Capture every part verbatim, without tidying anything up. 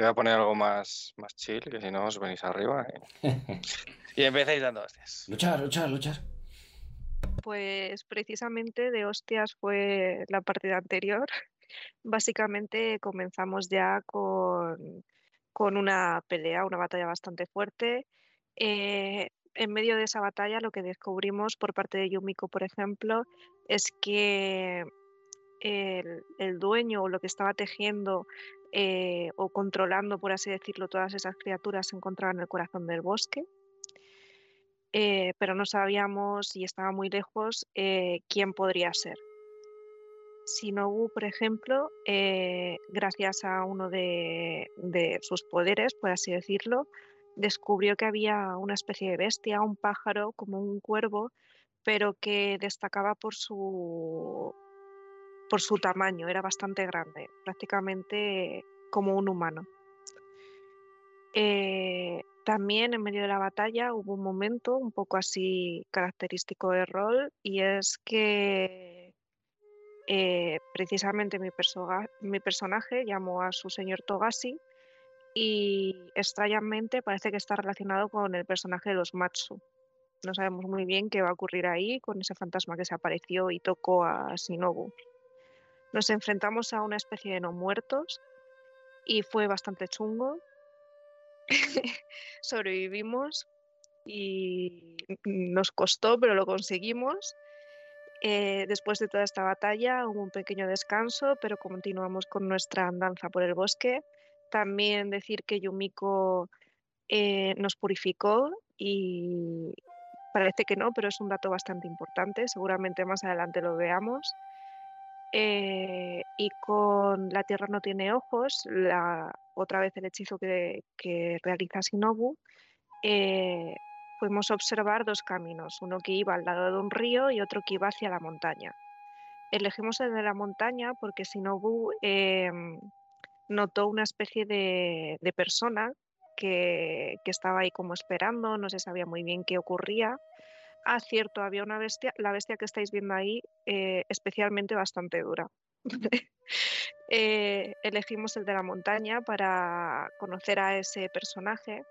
Voy a poner algo más, más chill, que si no os venís arriba y, y empezáis dando hostias. Luchar, luchar, luchar. Pues precisamente de hostias fue la partida anterior. Básicamente comenzamos ya con, con una pelea, una batalla bastante fuerte. Eh, en medio de esa batalla lo que descubrimos por parte de Yumiko, por ejemplo, es que el, el dueño o lo que estaba tejiendo eh, o controlando, por así decirlo, todas esas criaturas se encontraban en el corazón del bosque. Eh, pero no sabíamos y estaba muy lejos eh, quién podría ser. Shinobu, por ejemplo, eh, gracias a uno de, de sus poderes, por así decirlo, descubrió que había una especie de bestia, un pájaro, como un cuervo, pero que destacaba por su, por su tamaño, era bastante grande, prácticamente como un humano. Eh, También en medio de la batalla hubo un momento un poco así característico de rol, y es que eh, precisamente mi, perso mi personaje llamó a su señor Togashi y extrañamente parece que está relacionado con el personaje de los Matsu. No sabemos muy bien qué va a ocurrir ahí con ese fantasma que se apareció y tocó a Shinobu. Nos enfrentamos a una especie de no muertos y fue bastante chungo. Sobrevivimos y nos costó, pero lo conseguimos. Eh, después de toda esta batalla hubo un pequeño descanso, pero continuamos con nuestra andanza por el bosque. También decir que Yumiko eh, nos purificó y parece que no, pero es un dato bastante importante, seguramente más adelante lo veamos. Eh, y con La Tierra no tiene ojos, la, otra vez el hechizo que, que realiza Shinobu, eh, pudimos observar dos caminos, uno que iba al lado de un río y otro que iba hacia la montaña. Elegimos el de la montaña porque Shinobu eh, notó una especie de, de persona que, que estaba ahí como esperando, no se sabía muy bien qué ocurría. Ah, cierto, había una bestia, la bestia que estáis viendo ahí, eh, especialmente bastante dura. eh, elegimos el de la montaña para conocer a ese personaje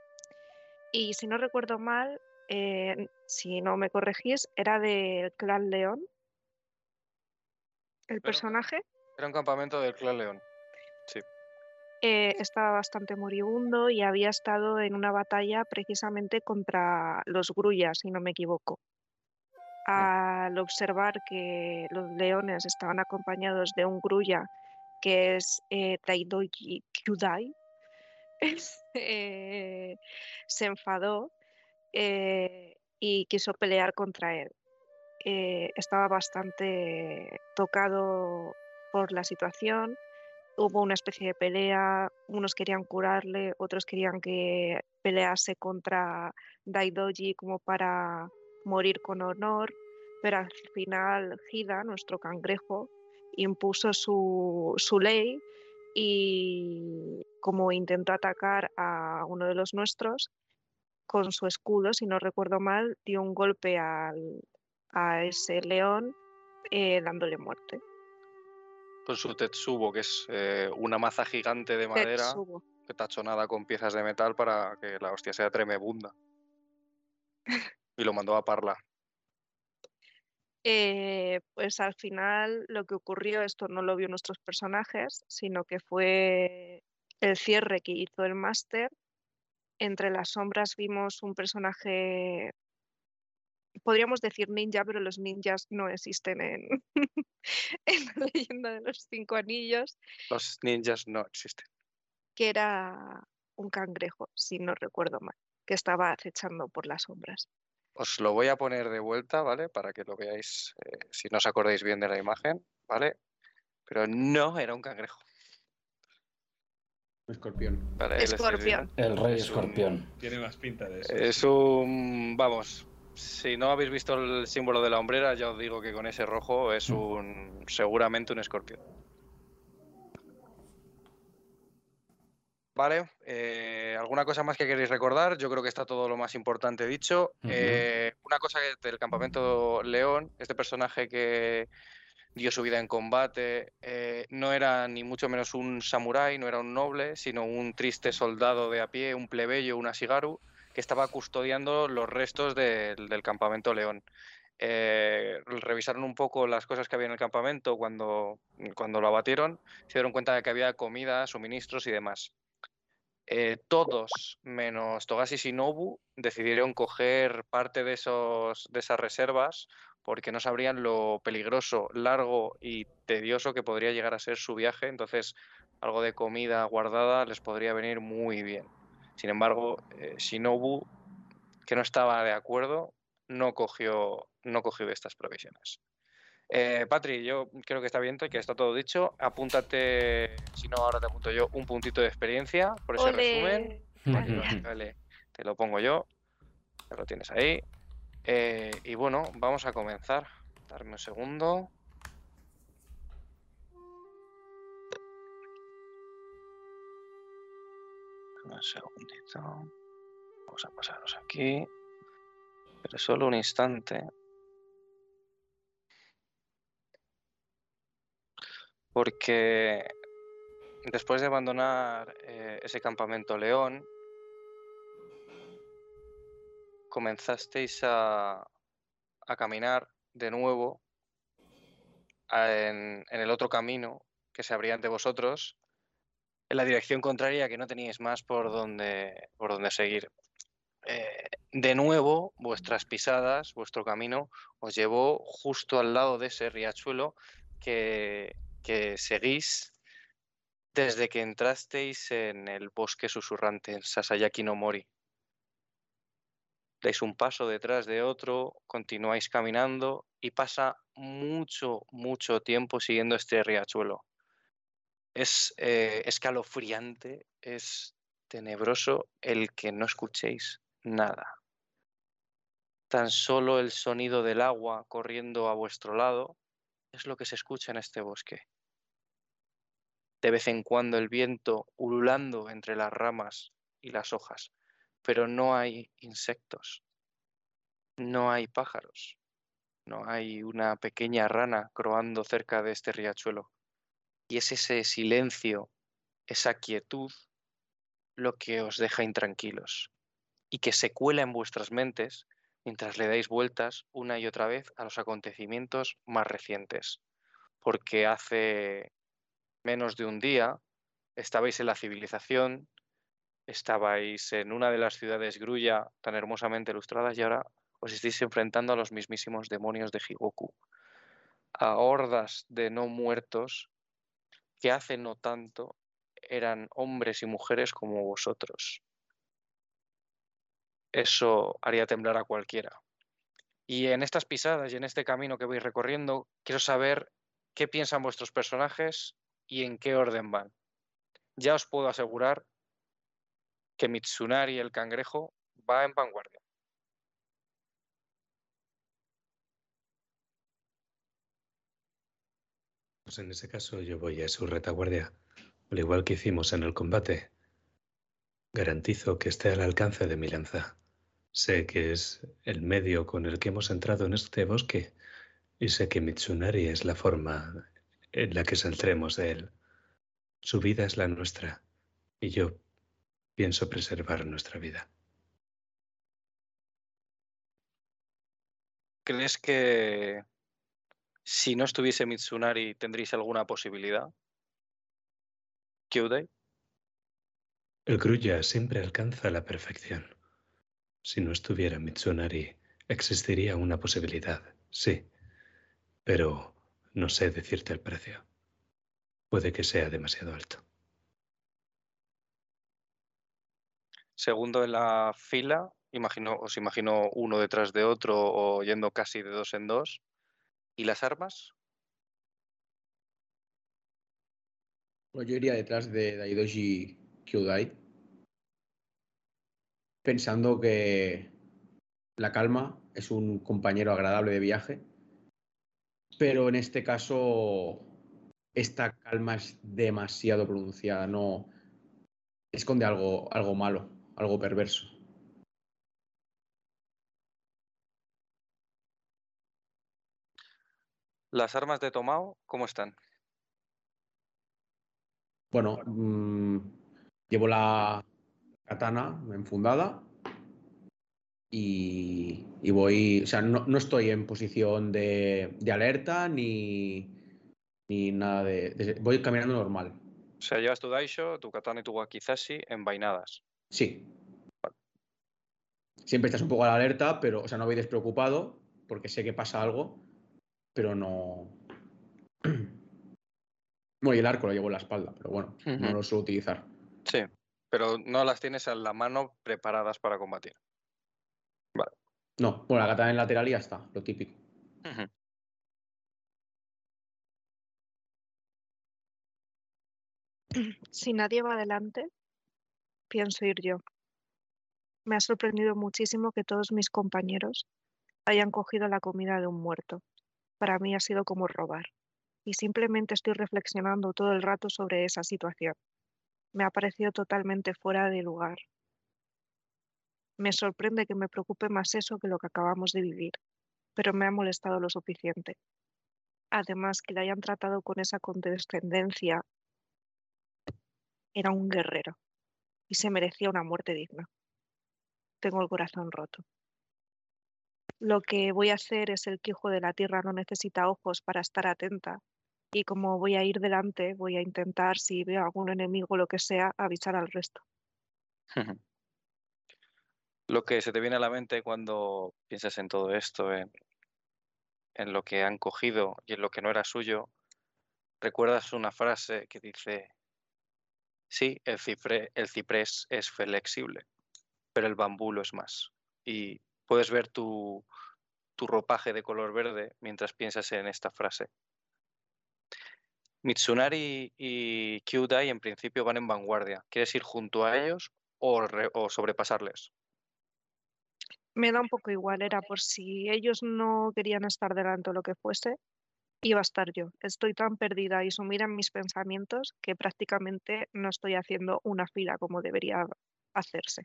y, si no recuerdo mal, eh, si no me corregís, era del Clan León, el personaje. Era un campamento del Clan León, sí. Eh, estaba bastante moribundo y había estado en una batalla precisamente contra los grullas, si no me equivoco. Al observar que los leones estaban acompañados de un grulla, que es eh, Daidoji Kyūdai, eh, se enfadó eh, y quiso pelear contra él. Eh, estaba bastante tocado por la situación. Hubo una especie de pelea, unos querían curarle, otros querían que pelease contra Daidoji como para morir con honor, pero al final Hida, nuestro cangrejo, impuso su, su ley y, como intentó atacar a uno de los nuestros, con su escudo, si no recuerdo mal, dio un golpe al, a ese león eh, dándole muerte. Con su tetsubo, que es eh, una maza gigante de madera tetsubo. Tachonada con piezas de metal para que la hostia sea tremebunda. Y lo mandó a Parla. Eh, pues al final lo que ocurrió, esto no lo vio nuestros personajes, sino que fue el cierre que hizo el máster. Entre las sombras vimos un personaje, podríamos decir ninja, pero los ninjas no existen en, en La Leyenda de los Cinco Anillos. Los ninjas no existen. Que era un cangrejo, si no recuerdo mal, que estaba acechando por las sombras. Os lo voy a poner de vuelta, ¿vale? Para que lo veáis, eh, si no os acordáis bien de la imagen, ¿vale? Pero no era un cangrejo. Escorpión. Vale, escorpión. El rey es escorpión. Un... Tiene más pinta de eso. Es un... Vamos... Si no habéis visto el símbolo de la hombrera, ya os digo que con ese rojo es un seguramente un escorpión. Vale, eh, ¿alguna cosa más que queréis recordar? Yo creo que está todo lo más importante dicho. Uh-huh. eh, una cosa que del campamento León, este personaje que, dio su vida en combate, eh, no era ni mucho menos un samurái, no era un noble, sino un triste soldado de a pie, un plebeyo, un ashigaru, que estaba custodiando los restos de, del campamento León. Eh, revisaron un poco las cosas que había en el campamento cuando, cuando lo abatieron, se dieron cuenta de que había comida, suministros y demás. Eh, todos, menos Togashi Shinobu, decidieron coger parte de, esos, de esas reservas porque no sabrían lo peligroso, largo y tedioso que podría llegar a ser su viaje, entonces algo de comida guardada les podría venir muy bien. Sin embargo, eh, Shinobu, que no estaba de acuerdo, no cogió, no cogió estas provisiones. Eh, Patri, yo creo que está bien, que está todo dicho. Apúntate, si no ahora te apunto yo, un puntito de experiencia por ese ¡Olé! Resumen. Vale, vale, te lo pongo yo, ya lo tienes ahí. Eh, y bueno, vamos a comenzar. Darme un segundo. Un segundito. Vamos a pasarnos aquí. Pero solo un instante. Porque después de abandonar eh, ese campamento León, comenzasteis a, a caminar de nuevo a, en, en el otro camino que se abría ante vosotros, en la dirección contraria, que no teníais más por donde, por donde seguir. Eh, de nuevo, vuestras pisadas, vuestro camino, os llevó justo al lado de ese riachuelo que, que seguís desde que entrasteis en el bosque susurrante, en Sasayaki no Mori. Dais un paso detrás de otro, continuáis caminando y pasa mucho, mucho tiempo siguiendo este riachuelo. Es eh, escalofriante, es tenebroso el que no escuchéis nada. Tan solo el sonido del agua corriendo a vuestro lado es lo que se escucha en este bosque. De vez en cuando el viento ululando entre las ramas y las hojas. Pero no hay insectos, no hay pájaros, no hay una pequeña rana croando cerca de este riachuelo. Y es ese silencio, esa quietud, lo que os deja intranquilos y que se cuela en vuestras mentes mientras le dais vueltas una y otra vez a los acontecimientos más recientes. Porque hace menos de un día estabais en la civilización, estabais en una de las ciudades grulla tan hermosamente ilustradas y ahora os estáis enfrentando a los mismísimos demonios de Higoku, a hordas de no muertos que hace no tanto eran hombres y mujeres como vosotros. Eso haría temblar a cualquiera. Y en estas pisadas y en este camino que vais recorriendo, quiero saber qué piensan vuestros personajes y en qué orden van. Ya os puedo asegurar que Mitsunari, el cangrejo, va en vanguardia. Pues en ese caso yo voy a su retaguardia, al igual que hicimos en el combate. Garantizo que esté al alcance de mi lanza. Sé que es el medio con el que hemos entrado en este bosque y sé que Mitsunari es la forma en la que saldremos de él. Su vida es la nuestra y yo pienso preservar nuestra vida. ¿Crees que si no estuviese Mitsunari tendréis alguna posibilidad? ¿Kyūdai? El grulla siempre alcanza la perfección. Si no estuviera Mitsunari, existiría una posibilidad, sí. Pero no sé decirte el precio. Puede que sea demasiado alto. Segundo en la fila, imagino, os imagino uno detrás de otro o yendo casi de dos en dos. ¿Y las armas? Bueno, yo iría detrás de Daidoji Kyūdai, pensando que la calma es un compañero agradable de viaje, pero en este caso esta calma es demasiado pronunciada, no esconde algo, algo malo. Algo perverso. ¿Las armas de Tomao cómo están? Bueno, mmm, llevo la katana enfundada y, y voy... O sea, no, no estoy en posición de, de alerta ni, ni nada de, de... Voy caminando normal. O sea, llevas tu daisho, tu katana y tu wakizashi envainadas. Sí. Vale. Siempre estás un poco a la alerta, pero... O sea, no voy despreocupado porque sé que pasa algo, pero no... Bueno, y el arco lo llevo en la espalda, pero bueno, uh-huh. no lo suelo utilizar. Sí, pero no las tienes en la mano preparadas para combatir. Vale. No, bueno, la katana en lateral y ya está, lo típico. Uh-huh. Si nadie va adelante, pienso ir yo. Me ha sorprendido muchísimo que todos mis compañeros hayan cogido la comida de un muerto. Para mí ha sido como robar. Y simplemente estoy reflexionando todo el rato sobre esa situación. Me ha parecido totalmente fuera de lugar. Me sorprende que me preocupe más eso que lo que acabamos de vivir, pero me ha molestado lo suficiente. Además, que la hayan tratado con esa condescendencia, era un guerrero y se merecía una muerte digna. Tengo el corazón roto. Lo que voy a hacer es el que hijo de la tierra no necesita ojos para estar atenta. Y como voy a ir delante, voy a intentar, si veo algún enemigo o lo que sea, avisar al resto. Lo que se te viene a la mente cuando piensas en todo esto, en, en lo que han cogido y en lo que no era suyo, recuerdas una frase que dice: sí, el, cipre, el ciprés es flexible, pero el bambú lo es más. Y puedes ver tu, tu ropaje de color verde mientras piensas en esta frase. Mitsunari y Kyūdai en principio van en vanguardia. ¿Quieres ir junto a ellos o, re, o sobrepasarles? Me da un poco igual, era por si ellos no querían estar delante o lo que fuese, iba a estar yo. Estoy tan perdida y sumida en mis pensamientos que prácticamente no estoy haciendo una fila como debería hacerse.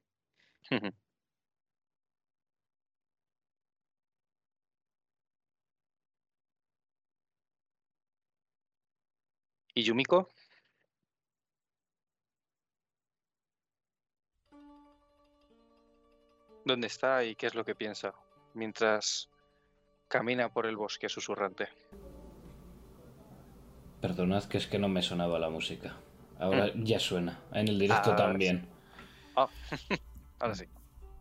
¿Y Yumiko? ¿Dónde está y qué es lo que piensa mientras camina por el bosque susurrante? Perdonad que es que no me sonaba la música. Ahora ¿Mm? ya suena. En el directo ah, también. Ahora sí. Oh. Ahora sí.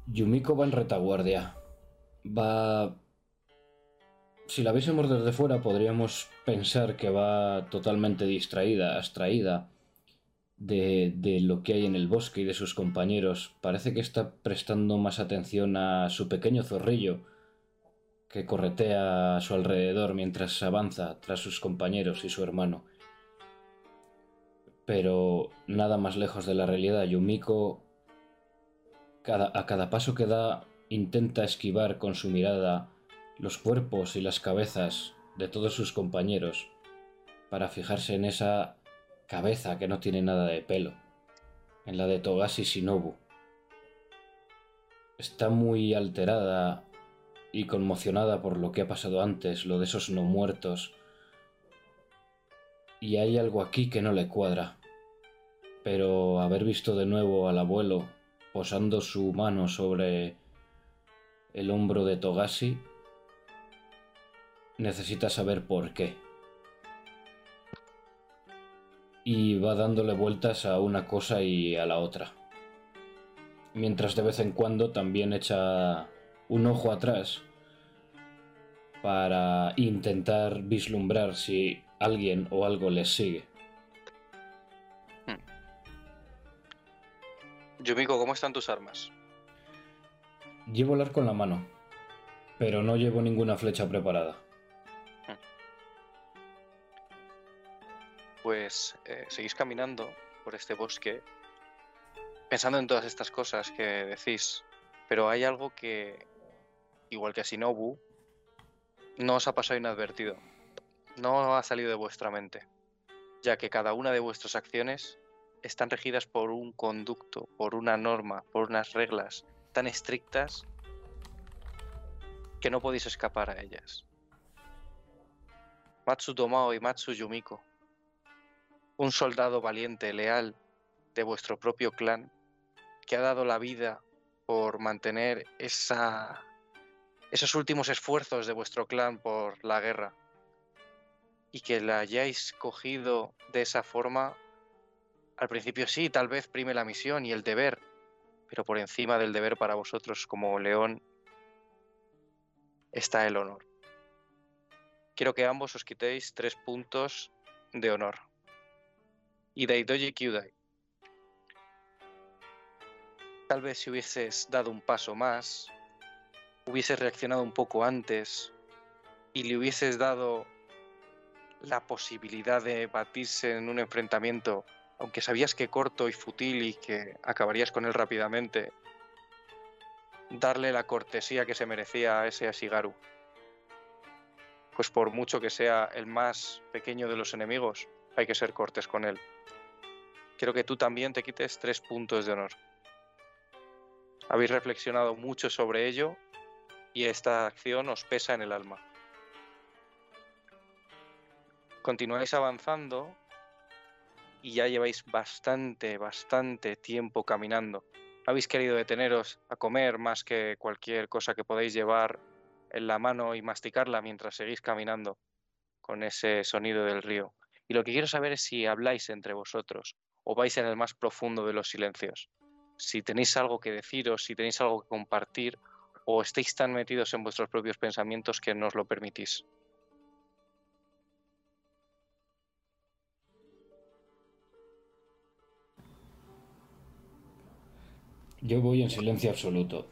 Yumiko va en retaguardia. Va... Si la viésemos desde fuera, podríamos pensar que va totalmente distraída, abstraída de, de lo que hay en el bosque y de sus compañeros. Parece que está prestando más atención a su pequeño zorrillo, que corretea a su alrededor mientras avanza tras sus compañeros y su hermano. Pero nada más lejos de la realidad. Yumiko, cada, a cada paso que da, intenta esquivar con su mirada los cuerpos y las cabezas de todos sus compañeros para fijarse en esa cabeza que no tiene nada de pelo, en la de Togashi Shinobu. Está muy alterada y conmocionada por lo que ha pasado antes, lo de esos no muertos, y hay algo aquí que no le cuadra. Pero haber visto de nuevo al abuelo posando su mano sobre el hombro de Togashi, necesita saber por qué. Y va dándole vueltas a una cosa y a la otra. Mientras de vez en cuando también echa un ojo atrás para intentar vislumbrar si alguien o algo les sigue. Hmm. Yumiko, ¿cómo están tus armas? Llevo el arco en la mano, pero no llevo ninguna flecha preparada. Pues eh, seguís caminando por este bosque pensando en todas estas cosas que decís, pero hay algo que, igual que a Shinobu, no os ha pasado inadvertido, no ha salido de vuestra mente, ya que cada una de vuestras acciones están regidas por un conducto, por una norma, por unas reglas tan estrictas que no podéis escapar a ellas. Matsu Tomao y Matsu Yumiko, un soldado valiente, leal, de vuestro propio clan, que ha dado la vida por mantener esa, esos últimos esfuerzos de vuestro clan por la guerra, y que la hayáis cogido de esa forma. Al principio sí, tal vez prime la misión y el deber, pero por encima del deber para vosotros como león está el honor. Quiero que ambos os quitéis tres puntos de honor. Y Daidoji Kyūdai, tal vez si hubieses dado un paso más, hubieses reaccionado un poco antes y le hubieses dado la posibilidad de batirse en un enfrentamiento, aunque sabías que corto y fútil y que acabarías con él rápidamente, darle la cortesía que se merecía a ese Ashigaru. Pues por mucho que sea el más pequeño de los enemigos, hay que ser cortés con él. Quiero que tú también te quites tres puntos de honor. Habéis reflexionado mucho sobre ello y esta acción os pesa en el alma. Continuáis avanzando y ya lleváis bastante, bastante tiempo caminando. No habéis querido deteneros a comer más que cualquier cosa que podáis llevar en la mano y masticarla mientras seguís caminando con ese sonido del río. Y lo que quiero saber es si habláis entre vosotros o vais en el más profundo de los silencios. Si tenéis algo que deciros, si tenéis algo que compartir, o estáis tan metidos en vuestros propios pensamientos que no os lo permitís. Yo voy en silencio absoluto.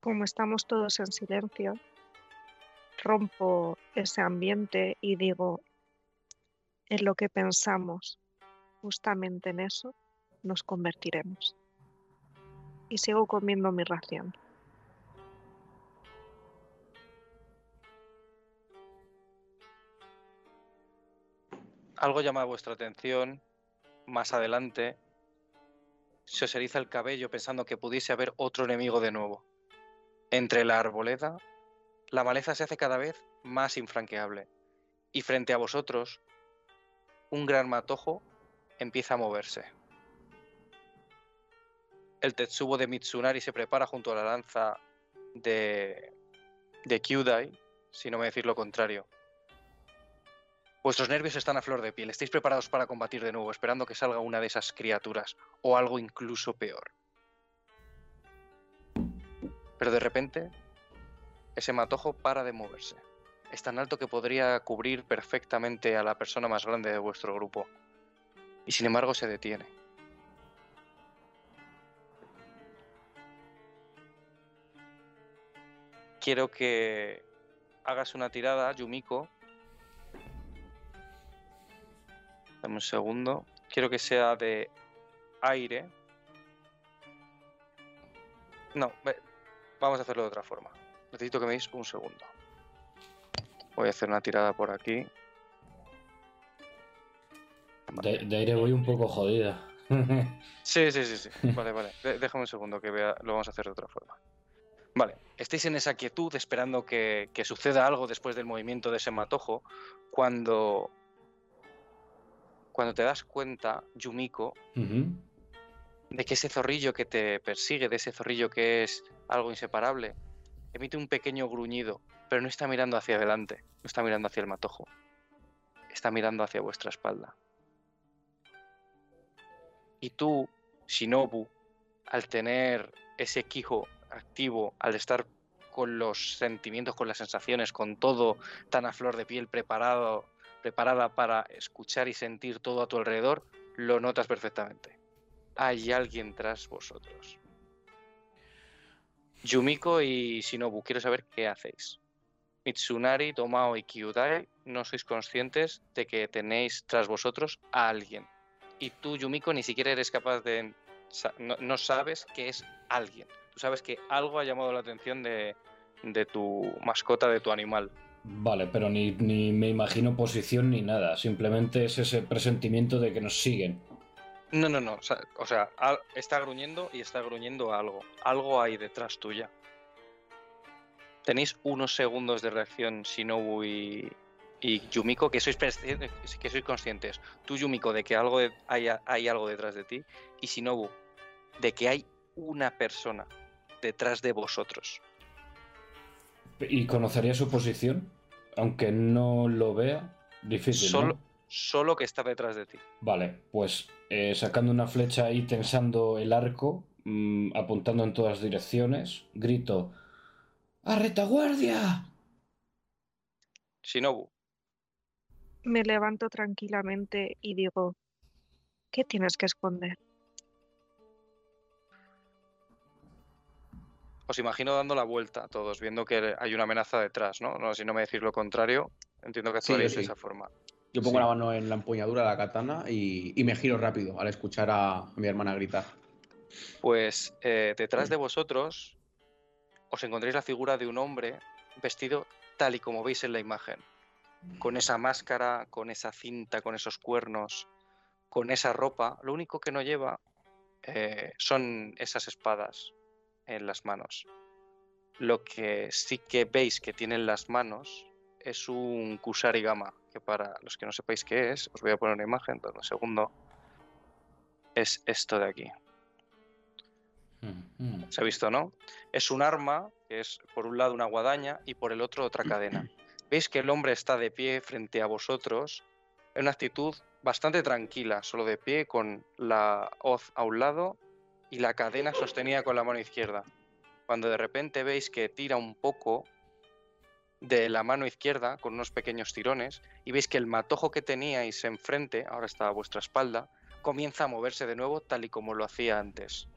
Como estamos todos en silencio, rompo ese ambiente y digo, en lo que pensamos, justamente en eso, nos convertiremos. Y sigo comiendo mi ración. Algo llama vuestra atención más adelante. Se os eriza el cabello pensando que pudiese haber otro enemigo de nuevo. Entre la arboleda, la maleza se hace cada vez más infranqueable. Y frente a vosotros, un gran matojo empieza a moverse. El Tetsubo de Mitsunari se prepara junto a la lanza de, de Kyūdai, si no me decís lo contrario. Vuestros nervios están a flor de piel, estáis preparados para combatir de nuevo, esperando que salga una de esas criaturas, o algo incluso peor. Pero de repente, ese matojo para de moverse. Es tan alto que podría cubrir perfectamente a la persona más grande de vuestro grupo. Y sin embargo se detiene. Quiero que hagas una tirada, Yumiko. Dame un segundo. Quiero que sea de aire. No, vamos a hacerlo de otra forma. Necesito que me deis un segundo. Voy a hacer una tirada por aquí. Vale. De, de aire voy un poco jodida. Sí, sí, sí, sí. Vale, vale. De, déjame un segundo que vea. Lo vamos a hacer de otra forma. Vale, estáis en esa quietud esperando que, que suceda algo después del movimiento de ese matojo, cuando, cuando te das cuenta, Yumiko, uh-huh, de que ese zorrillo que te persigue, de ese zorrillo que es algo inseparable, emite un pequeño gruñido, pero no está mirando hacia adelante, no está mirando hacia el matojo, está mirando hacia vuestra espalda. Y tú, Shinobu, al tener ese quijo activo, al estar con los sentimientos, con las sensaciones, con todo tan a flor de piel, preparado, preparada para escuchar y sentir todo a tu alrededor, lo notas perfectamente. Hay alguien tras vosotros. Yumiko y Shinobu, quiero saber qué hacéis. Mitsunari, Tomao y Kyūdai, no sois conscientes de que tenéis tras vosotros a alguien. Y tú, Yumiko, ni siquiera eres capaz de... No, no sabes que es alguien. Tú sabes que algo ha llamado la atención de, de tu mascota, de tu animal. Vale, pero ni, ni me imagino posición ni nada. Simplemente es ese presentimiento de que nos siguen. No, no, no. O sea, está gruñendo y está gruñendo algo. Algo hay detrás tuya. tenéis unos segundos de reacción Shinobu y, y Yumiko, que sois, que sois conscientes. Tú, Yumiko, de que algo de, hay, hay algo detrás de ti, y Shinobu, de que hay una persona detrás de vosotros. ¿Y conocería su posición? Aunque no lo vea, difícil, Solo, ¿no? solo que está detrás de ti. Vale, pues eh, sacando una flecha y tensando el arco, mmm, apuntando en todas direcciones, grito... ¡A retaguardia! Shinobu. Me levanto tranquilamente y digo... ¿Qué tienes que esconder? Os imagino dando la vuelta a todos, viendo que hay una amenaza detrás, ¿no? No, si no me decís lo contrario, entiendo que actuaréis sí, sí. de esa forma. Yo pongo sí. la mano en la empuñadura de la katana y, y me giro rápido al escuchar a, a mi hermana gritar. Pues eh, detrás de vosotros os encontráis la figura de un hombre vestido tal y como veis en la imagen. Con esa máscara, con esa cinta, con esos cuernos, con esa ropa. Lo único que no lleva eh, son esas espadas en las manos. Lo que sí que veis que tiene en las manos es un kusarigama, que para los que no sepáis qué es, os voy a poner una imagen, dame un segundo. Es esto de aquí. Mm-hmm. ¿Se ha visto, no? Es un arma, que es por un lado una guadaña y por el otro otra cadena. Veis que el hombre está de pie frente a vosotros, en una actitud bastante tranquila, solo de pie, con la hoz a un lado y la cadena sostenida con la mano izquierda. Cuando de repente veis que tira un poco de la mano izquierda con unos pequeños tirones y veis que el matojo que teníais enfrente, ahora está a vuestra espalda, comienza a moverse de nuevo tal y como lo hacía antes.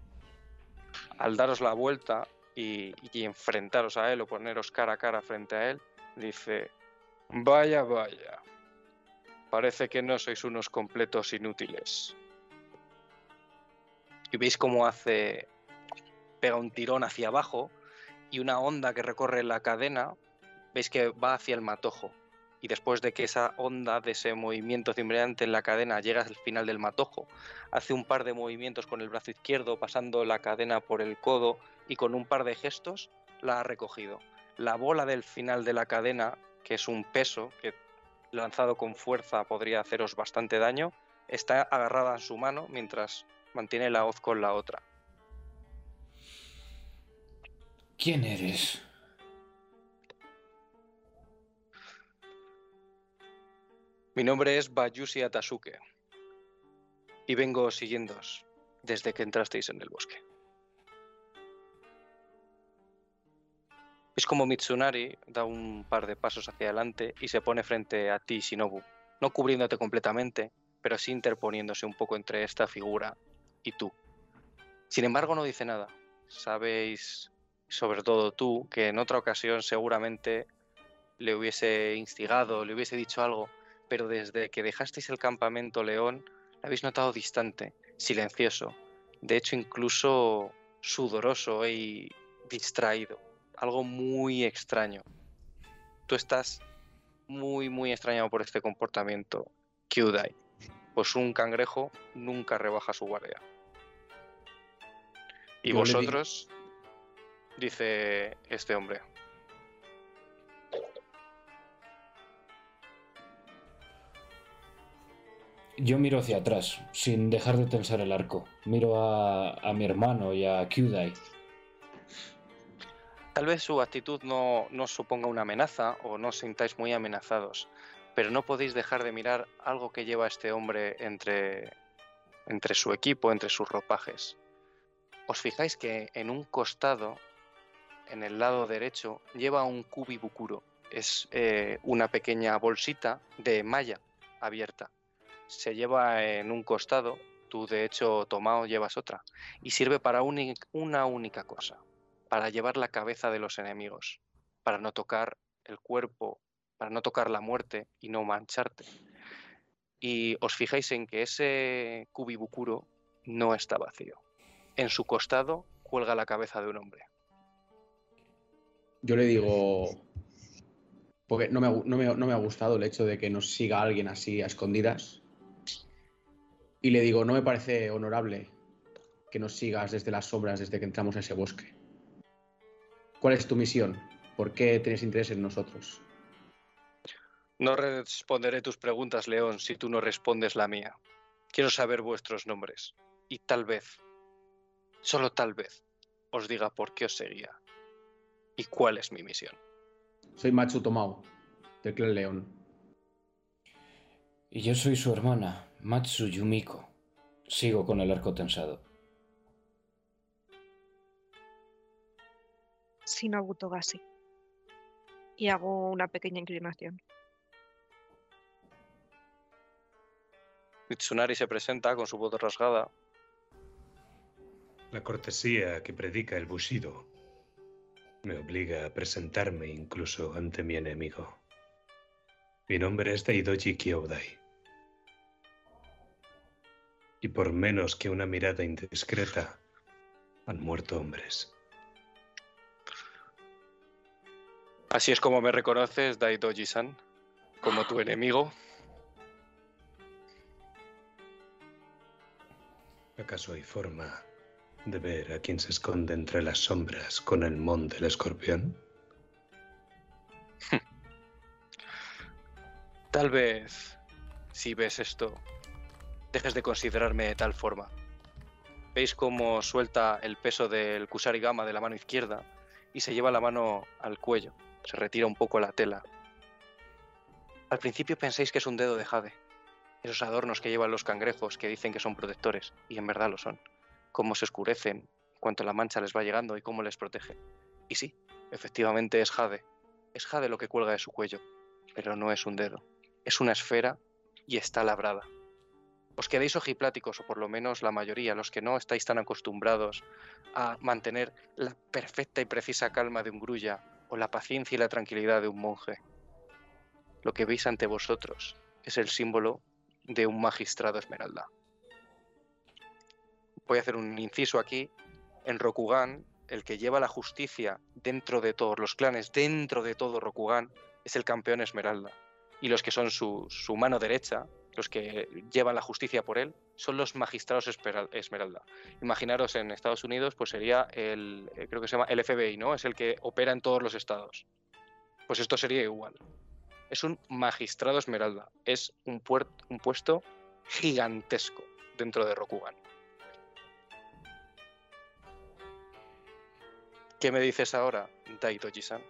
Al daros la vuelta y, y enfrentaros a él o poneros cara a cara frente a él, dice: vaya, vaya, parece que no sois unos completos inútiles. Y veis cómo hace, pega un tirón hacia abajo y una onda que recorre la cadena, veis que va hacia el matojo. Y después de que esa onda de ese movimiento cimbreante en la cadena llega al final del matojo, hace un par de movimientos con el brazo izquierdo, pasando la cadena por el codo y con un par de gestos la ha recogido. La bola del final de la cadena, que es un peso que lanzado con fuerza podría haceros bastante daño, está agarrada en su mano mientras mantiene la hoz con la otra. ¿Quién eres? Mi nombre es Bayushi Atasuke y vengo siguiéndoos desde que entrasteis en el bosque. Es como Mitsunari da un par de pasos hacia adelante y se pone frente a ti, Shinobu, no cubriéndote completamente, pero sí interponiéndose un poco entre esta figura y tú. Sin embargo, no dice nada. Sabéis, sobre todo tú, que en otra ocasión seguramente le hubiese instigado, le hubiese dicho algo, pero desde que dejasteis el campamento León la habéis notado distante, silencioso, de hecho incluso sudoroso y distraído, algo muy extraño. Tú estás muy muy extrañado por este comportamiento, Kyūdai, pues un cangrejo nunca rebaja su guardia. Y Yo vosotros, dice este hombre. Yo miro hacia atrás, sin dejar de tensar el arco. Miro a, a mi hermano y a Kyūdai. Tal vez su actitud no, no suponga una amenaza o no os sintáis muy amenazados, pero no podéis dejar de mirar algo que lleva este hombre entre, entre su equipo, entre sus ropajes. Os fijáis que en un costado, en el lado derecho, lleva un kubibukuro. Es eh, una pequeña bolsita de malla abierta. Se lleva en un costado, tú de hecho, Tomao, llevas otra. Y sirve para un, una única cosa, para llevar la cabeza de los enemigos, para no tocar el cuerpo, para no tocar la muerte y no mancharte. Y os fijáis en que ese kubibukuro no está vacío. En su costado cuelga la cabeza de un hombre. Yo le digo, porque no me ha, no me, no me ha gustado el hecho de que nos siga alguien así a escondidas, y le digo, no me parece honorable que nos sigas desde las sombras desde que entramos a ese bosque. ¿Cuál es tu misión? ¿Por qué tienes interés en nosotros? No responderé tus preguntas, León, si tú no respondes la mía. Quiero saber vuestros nombres. Y tal vez, solo tal vez, os diga por qué os seguía y cuál es mi misión. Soy Matsu Tomao, del clan León. Y yo soy su hermana, Matsu Yumiko. Sigo con el arco tensado. Shinobu Togashi. Y hago una pequeña inclinación. Mitsunari se presenta con su voz rasgada. La cortesía que predica el Bushido me obliga a presentarme incluso ante mi enemigo. Mi nombre es Daidoji Kyūdai. Y por menos que una mirada indiscreta, han muerto hombres. Así es como me reconoces, Daidoji-san, como tu enemigo. ¿Acaso hay forma de ver a quien se esconde entre las sombras con el mon del escorpión? Tal vez, si ves esto, dejes de considerarme de tal forma. ¿Veis cómo suelta el peso del kusarigama de la mano izquierda y se lleva la mano al cuello? Se retira un poco la tela. Al principio pensáis que es un dedo de jade. Esos adornos que llevan los cangrejos que dicen que son protectores, y en verdad lo son. Cómo se oscurecen en cuanto la mancha les va llegando y cómo les protege. Y sí, efectivamente es jade. Es jade lo que cuelga de su cuello, pero no es un dedo. Es una esfera y está labrada. Os quedáis ojipláticos, o por lo menos la mayoría, los que no estáis tan acostumbrados a mantener la perfecta y precisa calma de un grulla o la paciencia y la tranquilidad de un monje. Lo que veis ante vosotros es el símbolo de un magistrado esmeralda. Voy a hacer un inciso aquí. En Rokugan, el que lleva la justicia dentro de todos los clanes, dentro de todo Rokugan, es el campeón esmeralda. Y los que son su, su mano derecha, los que llevan la justicia por él, son los magistrados esmeralda. Imaginaros, en Estados Unidos, pues sería el, creo que se llama el F B I, ¿no? Es el que opera en todos los estados. Pues esto sería igual. Es un magistrado esmeralda. Es un, un puesto gigantesco dentro de Rokugan. ¿Qué me dices ahora, Daidoji-san?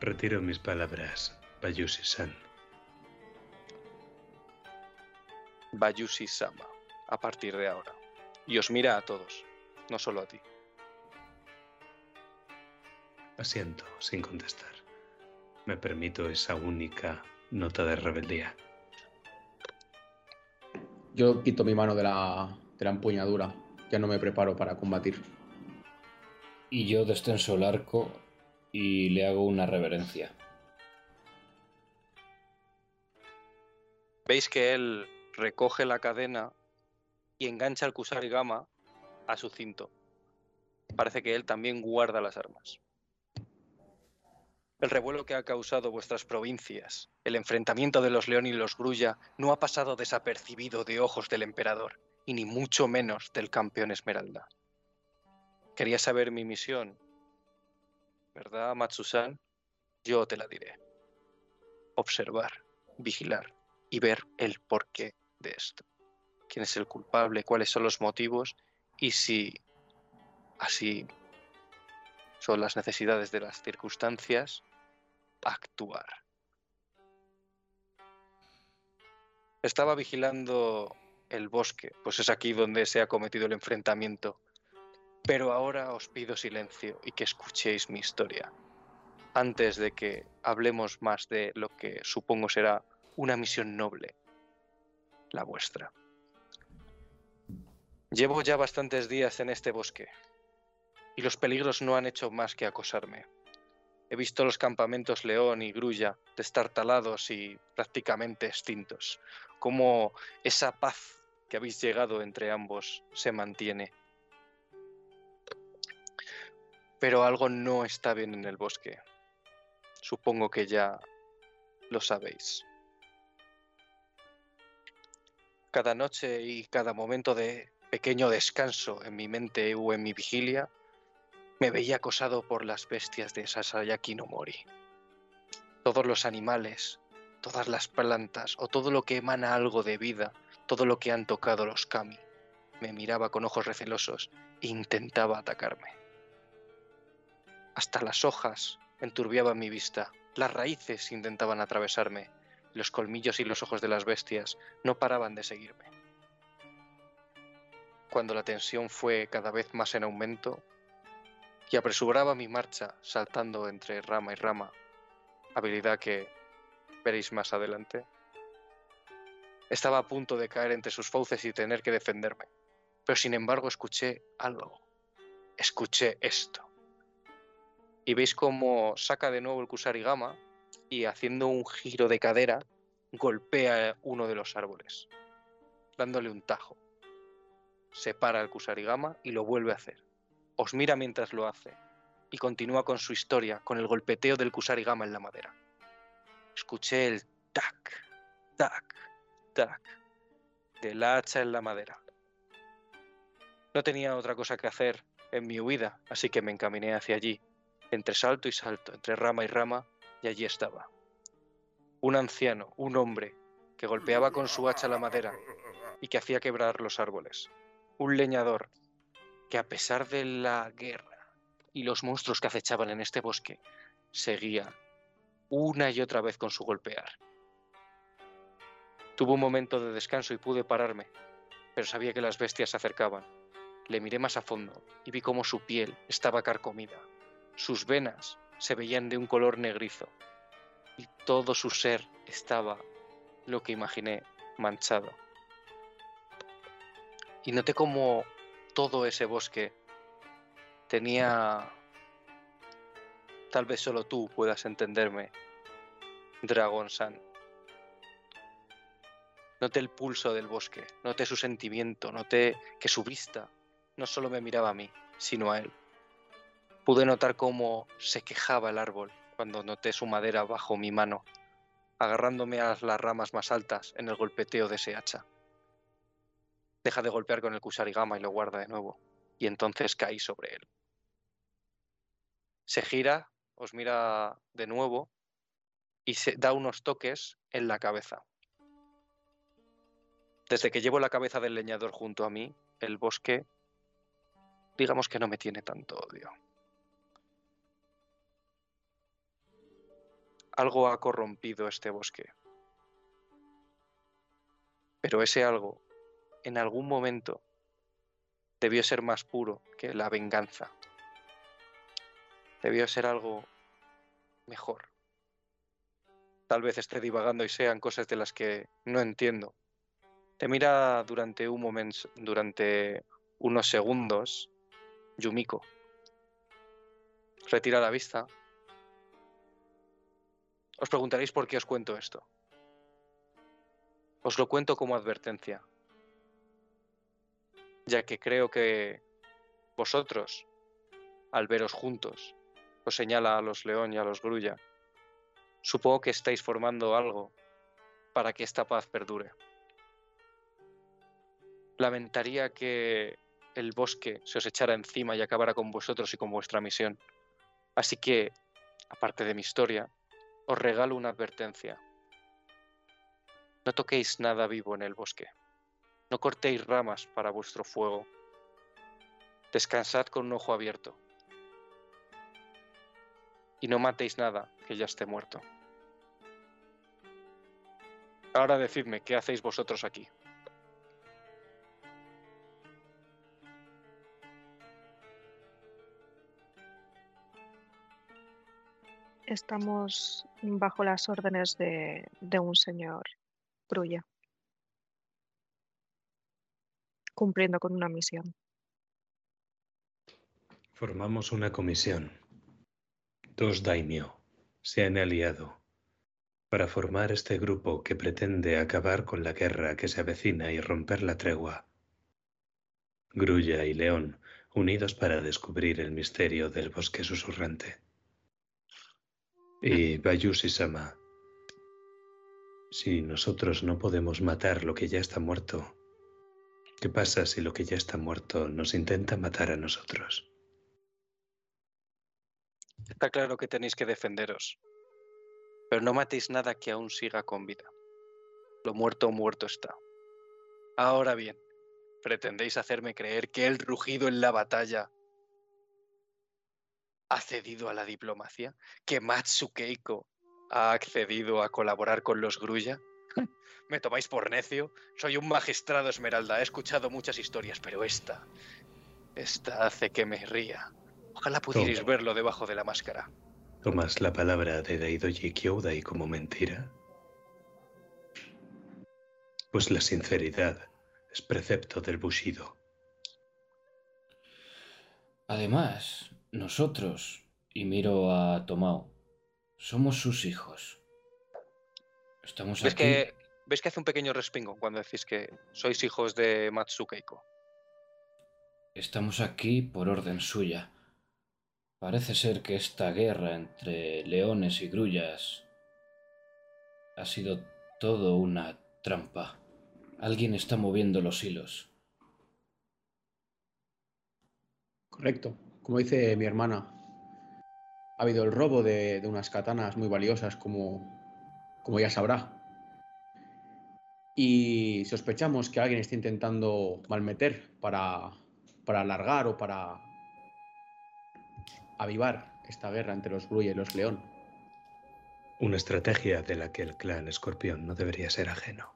Retiro mis palabras, Bayushi-san. Bayushi-sama, a partir de ahora. Y os mira a todos, no solo a ti. Asiento, sin contestar. Me permito esa única nota de rebeldía. Yo quito mi mano de la, de la empuñadura. Ya no me preparo para combatir. Y yo destenso el arco y le hago una reverencia. Veis que él recoge la cadena y engancha el kusarigama a su cinto. Parece que él también guarda las armas. El revuelo que ha causado vuestras provincias, el enfrentamiento de los León y los Grulla, no ha pasado desapercibido de ojos del emperador, y ni mucho menos del campeón esmeralda. Quería saber mi misión, ¿verdad, Matsu-san? Yo te la diré. Observar, vigilar y ver el porqué de esto. ¿Quién es el culpable? ¿Cuáles son los motivos? Y si así son las necesidades de las circunstancias, actuar. Estaba vigilando el bosque, pues es aquí donde se ha cometido el enfrentamiento. Pero ahora os pido silencio y que escuchéis mi historia, antes de que hablemos más de lo que supongo será una misión noble, la vuestra. Llevo ya bastantes días en este bosque, y los peligros no han hecho más que acosarme. He visto los campamentos León y Grulla destartalados y prácticamente extintos, cómo esa paz que habéis llegado entre ambos se mantiene. Pero algo no está bien en el bosque. Supongo que ya lo sabéis. Cada noche y cada momento de pequeño descanso en mi mente o en mi vigilia Me veía acosado por las bestias de Sasayaki no Mori. Todos los animales, todas las plantas o todo lo que emana algo de vida, todo lo que han tocado los kami, me miraba con ojos recelosos e intentaba atacarme. Hasta las hojas enturbiaban mi vista, las raíces intentaban atravesarme, los colmillos y los ojos de las bestias no paraban de seguirme. Cuando la tensión fue cada vez más en aumento y apresuraba mi marcha saltando entre rama y rama, habilidad que veréis más adelante, estaba a punto de caer entre sus fauces y tener que defenderme, pero sin embargo escuché algo, escuché esto. Y veis cómo saca de nuevo el Kusarigama y haciendo un giro de cadera golpea uno de los árboles, dándole un tajo. Separa el Kusarigama y lo vuelve a hacer. Os mira mientras lo hace y continúa con su historia, con el golpeteo del Kusarigama en la madera. Escuché el tac, tac, tac de la hacha en la madera. No tenía otra cosa que hacer en mi huida, así que me encaminé hacia allí. Entre salto y salto, entre rama y rama, y allí estaba. Un anciano, un hombre, que golpeaba con su hacha la madera y que hacía quebrar los árboles. Un leñador, que a pesar de la guerra y los monstruos que acechaban en este bosque, seguía una y otra vez con su golpear. Tuve un momento de descanso y pude pararme, pero sabía que las bestias se acercaban. Le miré más a fondo y vi cómo su piel estaba carcomida. Sus venas se veían de un color negrizo y todo su ser estaba, lo que imaginé, manchado. Y noté como todo ese bosque tenía, tal vez solo tú puedas entenderme, Dragon-san. Noté el pulso del bosque, noté su sentimiento, noté que su vista no solo me miraba a mí, sino a él. Pude notar cómo se quejaba el árbol cuando noté su madera bajo mi mano, agarrándome a las ramas más altas en el golpeteo de ese hacha. Deja de golpear con el Kusarigama y lo guarda de nuevo, y entonces caí sobre él. Se gira, os mira de nuevo y se da unos toques en la cabeza. Desde que llevo la cabeza del leñador junto a mí, el bosque, digamos que no me tiene tanto odio. Algo ha corrompido este bosque. Pero ese algo, en algún momento, debió ser más puro que la venganza. Debió ser algo mejor. Tal vez esté divagando y sean cosas de las que no entiendo. Te mira durante un momento, durante unos segundos, Yumiko. Retira la vista. Os preguntaréis por qué os cuento esto. Os lo cuento como advertencia, ya que creo que vosotros, al veros juntos, os señala a los León y a los Grulla, supongo que estáis formando algo para que esta paz perdure. Lamentaría que el bosque se os echara encima y acabara con vosotros y con vuestra misión. Así que, aparte de mi historia, os regalo una advertencia. No toquéis nada vivo en el bosque. No cortéis ramas para vuestro fuego. Descansad con un ojo abierto. Y no matéis nada que ya esté muerto. Ahora decidme, ¿qué hacéis vosotros aquí? Estamos bajo las órdenes de, de un señor Grulla, cumpliendo con una misión. Formamos una comisión. Dos daimyo se han aliado para formar este grupo que pretende acabar con la guerra que se avecina y romper la tregua. Grulla y León, unidos para descubrir el misterio del bosque susurrante. Y Bayushi-sama, si nosotros no podemos matar lo que ya está muerto, ¿qué pasa si lo que ya está muerto nos intenta matar a nosotros? Está claro que tenéis que defenderos, pero no matéis nada que aún siga con vida. Lo muerto muerto está. Ahora bien, ¿pretendéis hacerme creer que el rugido en la batalla ha cedido a la diplomacia? ¿Que Matsu Keiko ha accedido a colaborar con los Grulla? ¿Me tomáis por necio? Soy un magistrado, Esmeralda. He escuchado muchas historias, pero esta... Esta hace que me ría. Ojalá pudierais Toma. verlo debajo de la máscara. ¿Tomas la palabra de Daidoji Kyūdai como mentira? Pues la sinceridad es precepto del Bushido. Además, nosotros, y miro a Tomao, somos sus hijos. Estamos ¿Ves aquí... Que, ¿Ves que hace un pequeño respingo cuando decís que sois hijos de Matsu Keiko? Estamos aquí por orden suya. Parece ser que esta guerra entre leones y grullas ha sido todo una trampa. Alguien está moviendo los hilos. Correcto. Como dice mi hermana, ha habido el robo de, de unas katanas muy valiosas, como, como ya sabrá. Y sospechamos que alguien está intentando malmeter para... para alargar o para avivar esta guerra entre los Grulla y los León. Una estrategia de la que el clan Escorpión no debería ser ajeno.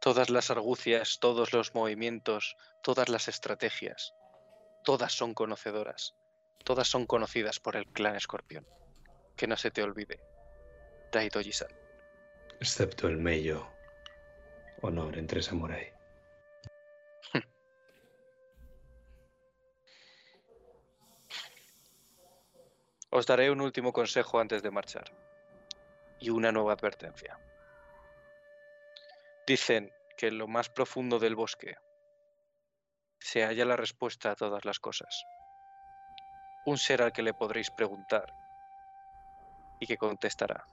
Todas las argucias, todos los movimientos, todas las estrategias, todas son conocedoras, todas son conocidas por el clan Escorpión. Que no se te olvide, Daidoji-san. Excepto el mello honor entre samurái. Os daré un último consejo antes de marchar y una nueva advertencia. Dicen que en lo más profundo del bosque se halla la respuesta a todas las cosas. Un ser al que le podréis preguntar y que contestará.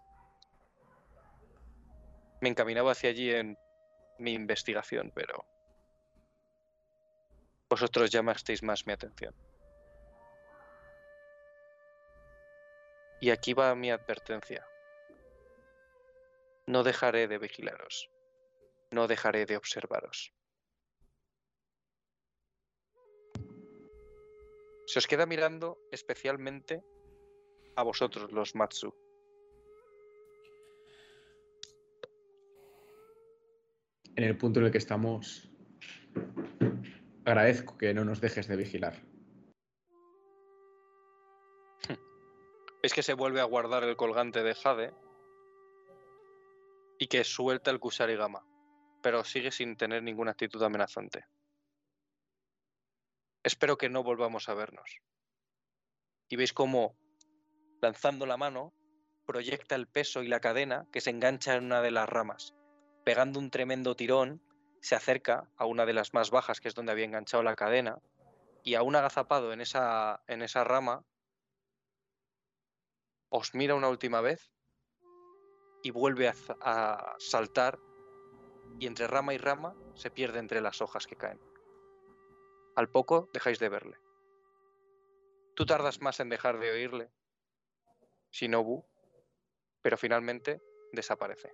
Me encaminaba hacia allí en mi investigación, pero vosotros llamasteis más mi atención. Y aquí va mi advertencia. No dejaré de vigilaros. No dejaré de observaros. Se os queda mirando especialmente a vosotros, los Matsu. En el punto en el que estamos, agradezco que no nos dejes de vigilar. Es que se vuelve a guardar el colgante de Jade y que suelta el Kusarigama, pero sigue sin tener ninguna actitud amenazante. Espero que no volvamos a vernos. Y veis cómo, lanzando la mano, proyecta el peso y la cadena que se engancha en una de las ramas. Pegando un tremendo tirón, se acerca a una de las más bajas, que es donde había enganchado la cadena, y aún agazapado en esa, en esa rama, os mira una última vez y vuelve a, a saltar, y entre rama y rama se pierde entre las hojas que caen. Al poco dejáis de verle. Tú tardas más en dejar de oírle, Shinobu, pero finalmente desaparece.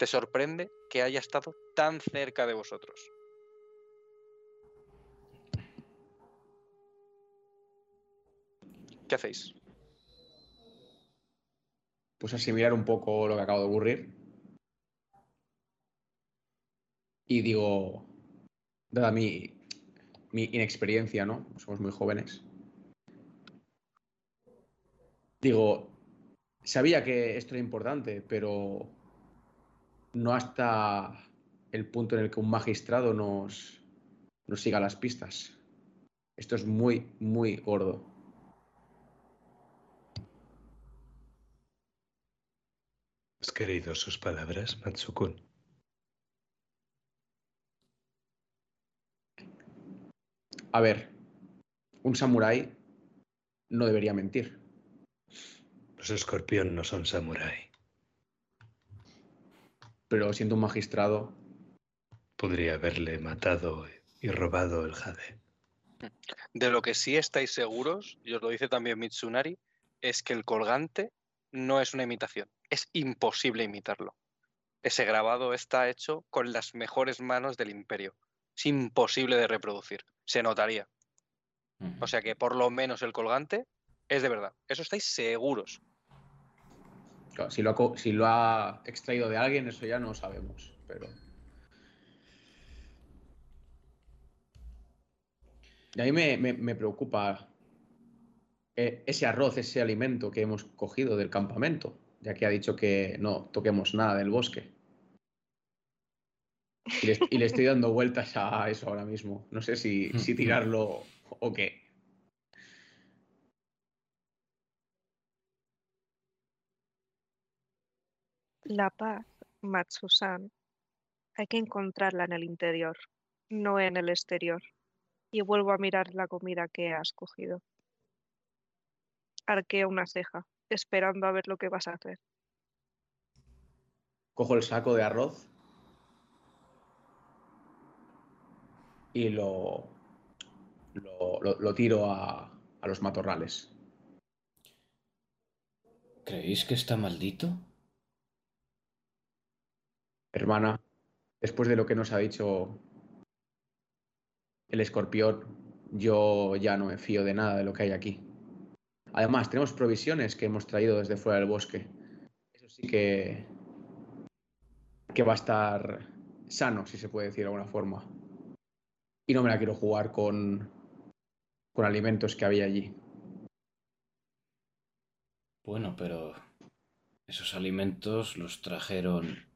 Te sorprende que haya estado tan cerca de vosotros. ¿Qué hacéis? Pues asimilar un poco lo que acabo de ocurrir. Y digo, dada mi, mi inexperiencia, ¿no? Somos muy jóvenes. Digo, sabía que esto era importante, pero... no hasta el punto en el que un magistrado nos, nos siga las pistas. Esto es muy, muy gordo. ¿Has querido sus palabras, Matsu-kun? A ver, un samurái no debería mentir. Los escorpión no son samurái. Pero siendo un magistrado... podría haberle matado y robado el jade. De lo que sí estáis seguros, y os lo dice también Mitsunari, es que el colgante no es una imitación. Es imposible imitarlo. Ese grabado está hecho con las mejores manos del imperio. Es imposible de reproducir. Se notaría. O sea que por lo menos el colgante es de verdad. Eso estáis seguros. Claro, si, lo ha, si lo ha extraído de alguien, eso ya no sabemos, pero... Y a mí me, me, me preocupa ese arroz, ese alimento que hemos cogido del campamento, ya que ha dicho que no toquemos nada del bosque. Y le, y le estoy dando vueltas a eso ahora mismo. No sé si, si tirarlo o qué. La paz, Matsu-san, hay que encontrarla en el interior, no en el exterior. Y vuelvo a mirar la comida que has cogido. Arqueo una ceja, esperando a ver lo que vas a hacer. Cojo el saco de arroz y lo, lo, lo, lo tiro a, a los matorrales. ¿Creéis que está maldito? Hermana, después de lo que nos ha dicho el escorpión, yo ya no me fío de nada de lo que hay aquí. Además, tenemos provisiones que hemos traído desde fuera del bosque. Eso sí que, que va a estar sano, si se puede decir de alguna forma. Y no me la quiero jugar con, con alimentos que había allí. Bueno, pero esos alimentos los trajeron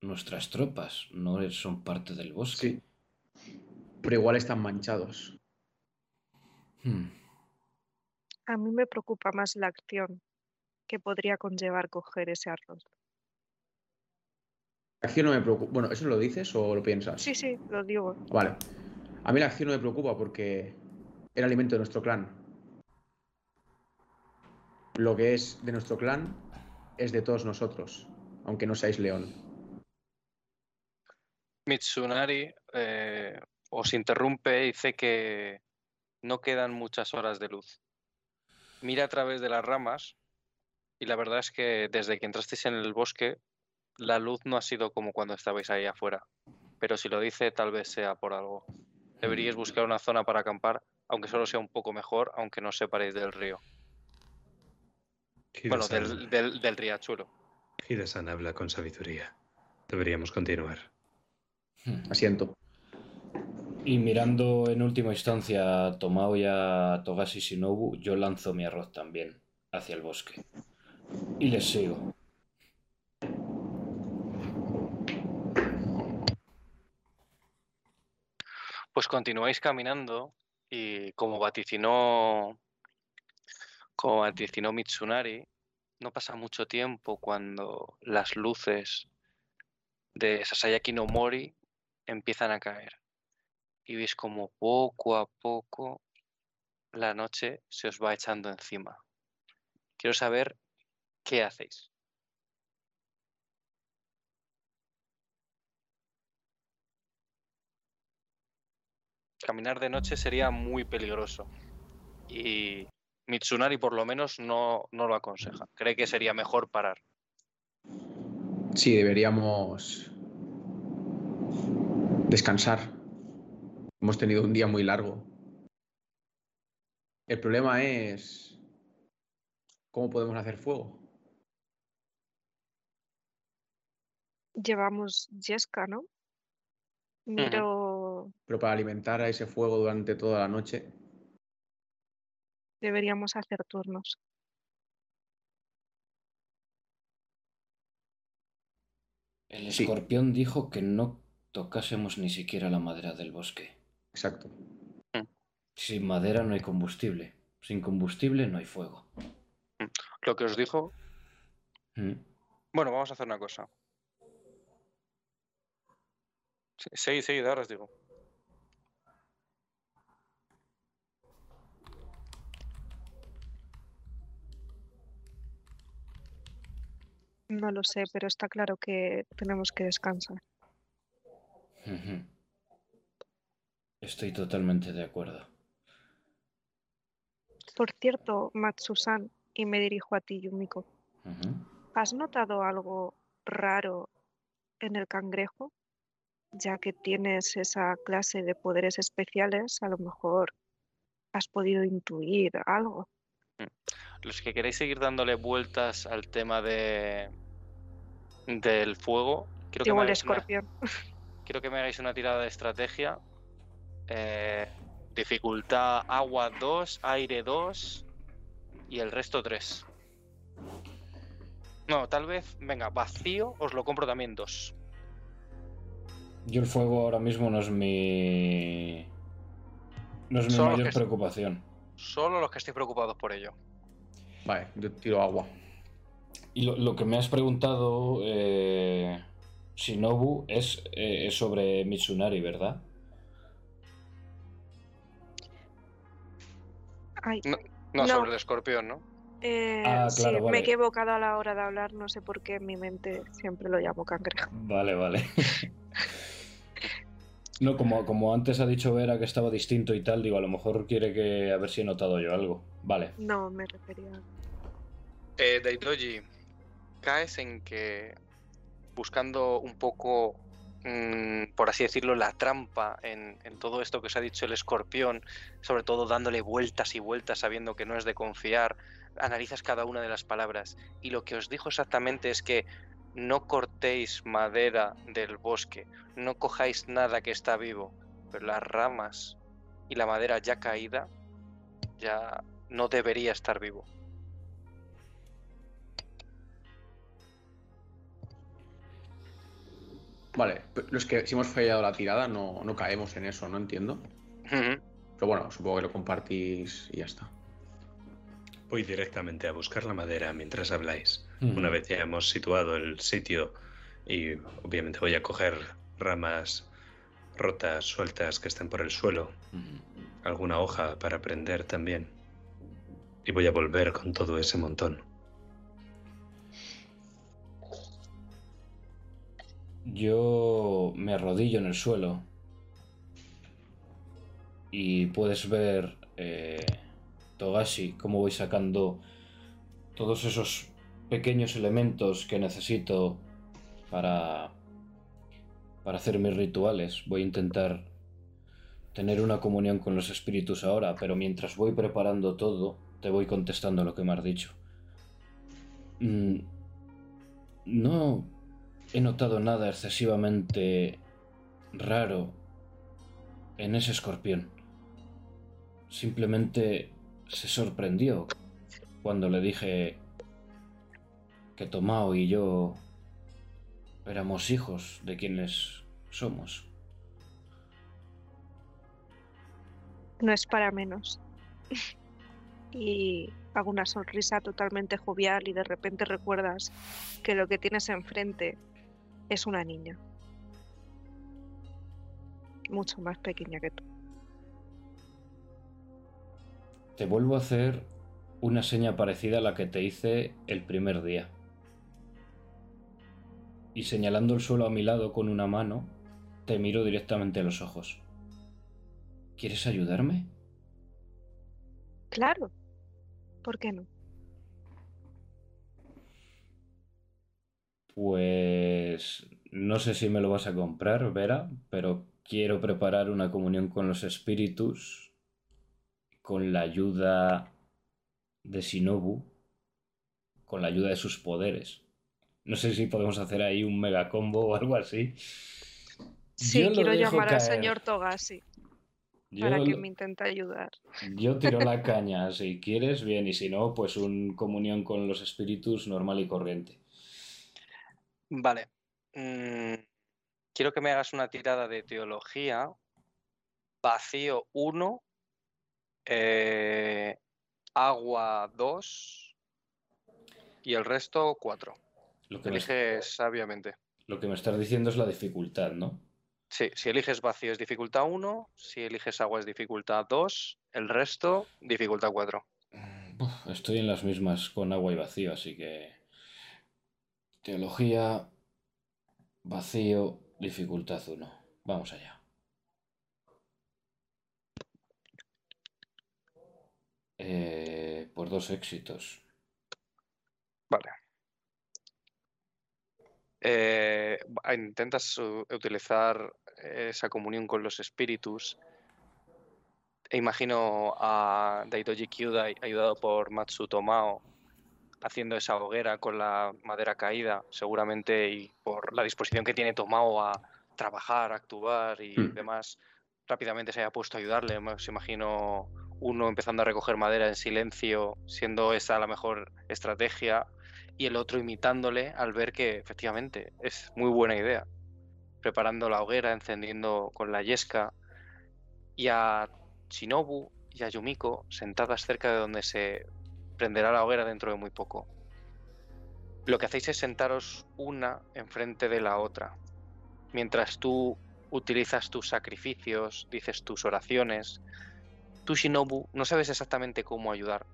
nuestras tropas, no son parte del bosque. Sí. Pero igual están manchados. Hmm. A mí me preocupa más la acción que podría conllevar coger ese arroz. La acción no me preocupa. Bueno, ¿eso lo dices o lo piensas? Sí, sí, lo digo. Vale. A mí la acción no me preocupa porque era alimento de nuestro clan. Lo que es de nuestro clan es de todos nosotros, aunque no seáis león. Mitsunari... Eh... os interrumpe y dice que no quedan muchas horas de luz. Mira a través de las ramas y la verdad es que desde que entrasteis en el bosque la luz no ha sido como cuando estabais ahí afuera. Pero si lo dice, tal vez sea por algo. Deberíais buscar una zona para acampar, aunque solo sea un poco mejor, aunque no os separéis del río. Hida-san. Bueno, del, del, del riachuelo. Hida-san habla con sabiduría. Deberíamos continuar. Asiento. Y mirando en última instancia a Tomao y a Togashi Shinobu, yo lanzo mi arroz también hacia el bosque. Y les sigo. Pues continuáis caminando y como vaticinó, como vaticinó Mitsunari, no pasa mucho tiempo cuando las luces de Sasayaki no Mori empiezan a caer. Y veis como poco a poco la noche se os va echando encima. Quiero saber qué hacéis. Caminar de noche sería muy peligroso. Y Mitsunari por lo menos no, no lo aconseja. Cree que sería mejor parar. Sí, deberíamos descansar. Hemos tenido un día muy largo. El problema es cómo podemos hacer fuego. Llevamos yesca, ¿no? Miro... Pero para alimentar a ese fuego durante toda la noche... Deberíamos hacer turnos. El escorpión sí dijo que no tocásemos ni siquiera la madera del bosque. Exacto. Sin madera no hay combustible. Sin combustible no hay fuego. Lo que os dijo... ¿Mm? Bueno, vamos a hacer una cosa. Sí, sí, ahora os digo. No lo sé, pero está claro que tenemos que descansar. Estoy totalmente de acuerdo. Por cierto, Matsu-san, y me dirijo a ti, Yumiko. Uh-huh. ¿Has notado algo raro en el cangrejo? Ya que tienes esa clase de poderes especiales, a lo mejor has podido intuir algo. Los que queréis seguir dándole vueltas al tema de del fuego, creo que, me hagáis una... creo que me hagáis una tirada de estrategia. Eh, dificultad agua dos, aire dos y el resto tres. No, tal vez, venga, vacío, os lo compro también dos. Yo el fuego ahora mismo no es mi... No es mi solo mayor preocupación. Solo los que estéis preocupados por ello. Vale, yo tiro agua. Y lo, lo que me has preguntado, eh, Shinobu, es eh, sobre Mitsunari, ¿verdad? Ay, no, no, no, sobre el escorpión, ¿no? Eh, ah, claro, sí, vale. Me he equivocado a la hora de hablar, no sé por qué en mi mente siempre lo llamo cangrejo. Vale, vale. No, como, como antes ha dicho Vera que estaba distinto y tal, digo, a lo mejor quiere que a ver si he notado yo algo. Vale. No, me refería a... Eh, Daidoji, caes en que buscando un poco, mmm, por así decirlo, la trampa en, en todo esto que os ha dicho el escorpión, sobre todo dándole vueltas y vueltas sabiendo que no es de confiar, analizas cada una de las palabras y lo que os dijo exactamente es que no cortéis madera del bosque, no cojáis nada que está vivo, pero las ramas y la madera ya caída ya no debería estar vivo. Vale, pero los que si hemos fallado la tirada no, no caemos en eso, no entiendo. Uh-huh. Pero bueno, supongo que lo compartís y ya está. Voy directamente a buscar la madera mientras habláis. Mm. Una vez ya hemos situado el sitio y obviamente voy a coger ramas rotas, sueltas, que estén por el suelo. Mm. Alguna hoja para prender también. Y voy a volver con todo ese montón. Yo me arrodillo en el suelo. Y puedes ver... Eh... Togashi, cómo voy sacando todos esos pequeños elementos que necesito para, para hacer mis rituales. Voy a intentar tener una comunión con los espíritus ahora, pero mientras voy preparando todo, te voy contestando lo que me has dicho. No he notado nada excesivamente raro en ese escorpión. Simplemente... se sorprendió cuando le dije que Tomao y yo éramos hijos de quienes somos. No es para menos. Y hago una sonrisa totalmente jovial y de repente recuerdas que lo que tienes enfrente es una niña. Mucho más pequeña que tú. Te vuelvo a hacer una seña parecida a la que te hice el primer día. Y señalando el suelo a mi lado con una mano, te miro directamente a los ojos. ¿Quieres ayudarme? Claro. ¿Por qué no? Pues... no sé si me lo vas a comprar, Vera, pero quiero preparar una comunión con los espíritus... con la ayuda de Shinobu, con la ayuda de sus poderes. No sé si podemos hacer ahí un mega combo o algo así. Sí, yo quiero llamar caer. Al señor Togashi yo para que lo... me intente ayudar. Yo tiro la caña, si quieres, bien, y si no, pues un comunión con los espíritus normal y corriente. Vale. Mm, quiero que me hagas una tirada de teología. Vacío uno. Eh, agua dos y el resto cuatro. Lo que eliges me... sabiamente. Lo que me estás diciendo es la dificultad, ¿no? Sí, si eliges vacío es dificultad uno, si eliges agua es dificultad dos, el resto dificultad cuatro. Estoy en las mismas con agua y vacío, así que... Teología, vacío, dificultad uno. Vamos allá. Eh, por dos éxitos. Vale. Eh, intentas utilizar esa comunión con los espíritus. E imagino a Daidoji Kyūdai, ayudado por Matsu Tomao, haciendo esa hoguera con la madera caída, seguramente, y por la disposición que tiene Tomao a trabajar, a actuar y mm. demás, rápidamente se haya puesto a ayudarle. Os imagino uno empezando a recoger madera en silencio, siendo esa la mejor estrategia, y el otro imitándole al ver que efectivamente es muy buena idea. Preparando la hoguera, encendiendo con la yesca, y a Shinobu y a Yumiko sentadas cerca de donde se prenderá la hoguera dentro de muy poco. Lo que hacéis es sentaros una enfrente de la otra, mientras tú utilizas tus sacrificios, dices tus oraciones. Tú, Shinobu, no sabes exactamente cómo ayudar,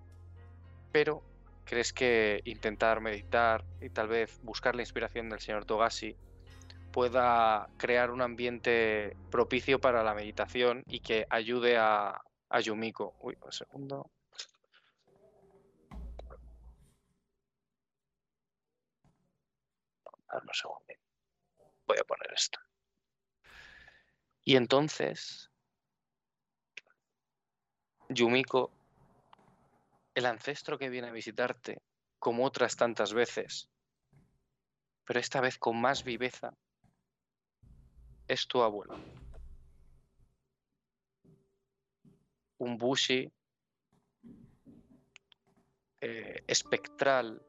pero crees que intentar meditar y tal vez buscar la inspiración del señor Togashi pueda crear un ambiente propicio para la meditación y que ayude a, a Yumiko. Uy, un segundo. Dame un segundo. Voy a poner esto. Y entonces, Yumiko, el ancestro que viene a visitarte, como otras tantas veces, pero esta vez con más viveza, es tu abuelo. Un bushi eh, espectral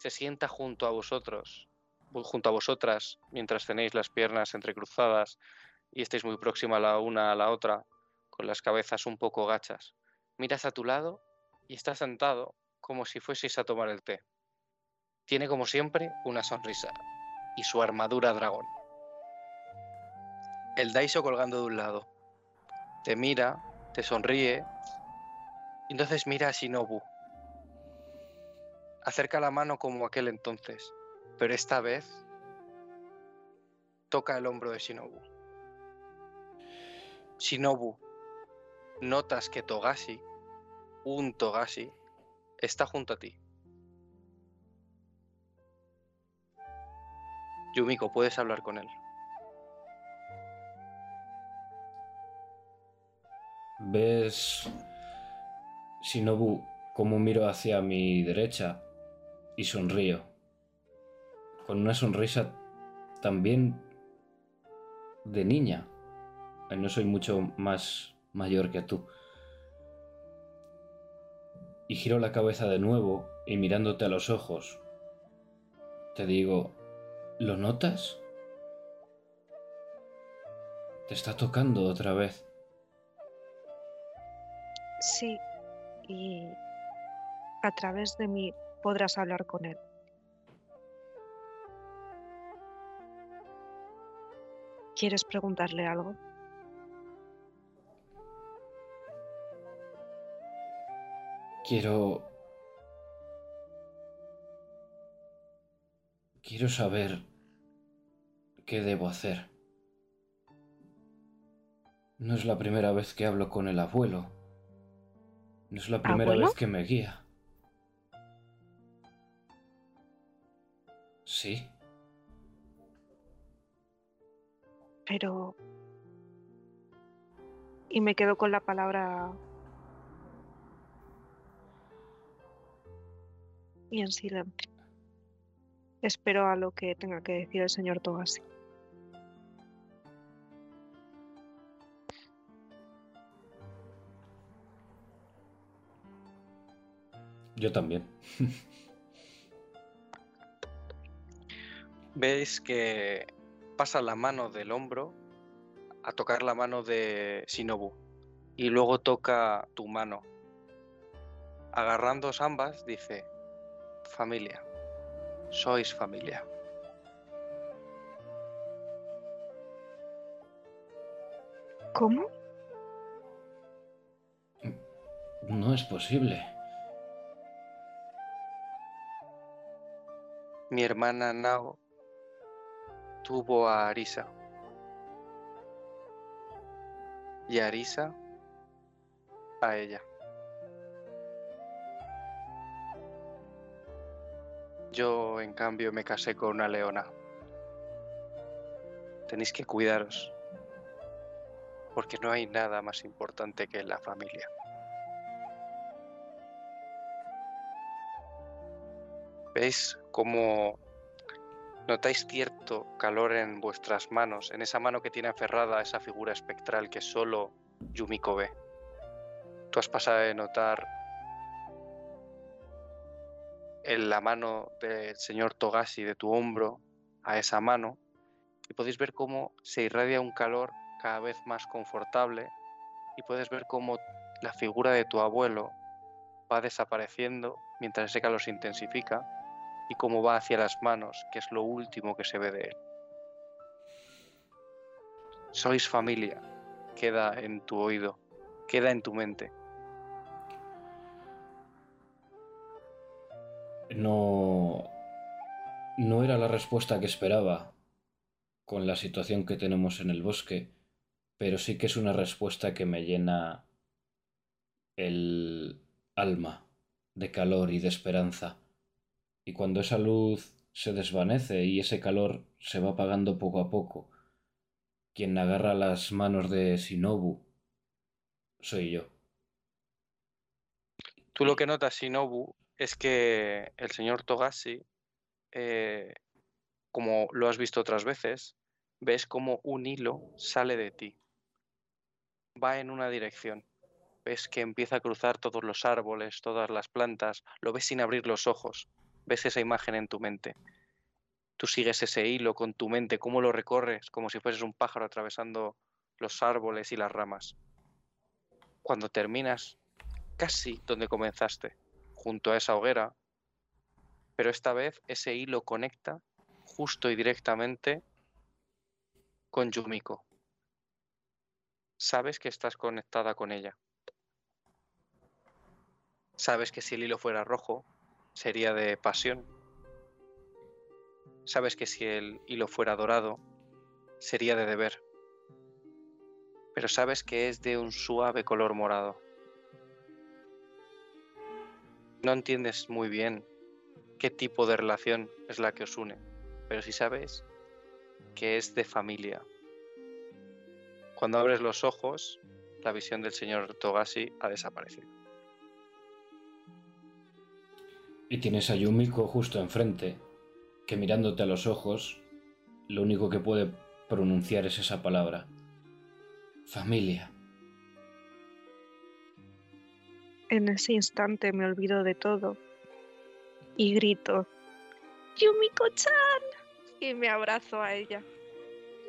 se sienta junto a vosotros, junto a vosotras, mientras tenéis las piernas entrecruzadas y estáis muy próxima la una a la otra, con las cabezas un poco gachas. Miras a tu lado y estás sentado como si fueseis a tomar el té. Tiene, como siempre, una sonrisa y su armadura dragón. El daiso colgando de un lado. Te mira, te sonríe, y entonces mira a Shinobu. Acerca la mano como aquel entonces, pero esta vez toca el hombro de Shinobu. Shinobu, notas que Togashi, un Togashi, está junto a ti. Yumiko, puedes hablar con él. ¿Ves, Shinobu, cómo miro hacia mi derecha y sonrío? Con una sonrisa también de niña. No soy mucho más mayor que tú. Y giro la cabeza de nuevo y mirándote a los ojos, te digo: ¿lo notas? Te está tocando otra vez. Sí, y a través de mí podrás hablar con él. ¿Quieres preguntarle algo? Quiero... Quiero saber qué debo hacer. No es la primera vez que hablo con el abuelo. No es la primera ¿Abuelo? vez que me guía. Sí. Pero... Y me quedo con la palabra... Y en silencio. Espero a lo que tenga que decir el señor Togashi. Yo también. Veis que pasa la mano del hombro a tocar la mano de Shinobu y luego toca tu mano. Agarrándoos ambas, dice: familia. Sois familia. ¿Cómo? No es posible. Mi hermana Nao tuvo a Arisa. Y Arisa a ella. Yo, en cambio, me casé con una leona. Tenéis que cuidaros, porque no hay nada más importante que la familia. ¿Veis cómo notáis cierto calor en vuestras manos, en esa mano que tiene aferrada a esa figura espectral que solo Yumiko ve? Tú has pasado de notar en la mano del señor Togashi, de tu hombro, a esa mano, y podéis ver cómo se irradia un calor cada vez más confortable, y puedes ver cómo la figura de tu abuelo va desapareciendo mientras ese calor se intensifica, y cómo va hacia las manos, que es lo último que se ve de él. Sois familia, queda en tu oído, queda en tu mente. No, no era la respuesta que esperaba con la situación que tenemos en el bosque, pero sí que es una respuesta que me llena el alma de calor y de esperanza. Y cuando esa luz se desvanece y ese calor se va apagando poco a poco, quien agarra las manos de Shinobu soy yo. Tú lo que notas, Shinobu, es que el señor Togashi, eh, como lo has visto otras veces, ves como un hilo sale de ti. Va en una dirección. Ves que empieza a cruzar todos los árboles, todas las plantas. Lo ves sin abrir los ojos. Ves esa imagen en tu mente. Tú sigues ese hilo con tu mente, cómo lo recorres, como si fueses un pájaro atravesando los árboles y las ramas. Cuando terminas, casi donde comenzaste, junto a esa hoguera, pero esta vez ese hilo conecta justo y directamente con Yumiko. Sabes que estás conectada con ella. Sabes que si el hilo fuera rojo, sería de pasión. Sabes que si el hilo fuera dorado, sería de deber. Pero sabes que es de un suave color morado. No entiendes muy bien qué tipo de relación es la que os une, pero sí sabes que es de familia. Cuando abres los ojos, la visión del señor Togashi ha desaparecido. Y tienes a Yumiko justo enfrente, que mirándote a los ojos, lo único que puede pronunciar es esa palabra. Familia. En ese instante me olvido de todo y grito, ¡Yumiko-chan! Y me abrazo a ella.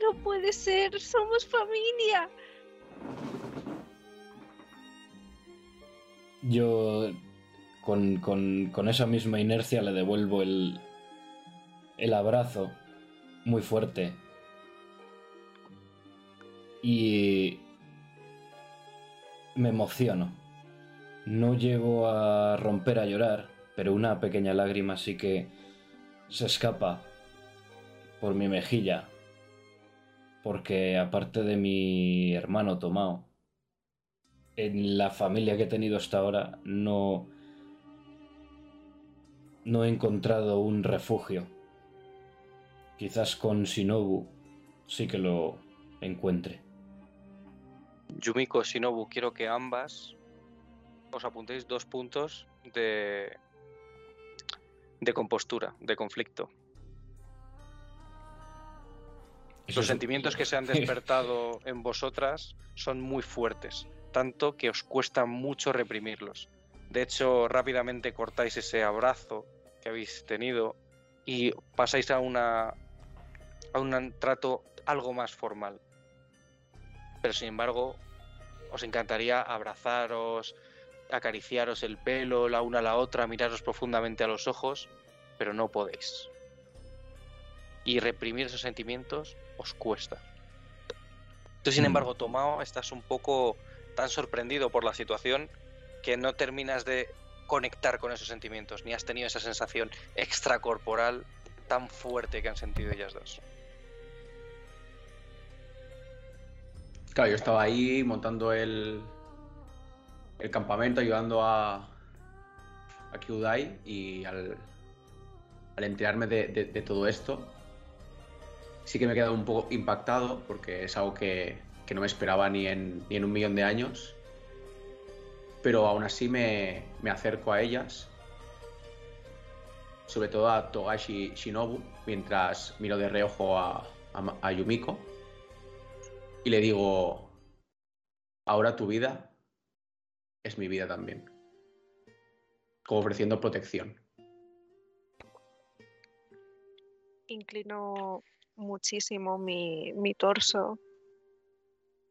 ¡No puede ser! ¡Somos familia! Yo... Con, con, con esa misma inercia le devuelvo el, el abrazo muy fuerte. Y me emociono. No llego a romper a llorar, pero una pequeña lágrima sí que se escapa por mi mejilla. Porque aparte de mi hermano Tomao, en la familia que he tenido hasta ahora no... No he encontrado un refugio. Quizás con Shinobu sí que lo encuentre. Yumiko, Shinobu, quiero que ambas os apuntéis dos puntos de, de compostura, de conflicto. Eso Los es... sentimientos que se han despertado en vosotras son muy fuertes, tanto que os cuesta mucho reprimirlos. De hecho, rápidamente cortáis ese abrazo que habéis tenido y pasáis a, una, a un trato algo más formal. Pero sin embargo, os encantaría abrazaros, acariciaros el pelo la una a la otra, miraros profundamente a los ojos, pero no podéis. Y reprimir esos sentimientos os cuesta. Tú, sin embargo, Tomao, estás un poco tan sorprendido por la situación que no terminas de conectar con esos sentimientos, ni has tenido esa sensación extracorporal tan fuerte que han sentido ellas dos. Claro, yo estaba ahí montando el, el campamento, ayudando a, a Kyūdai, y al, al enterarme de, de, de todo esto, sí que me he quedado un poco impactado, porque es algo que, que no me esperaba ni en, ni en un millón de años. Pero aún así me, me acerco a ellas, sobre todo a Togashi Shinobu, mientras miro de reojo a, a, a Yumiko, y le digo: ahora tu vida es mi vida también, como ofreciendo protección. Inclino muchísimo mi, mi torso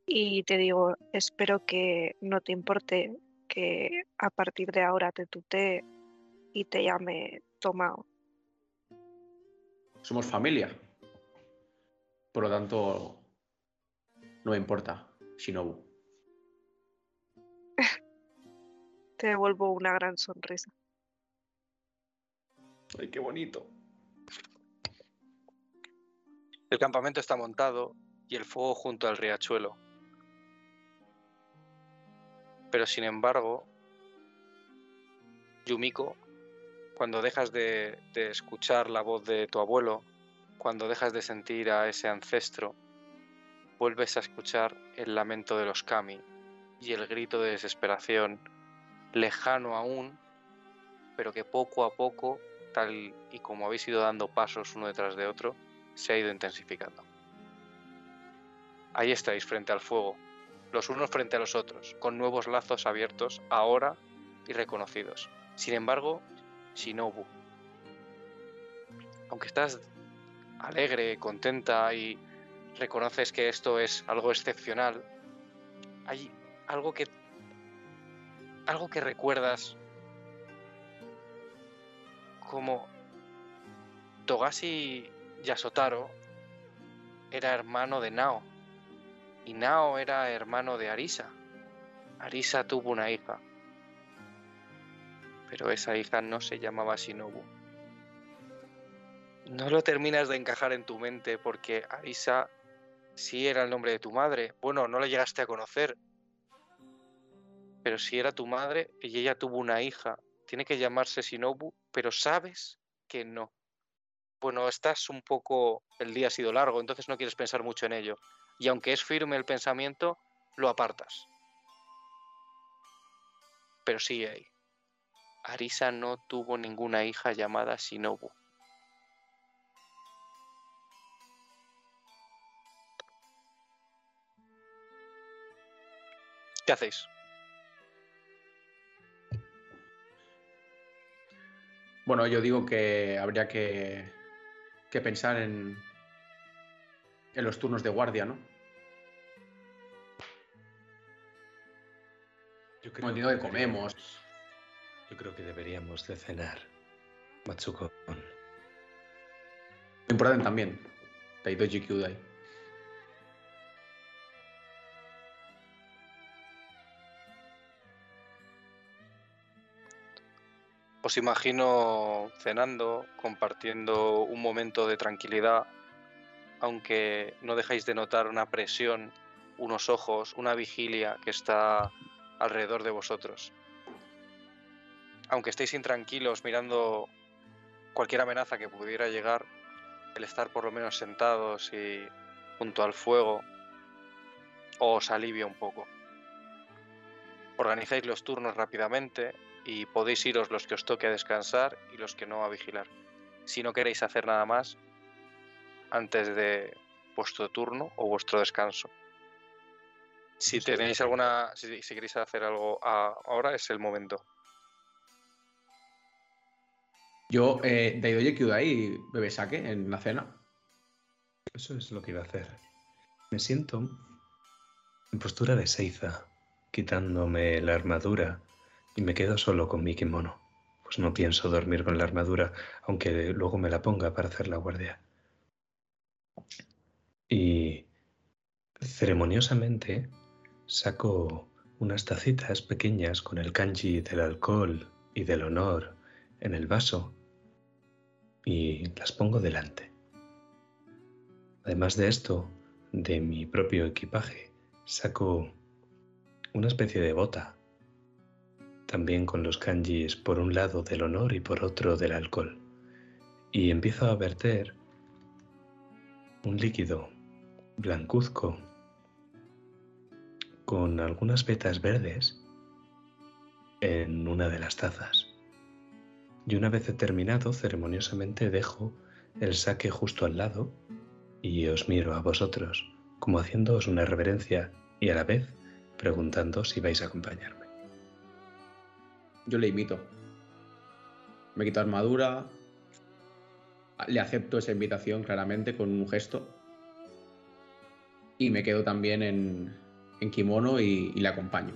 y te digo: espero que no te importe que a partir de ahora te tutee y te llame Tomao. Somos familia, por lo tanto no me importa, Shinobu. Te devuelvo una gran sonrisa. Ay, qué bonito. El campamento está montado y el fuego junto al riachuelo. Pero sin embargo, Yumiko, cuando dejas de, de escuchar la voz de tu abuelo, cuando dejas de sentir a ese ancestro, vuelves a escuchar el lamento de los kami y el grito de desesperación, lejano aún, pero que poco a poco, tal y como habéis ido dando pasos uno detrás de otro, se ha ido intensificando. Ahí estáis frente al fuego, los unos frente a los otros, con nuevos lazos abiertos ahora y reconocidos. Sin embargo, Shinobu, aunque estás alegre, contenta y reconoces que esto es algo excepcional, hay algo que algo que recuerdas como Togashi Yasotaro era hermano de Nao y Nao era hermano de Arisa. Arisa tuvo una hija, pero esa hija no se llamaba Shinobu. No lo terminas de encajar en tu mente porque Arisa sí era el nombre de tu madre. Bueno, no la llegaste a conocer, pero si era tu madre y ella tuvo una hija, tiene que llamarse Shinobu, pero sabes que no. Bueno, estás un poco... el día ha sido largo, entonces no quieres pensar mucho en ello. Y aunque es firme el pensamiento, lo apartas. Pero sigue ahí. Arisa no tuvo ninguna hija llamada Shinobu. ¿Qué hacéis? Bueno, yo digo que habría que, que pensar en, en los turnos de guardia, ¿no? Yo creo, no entiendo que, que comemos. Yo creo que deberíamos de cenar, Matsuko. Importante también, Daidoji Kyūdai. Os imagino cenando, compartiendo un momento de tranquilidad, aunque no dejáis de notar una presión, unos ojos, una vigilia que está alrededor de vosotros. Aunque estéis intranquilos mirando cualquier amenaza que pudiera llegar, el estar por lo menos sentados y junto al fuego os alivia un poco. Organizáis los turnos rápidamente y podéis iros los que os toque a descansar y los que no a vigilar. Si no queréis hacer nada más antes de vuestro turno o vuestro descanso. Si tenéis alguna... Si, si queréis hacer algo a, ahora es el momento. Yo, eh, Daidoji Kyūdai, bebe sake en la cena. Eso es lo que iba a hacer. Me siento en postura de seiza, quitándome la armadura, y me quedo solo con mi kimono. Pues no pienso dormir con la armadura, aunque luego me la ponga para hacer la guardia. Y ceremoniosamente saco unas tacitas pequeñas con el kanji del alcohol y del honor en el vaso y las pongo delante. Además de esto, de mi propio equipaje, saco una especie de bota también con los kanjis por un lado del honor y por otro del alcohol, y empieza a verter un líquido blancuzco con algunas vetas verdes en una de las tazas. Y una vez he terminado, ceremoniosamente dejo el sake justo al lado y os miro a vosotros, como haciéndoos una reverencia y a la vez preguntando si vais a acompañarme. Yo le invito. Me quito armadura, le acepto esa invitación claramente con un gesto y me quedo también en, en kimono y, y le acompaño.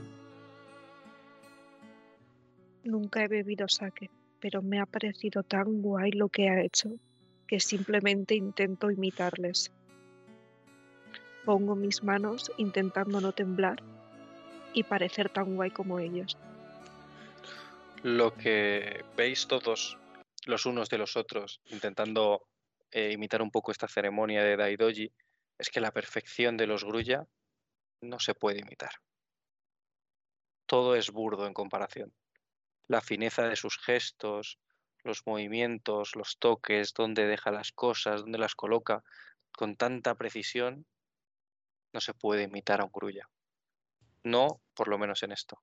Nunca he bebido sake, pero me ha parecido tan guay lo que ha hecho que simplemente intento imitarles. Pongo mis manos intentando no temblar y parecer tan guay como ellos. Lo que veis todos los unos de los otros intentando eh, imitar un poco esta ceremonia de Daidoji es que la perfección de los grulla no se puede imitar. Todo es burdo en comparación. La fineza de sus gestos, los movimientos, los toques, dónde deja las cosas, dónde las coloca, con tanta precisión, no se puede imitar a un grulla. No, por lo menos en esto.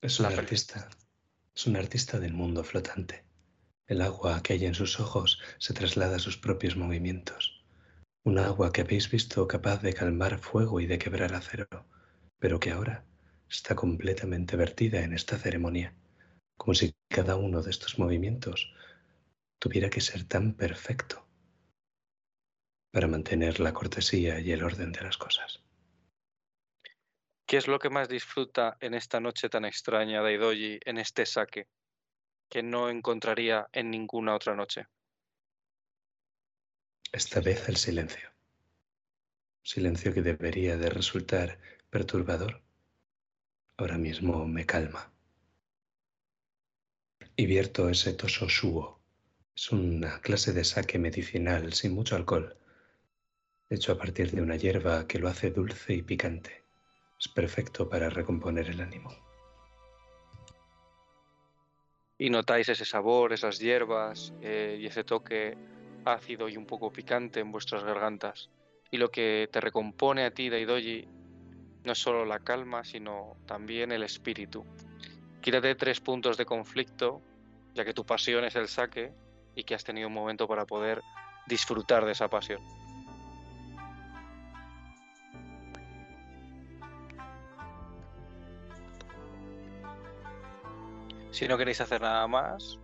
Es un artista. Es un artista del mundo flotante. El agua que hay en sus ojos se traslada a sus propios movimientos. Un agua que habéis visto capaz de calmar fuego y de quebrar acero, pero que ahora está completamente vertida en esta ceremonia. Como si cada uno de estos movimientos tuviera que ser tan perfecto para mantener la cortesía y el orden de las cosas. ¿Qué es lo que más disfruta en esta noche tan extraña, Daidoji, en este sake, que no encontraría en ninguna otra noche? Esta vez el silencio. Silencio que debería de resultar perturbador. Ahora mismo me calma. Y vierto ese toso shuo. Es una clase de sake medicinal sin mucho alcohol, hecho a partir de una hierba que lo hace dulce y picante. Es perfecto para recomponer el ánimo. Y notáis ese sabor, esas hierbas eh, y ese toque ácido y un poco picante en vuestras gargantas. Y lo que te recompone a ti, Daidoji, no es solo la calma, sino también el espíritu. Quítate tres puntos de conflicto, ya que tu pasión es el sake y que has tenido un momento para poder disfrutar de esa pasión. Si no queréis hacer nada más,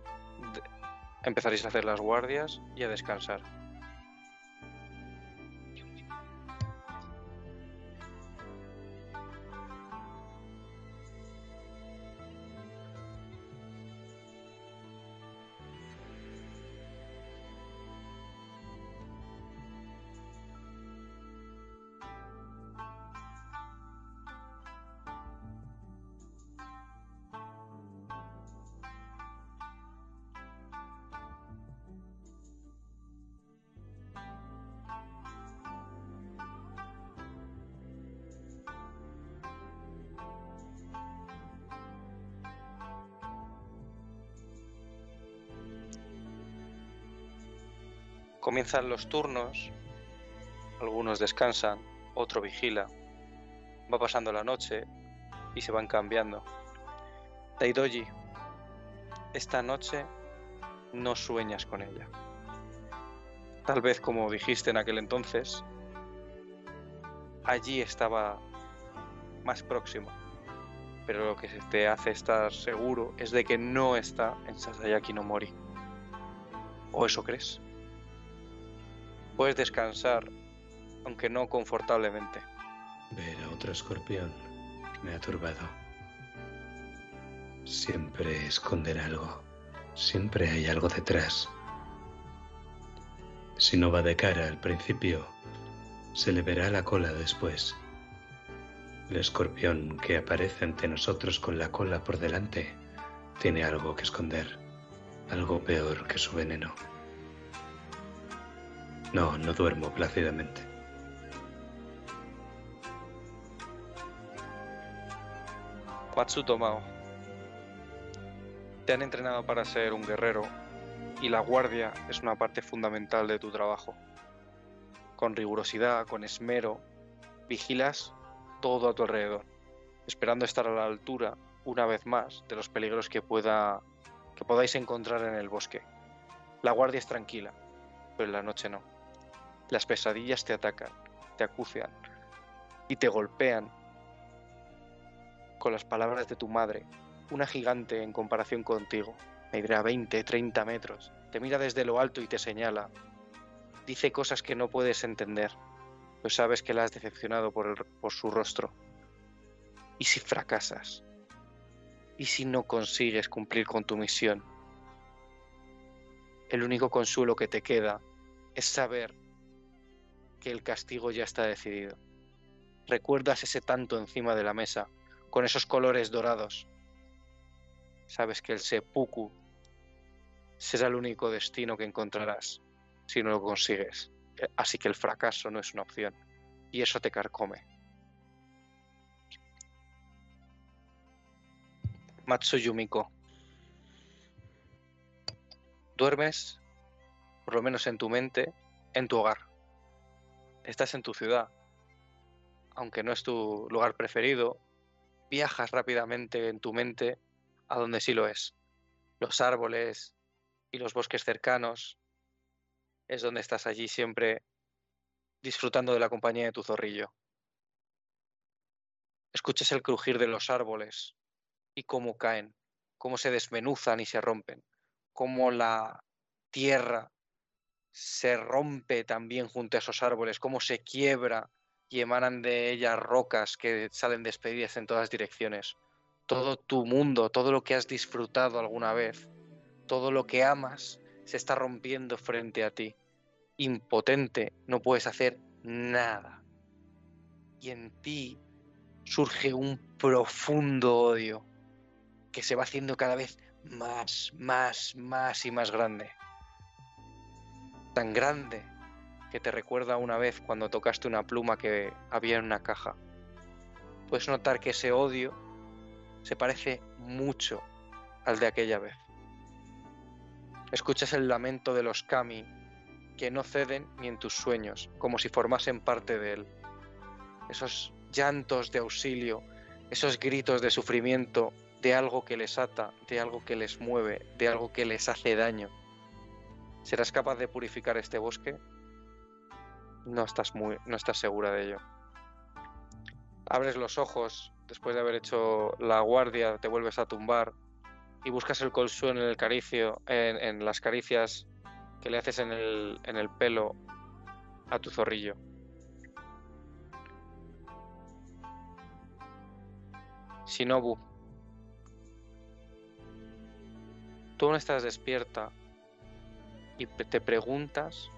empezaréis a hacer las guardias y a descansar. Comienzan los turnos, algunos descansan, otro vigila. Va pasando la noche y se van cambiando. Daidoji, esta noche no sueñas con ella. Tal vez como dijiste en aquel entonces, allí estaba más próximo. Pero lo que te hace estar seguro es de que no está en Sasayaki no Mori. ¿O eso crees? Puedes descansar, aunque no confortablemente. Ver a otro escorpión me ha turbado. Siempre esconder algo. Siempre hay algo detrás. Si no va de cara al principio, se le verá la cola después. El escorpión que aparece ante nosotros con la cola por delante tiene algo que esconder, algo peor que su veneno. No, no duermo plácidamente. Matsu Tomao, te han entrenado para ser un guerrero y la guardia es una parte fundamental de tu trabajo. Con rigurosidad, con esmero, vigilas todo a tu alrededor, esperando estar a la altura, una vez más, de los peligros que, pueda, que podáis encontrar en el bosque. La guardia es tranquila, pero en la noche no. Las pesadillas te atacan, te acucian y te golpean con las palabras de tu madre, una gigante en comparación contigo. Medirá veinte, treinta metros, te mira desde lo alto y te señala. Dice cosas que no puedes entender, pues sabes que la has decepcionado por, el, por su rostro. ¿Y si fracasas? ¿Y si no consigues cumplir con tu misión? El único consuelo que te queda es saber que el castigo ya está decidido. Recuerdas ese tanto encima de la mesa, con esos colores dorados. Sabes que el seppuku será el único destino que encontrarás si no lo consigues. Así que el fracaso no es una opción, y eso te carcome. Matsu Yumiko, duermes, por lo menos en tu mente, en tu hogar. Estás en tu ciudad, aunque no es tu lugar preferido. Viajas rápidamente en tu mente a donde sí lo es. Los árboles y los bosques cercanos es donde estás allí siempre, disfrutando de la compañía de tu zorrillo. Escuchas el crujir de los árboles y cómo caen, cómo se desmenuzan y se rompen, cómo la tierra se rompe también junto a esos árboles, cómo se quiebra y emanan de ellas rocas que salen despedidas en todas direcciones. Todo tu mundo, todo lo que has disfrutado alguna vez, todo lo que amas, se está rompiendo frente a ti. Impotente, no puedes hacer nada. Y en ti surge un profundo odio que se va haciendo cada vez más, más, más y más grande. Tan grande que te recuerda una vez cuando tocaste una pluma que había en una caja. Puedes notar que ese odio se parece mucho al de aquella vez. Escuchas el lamento de los kami, que no ceden ni en tus sueños, como si formasen parte de él. Esos llantos de auxilio, esos gritos de sufrimiento, de algo que les ata, de algo que les mueve, de algo que les hace daño. ¿Serás capaz de purificar este bosque? No estás muy, no estás segura de ello. Abres los ojos, después de haber hecho la guardia, te vuelves a tumbar, y buscas el consuelo en el caricio, en, en las caricias que le haces en el, en el pelo a tu zorrillo. Shinobu, tú no estás despierta y te preguntas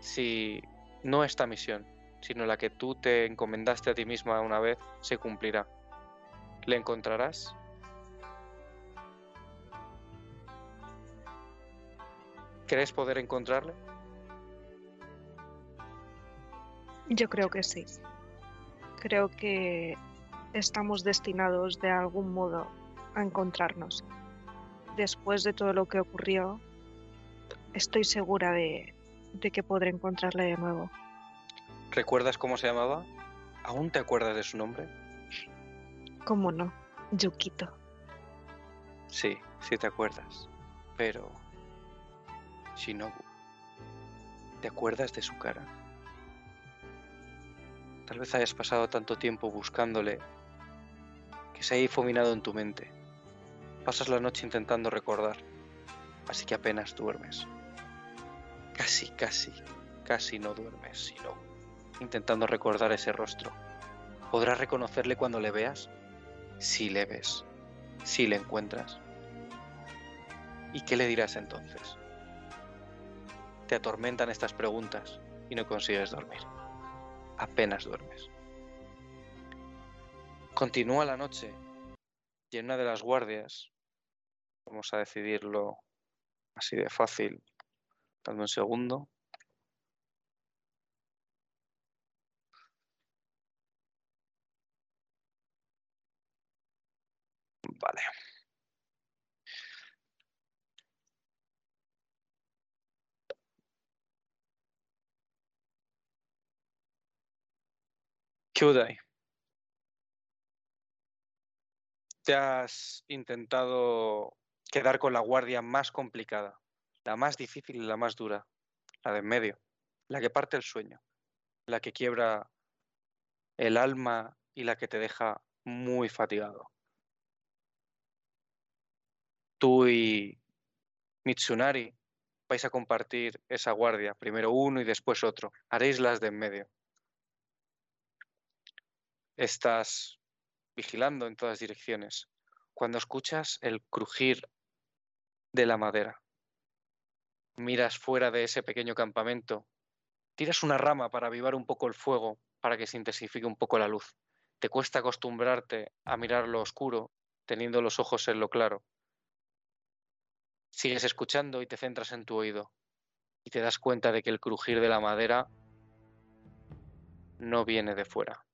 si no esta misión, sino la que tú te encomendaste a ti misma una vez, se cumplirá. ¿Le encontrarás? ¿Crees poder encontrarle? Yo creo que sí. Creo que estamos destinados de algún modo a encontrarnos. Después de todo lo que ocurrió, estoy segura de, de que podré encontrarle de nuevo. ¿Recuerdas cómo se llamaba? ¿Aún te acuerdas de su nombre? ¿Cómo no? Yukito. Sí, sí te acuerdas, pero... Shinobu, ¿te acuerdas de su cara? Tal vez hayas pasado tanto tiempo buscándole que se haya difuminado en tu mente. Pasas la noche intentando recordar, así que apenas duermes. Casi, casi, casi no duermes, Shinobu, intentando recordar ese rostro. ¿Podrás reconocerle cuando le veas? Si le ves, si le encuentras. ¿Y qué le dirás entonces? Te atormentan estas preguntas y no consigues dormir. Apenas duermes. Continúa la noche y en una de las guardias, vamos a decidirlo así de fácil, dame un segundo. Vale. Kyūdai, te has intentado quedar con la guardia más complicada, la más difícil y la más dura, la de en medio, la que parte el sueño, la que quiebra el alma y la que te deja muy fatigado. Tú y Mitsunari vais a compartir esa guardia, primero uno y después otro. Haréis las de en medio. Estás vigilando en todas direcciones cuando escuchas el crujir de la madera. Miras fuera de ese pequeño campamento, tiras una rama para avivar un poco el fuego, para que se intensifique un poco la luz. Te cuesta acostumbrarte a mirar lo oscuro, teniendo los ojos en lo claro. Sigues escuchando y te centras en tu oído y te das cuenta de que el crujir de la madera no viene de fuera.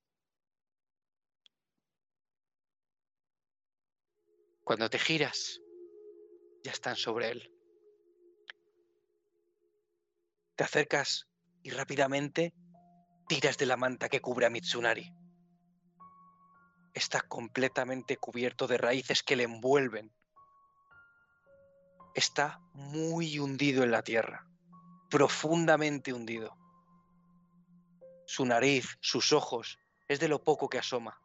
Cuando te giras, ya están sobre él. Te acercas y rápidamente tiras de la manta que cubre a Mitsunari. Está completamente cubierto de raíces que le envuelven. Está muy hundido en la tierra, profundamente hundido. Su nariz, sus ojos, es de lo poco que asoma.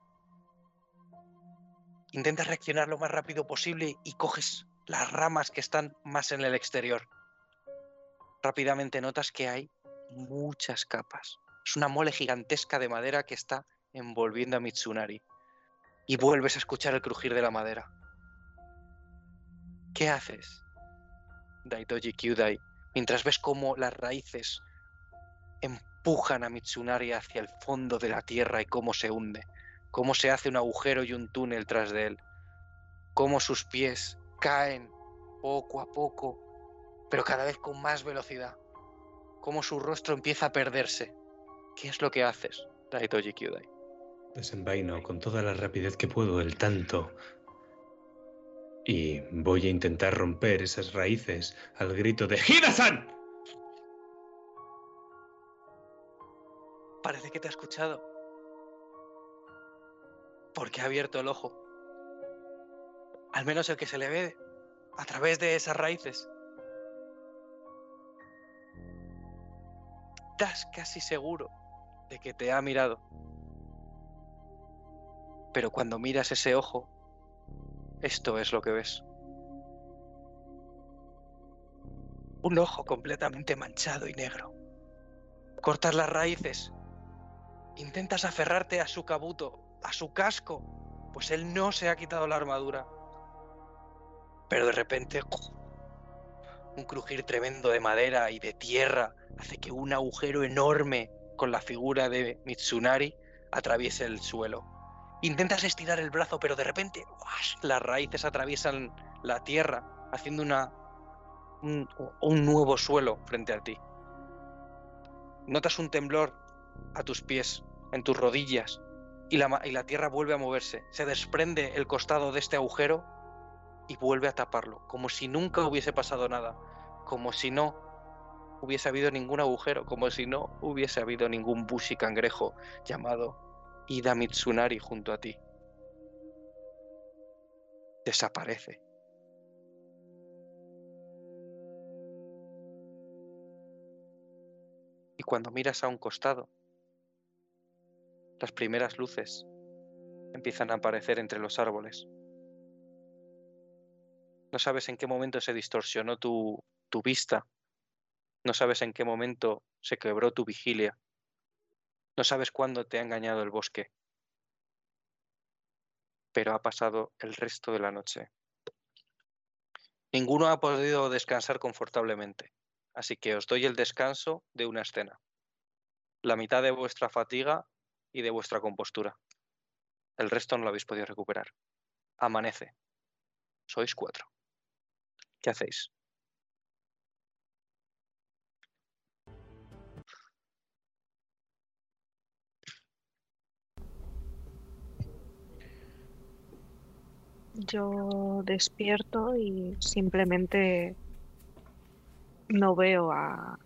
Intentas reaccionar lo más rápido posible y coges las ramas que están más en el exterior. Rápidamente notas que hay muchas capas. Es una mole gigantesca de madera que está envolviendo a Mitsunari. Y vuelves a escuchar el crujir de la madera. ¿Qué haces, Daidoji Kyūdai, mientras ves cómo las raíces empujan a Mitsunari hacia el fondo de la tierra y cómo se hunde, cómo se hace un agujero y un túnel tras de él, cómo sus pies caen poco a poco, pero cada vez con más velocidad, cómo su rostro empieza a perderse? ¿Qué es lo que haces, Daidoji Kyūdai? Desenvaino con toda la rapidez que puedo el tanto y voy a intentar romper esas raíces al grito de ¡Hida-san! Parece que te ha escuchado, porque ha abierto el ojo. Al menos el que se le ve a través de esas raíces. Estás casi seguro de que te ha mirado. Pero cuando miras ese ojo, esto es lo que ves. Un ojo completamente manchado y negro. Cortas las raíces. Intentas aferrarte a su kabuto, a su casco, pues él no se ha quitado la armadura. Pero de repente, un crujir tremendo de madera y de tierra hace que un agujero enorme con la figura de Mitsunari atraviese el suelo. Intentas estirar el brazo, pero de repente ¡uash!, las raíces atraviesan la tierra, haciendo una, un, un nuevo suelo frente a ti. Notas un temblor a tus pies, en tus rodillas, y la, y la tierra vuelve a moverse. Se desprende el costado de este agujero y vuelve a taparlo, como si nunca hubiese pasado nada, como si no hubiese habido ningún agujero, como si no hubiese habido ningún bushi cangrejo llamado Hida Mitsunari junto a ti. Desaparece. Y cuando miras a un costado, las primeras luces empiezan a aparecer entre los árboles. No sabes en qué momento se distorsionó tu, tu vista. No sabes en qué momento se quebró tu vigilia. No sabes cuándo te ha engañado el bosque, pero ha pasado el resto de la noche. Ninguno ha podido descansar confortablemente, así que os doy el descanso de una escena. La mitad de vuestra fatiga y de vuestra compostura. El resto no lo habéis podido recuperar. Amanece. Sois cuatro. ¿Qué hacéis? Yo despierto y simplemente no veo a,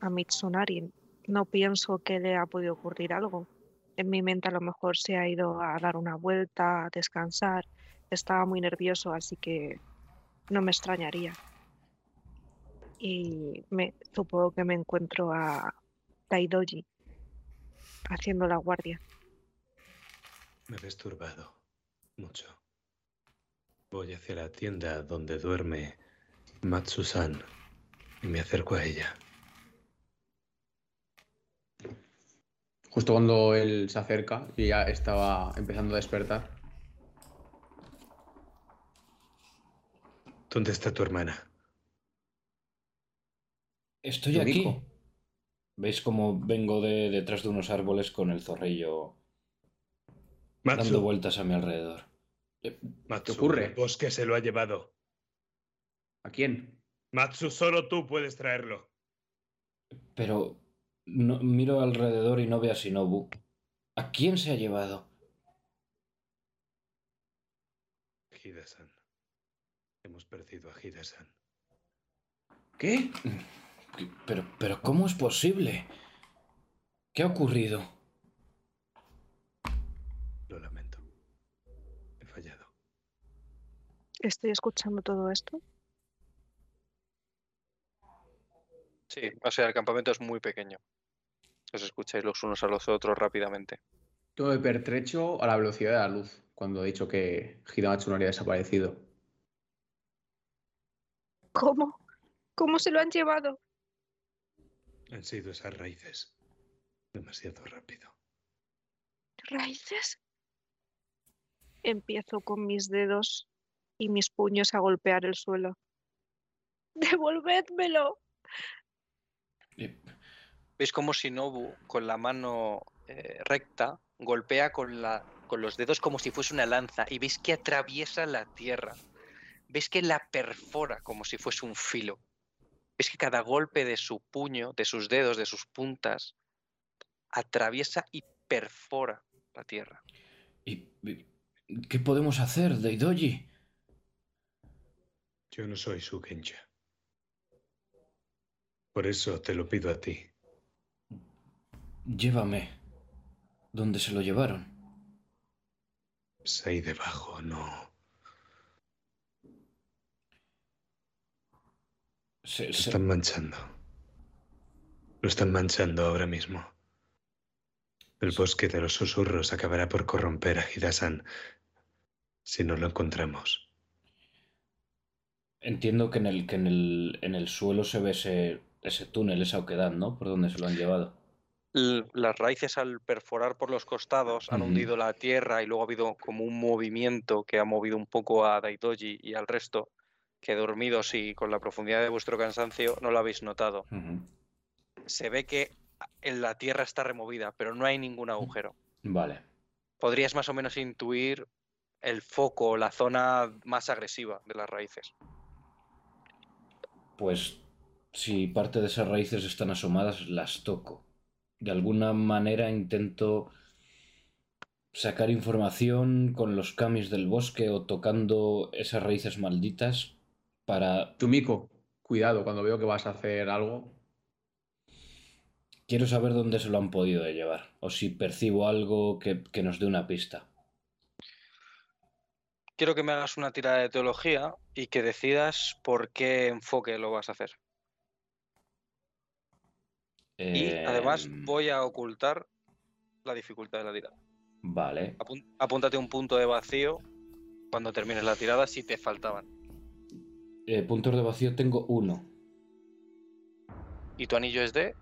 a Mitsunari. No pienso que le ha podido ocurrir algo. En mi mente a lo mejor se ha ido a dar una vuelta, a descansar. Estaba muy nervioso, así que no me extrañaría. Y me, supongo que me encuentro a Daidoji haciendo la guardia. Me he disturbado mucho. Voy hacia la tienda donde duerme Matsu-san y me acerco a ella. Justo cuando él se acerca y ya estaba empezando a despertar. ¿Dónde está tu hermana? Estoy Yumiko. Aquí. ¿Veis cómo vengo de detrás de unos árboles con el zorrillo Matsu. Dando vueltas a mi alrededor? Matsu, ¿qué ocurre? El bosque se lo ha llevado. ¿A quién? Matsu, solo tú puedes traerlo. Pero no, miro alrededor y no veo a Shinobu. ¿A quién se ha llevado? Hida-san. Hemos perdido a Hida-san. ¿Qué? Pero, pero, ¿cómo es posible? ¿Qué ha ocurrido? Lo lamento. He fallado. ¿Estoy escuchando todo esto? Sí, o sea, el campamento es muy pequeño. Os escucháis los unos a los otros rápidamente. Todo de pertrecho a la velocidad de la luz, cuando he dicho que Hida Mitsunari había desaparecido. ¿Cómo? ¿Cómo se lo han llevado? Han sido esas raíces. Demasiado rápido. ¿Raíces? Empiezo con mis dedos y mis puños a golpear el suelo. ¡Devolvédmelo! ¿Veis cómo Shinobu, con la mano eh, recta, golpea con, la, con los dedos como si fuese una lanza? Y veis que atraviesa la tierra. Veis que la perfora como si fuese un filo. Veis que cada golpe de su puño, de sus dedos, de sus puntas, atraviesa y perfora la tierra. ¿Y qué podemos hacer, Daidoji? Yo no soy su Kenja. Por eso te lo pido a ti. Llévame. ¿Dónde se lo llevaron? Es ahí debajo, no... Se, se... Lo están manchando. Lo están manchando ahora mismo. El bosque de los susurros acabará por corromper a Hida-san si no lo encontramos. Entiendo que en el, que en el, en el suelo se ve ese, ese túnel, esa oquedad, ¿no? Por donde se lo han llevado. Las raíces, al perforar por los costados, han mm. hundido la tierra y luego ha habido como un movimiento que ha movido un poco a Daidoji y al resto, que dormidos y con la profundidad de vuestro cansancio no lo habéis notado. Uh-huh. Se ve que la tierra está removida, pero no hay ningún agujero. Vale. Podrías más o menos intuir el foco, la zona más agresiva de las raíces. Pues si parte de esas raíces están asomadas, las toco. De alguna manera intento sacar información con los kamis del bosque o tocando esas raíces malditas. Para... Yumiko, cuidado cuando veo que vas a hacer algo. Quiero saber dónde se lo han podido llevar. O si percibo algo que, que nos dé una pista. Quiero que me hagas una tirada de teología y que decidas por qué enfoque lo vas a hacer. Eh... Y además voy a ocultar la dificultad de la tirada. Vale. Apunt- apúntate un punto de vacío cuando termines la tirada si te faltaban. Eh, puntos de vacío tengo uno. ¿Y tu anillo es de...?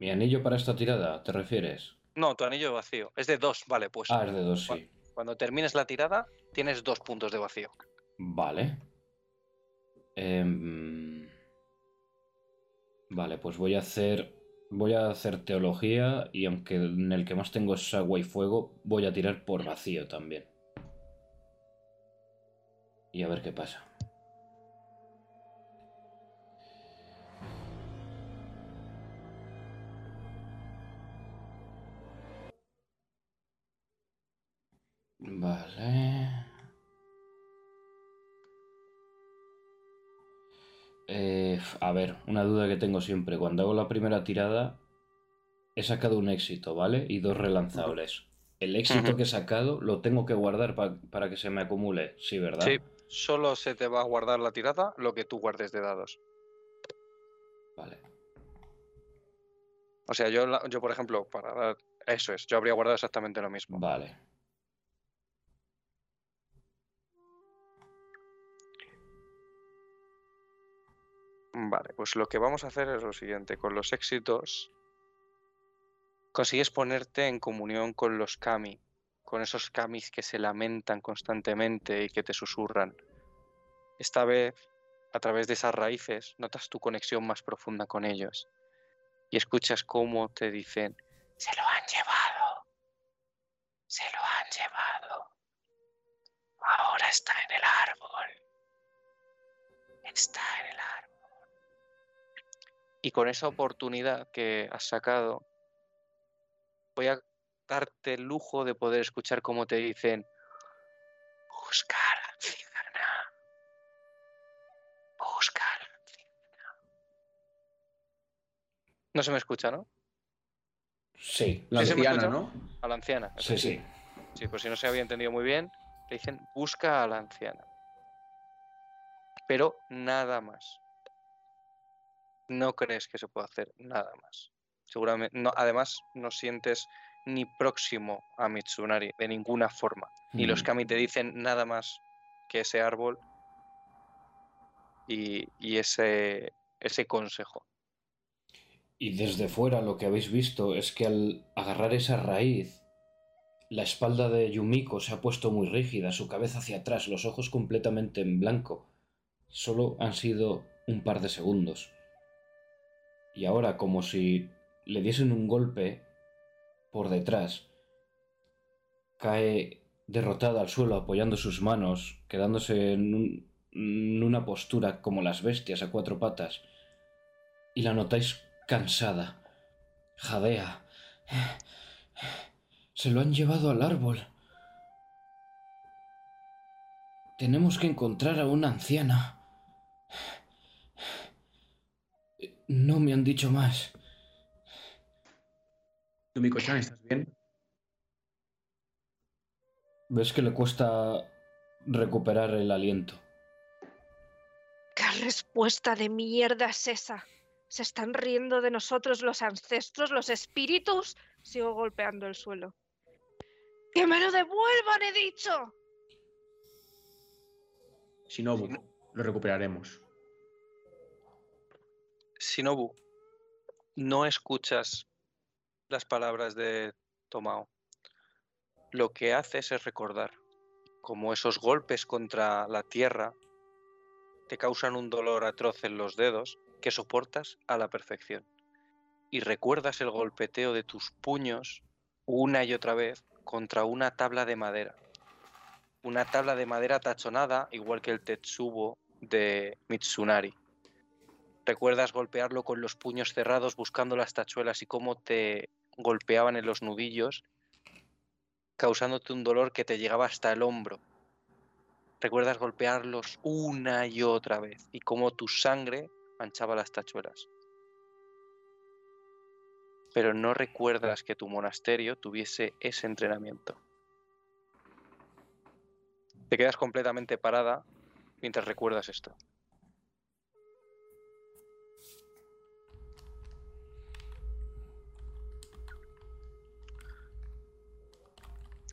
¿Mi anillo para esta tirada, te refieres? No, tu anillo de vacío. Es de dos, vale, pues. Ah, es de dos, cuando, sí. Cuando termines la tirada, tienes dos puntos de vacío. Vale. Eh... Vale, pues voy a hacer... Voy a hacer teología y aunque en el que más tengo es agua y fuego, voy a tirar por vacío también. Y a ver qué pasa. Vale. Eh, a ver, una duda que tengo siempre. Cuando hago la primera tirada, he sacado un éxito, ¿vale? Y dos relanzables. El éxito uh-huh. que he sacado lo tengo que guardar pa para que se me acumule, ¿sí, verdad? Sí, solo se te va a guardar la tirada lo que tú guardes de dados. Vale. O sea, yo, yo por ejemplo, para dar... Eso es, yo habría guardado exactamente lo mismo. Vale. Vale, pues lo que vamos a hacer es lo siguiente. Con los éxitos, consigues ponerte en comunión con los kami, con esos kamis que se lamentan constantemente y que te susurran. Esta vez, a través de esas raíces, notas tu conexión más profunda con ellos. Y escuchas cómo te dicen: ¡se lo han llevado! ¡Se lo han llevado! ¡Ahora está en el árbol! ¡Está en el árbol! Y con esa oportunidad que has sacado, voy a darte el lujo de poder escuchar cómo te dicen: ¡buscar a la cigana! ¡Buscar a la cigana! No se me escucha, ¿no? Sí, la ¿Sí anciana, ¿no? A la anciana. Sí, sí. Sí, pues si no se había entendido muy bien, le dicen: busca a la anciana. Pero nada más. No crees que se pueda hacer nada más. Seguramente, no, además, no sientes ni próximo a Mitsunari de ninguna forma. Mm. Y los kami te dicen nada más que ese árbol y, y ese, ese consejo. Y desde fuera lo que habéis visto es que al agarrar esa raíz, la espalda de Yumiko se ha puesto muy rígida, su cabeza hacia atrás, los ojos completamente en blanco. Solo han sido un par de segundos. Y ahora, como si le diesen un golpe por detrás, cae derrotada al suelo apoyando sus manos, quedándose en, un, en una postura como las bestias a cuatro patas. Y la notáis cansada, jadea. Se lo han llevado al árbol. Tenemos que encontrar a una anciana. No me han dicho más. Yumiko-chan, ¿estás bien? Ves que le cuesta recuperar el aliento. ¿Qué respuesta de mierda es esa? ¿Se están riendo de nosotros los ancestros, los espíritus? Sigo golpeando el suelo. ¡Que me lo devuelvan, he dicho! Shinobu, lo recuperaremos. Shinobu, no escuchas las palabras de Tomao. Lo que haces es recordar cómo esos golpes contra la tierra te causan un dolor atroz en los dedos que soportas a la perfección, y recuerdas el golpeteo de tus puños una y otra vez contra una tabla de madera, una tabla de madera tachonada igual que el tetsubo de Mitsunari. Recuerdas golpearlo con los puños cerrados buscando las tachuelas y cómo te golpeaban en los nudillos, causándote un dolor que te llegaba hasta el hombro. Recuerdas golpearlos una y otra vez y cómo tu sangre manchaba las tachuelas. Pero no recuerdas que tu monasterio tuviese ese entrenamiento. Te quedas completamente parada mientras recuerdas esto.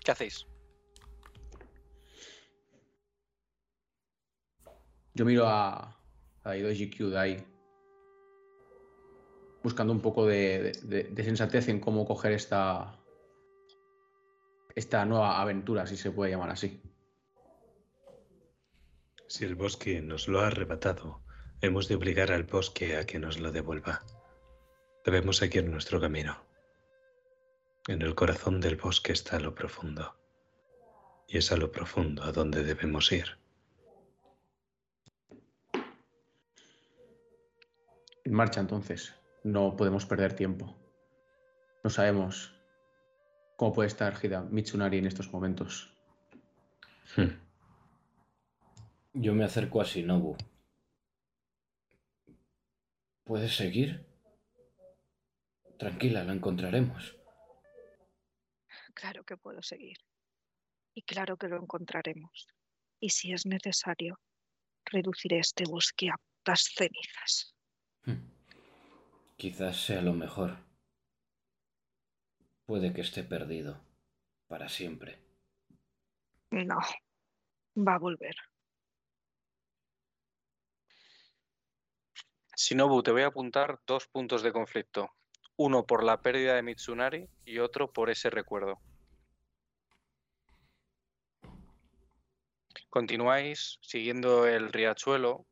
¿Qué hacéis? Yo miro a Daidoji Kyūdai, buscando un poco de, de, de sensatez en cómo coger esta, esta nueva aventura, si se puede llamar así. Si el bosque nos lo ha arrebatado, hemos de obligar al bosque a que nos lo devuelva. Debemos seguir nuestro camino. En el corazón del bosque está lo profundo, y es a lo profundo a donde debemos ir. En marcha, entonces. No podemos perder tiempo. No sabemos cómo puede estar Hida Mitsunari en estos momentos. Hmm. Yo me acerco a Shinobu. ¿Puedes seguir? Tranquila, la encontraremos. Claro que puedo seguir. Y claro que lo encontraremos. Y si es necesario, reduciré este bosque a putas cenizas. Hmm. Quizás sea lo mejor. Puede que esté perdido. Para siempre. No. Va a volver. Shinobu, te voy a apuntar dos puntos de conflicto. Uno por la pérdida de Mitsunari y otro por ese recuerdo. Continuáis siguiendo el riachuelo,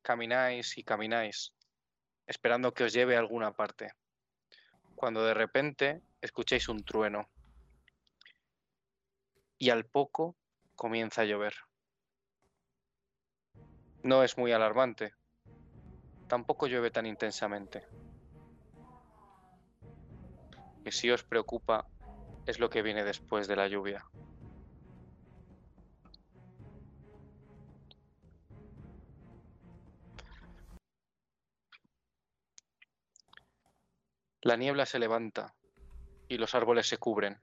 camináis y camináis, esperando que os lleve a alguna parte. Cuando de repente escucháis un trueno y al poco comienza a llover. No es muy alarmante. Tampoco llueve tan intensamente. Lo que sí os preocupa es lo que viene después de la lluvia. La niebla se levanta y los árboles se cubren.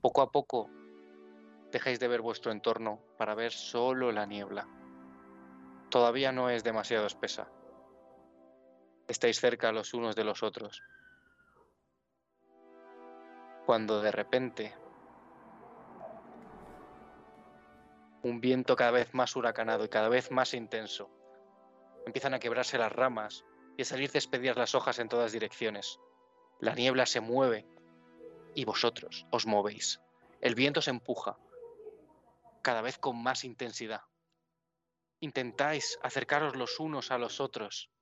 Poco a poco dejáis de ver vuestro entorno para ver solo la niebla. Todavía no es demasiado espesa. Estáis cerca los unos de los otros. Cuando de repente un viento cada vez más huracanado y cada vez más intenso. Empiezan a quebrarse las ramas y a salir despedidas las hojas en todas direcciones. La niebla se mueve y vosotros os movéis. El viento se empuja, cada vez con más intensidad. Intentáis acercaros los unos a los otros,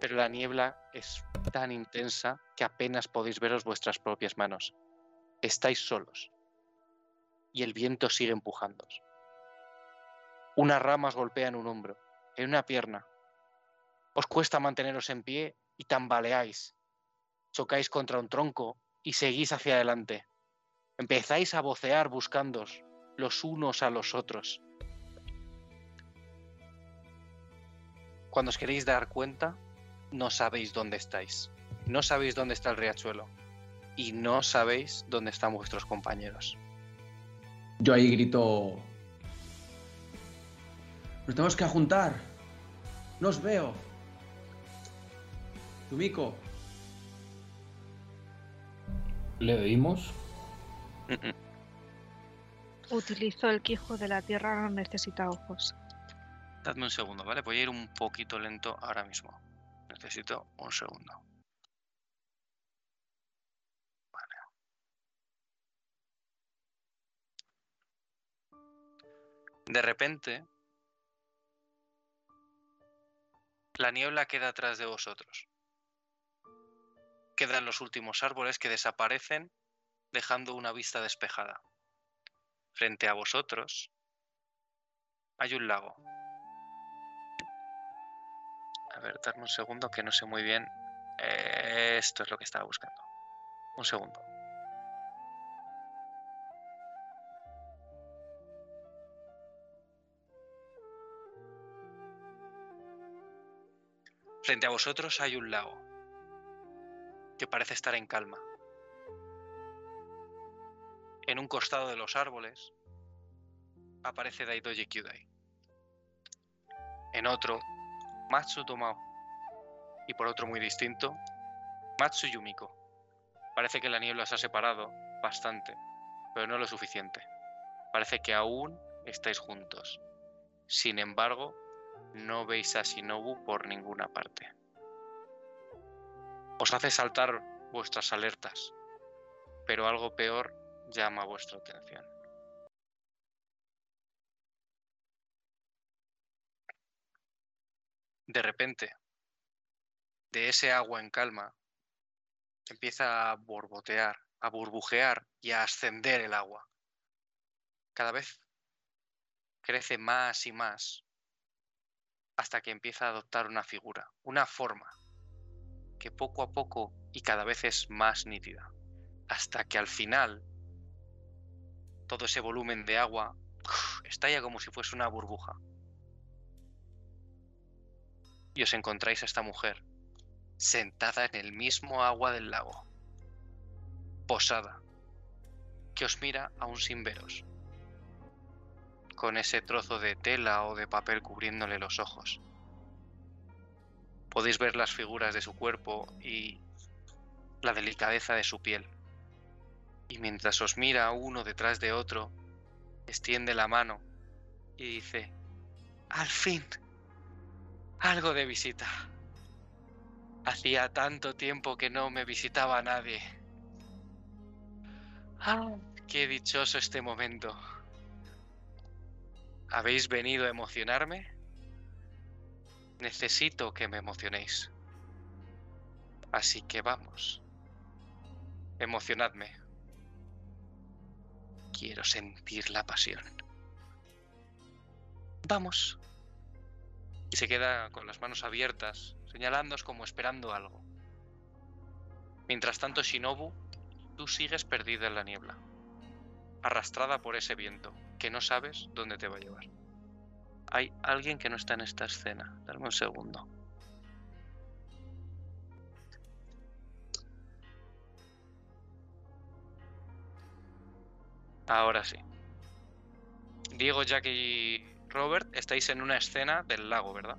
pero la niebla es tan intensa que apenas podéis veros vuestras propias manos. Estáis solos y el viento sigue empujándoos. Unas ramas golpean un hombro, en una pierna. Os cuesta manteneros en pie y tambaleáis. Chocáis contra un tronco y seguís hacia adelante. Empezáis a vocear buscándoos los unos a los otros. Cuando os queréis dar cuenta, no sabéis dónde estáis. No sabéis dónde está el riachuelo. Y no sabéis dónde están vuestros compañeros. Yo ahí grito... ¡Nos tenemos que juntar! ¡No os veo! ¡Yumiko! ¿Le oímos? Utilizo el quijo de la tierra, no necesita ojos. Dadme un segundo, ¿vale? Voy a ir un poquito lento ahora mismo. Necesito un segundo. Vale. De repente, la niebla queda atrás de vosotros. Quedan los últimos árboles que desaparecen, dejando una vista despejada. Frente a vosotros hay un lago. A ver, darme un segundo que no sé muy bien. Eh, esto es lo que estaba buscando. Un segundo. Frente a vosotros hay un lago que parece estar en calma. En un costado de los árboles aparece Daidoji Kyūdai. En otro, Matsu Tomao, y por otro muy distinto, Matsu Yumiko. Parece que la niebla se ha separado bastante, pero no lo suficiente. Parece que aún estáis juntos. Sin embargo, no veis a Shinobu por ninguna parte. Os hace saltar vuestras alertas, pero algo peor llama vuestra atención. De repente, de ese agua en calma, empieza a borbotear, a burbujear y a ascender el agua. Cada vez crece más y más hasta que empieza a adoptar una figura, una forma, que poco a poco y cada vez es más nítida, hasta que al final todo ese volumen de agua estalla como si fuese una burbuja. Y os encontráis a esta mujer sentada en el mismo agua del lago, posada, que os mira aún sin veros, con ese trozo de tela o de papel cubriéndole los ojos. Podéis ver las figuras de su cuerpo y la delicadeza de su piel. Y mientras os mira uno detrás de otro, extiende la mano y dice: ¡Al fin! ¡Algo de visita! Hacía tanto tiempo que no me visitaba nadie. ¡Ah, qué dichoso este momento! ¿Habéis venido a emocionarme? Necesito que me emocionéis. Así que vamos. Emocionadme. Quiero sentir la pasión. Vamos. Y se queda con las manos abiertas, señalándoos como esperando algo. Mientras tanto, Shinobu, tú sigues perdida en la niebla, arrastrada por ese viento, que no sabes dónde te va a llevar. Hay alguien que no está en esta escena. Dame un segundo. Ahora sí. Diego, Jack y Robert, estáis en una escena del lago, ¿verdad?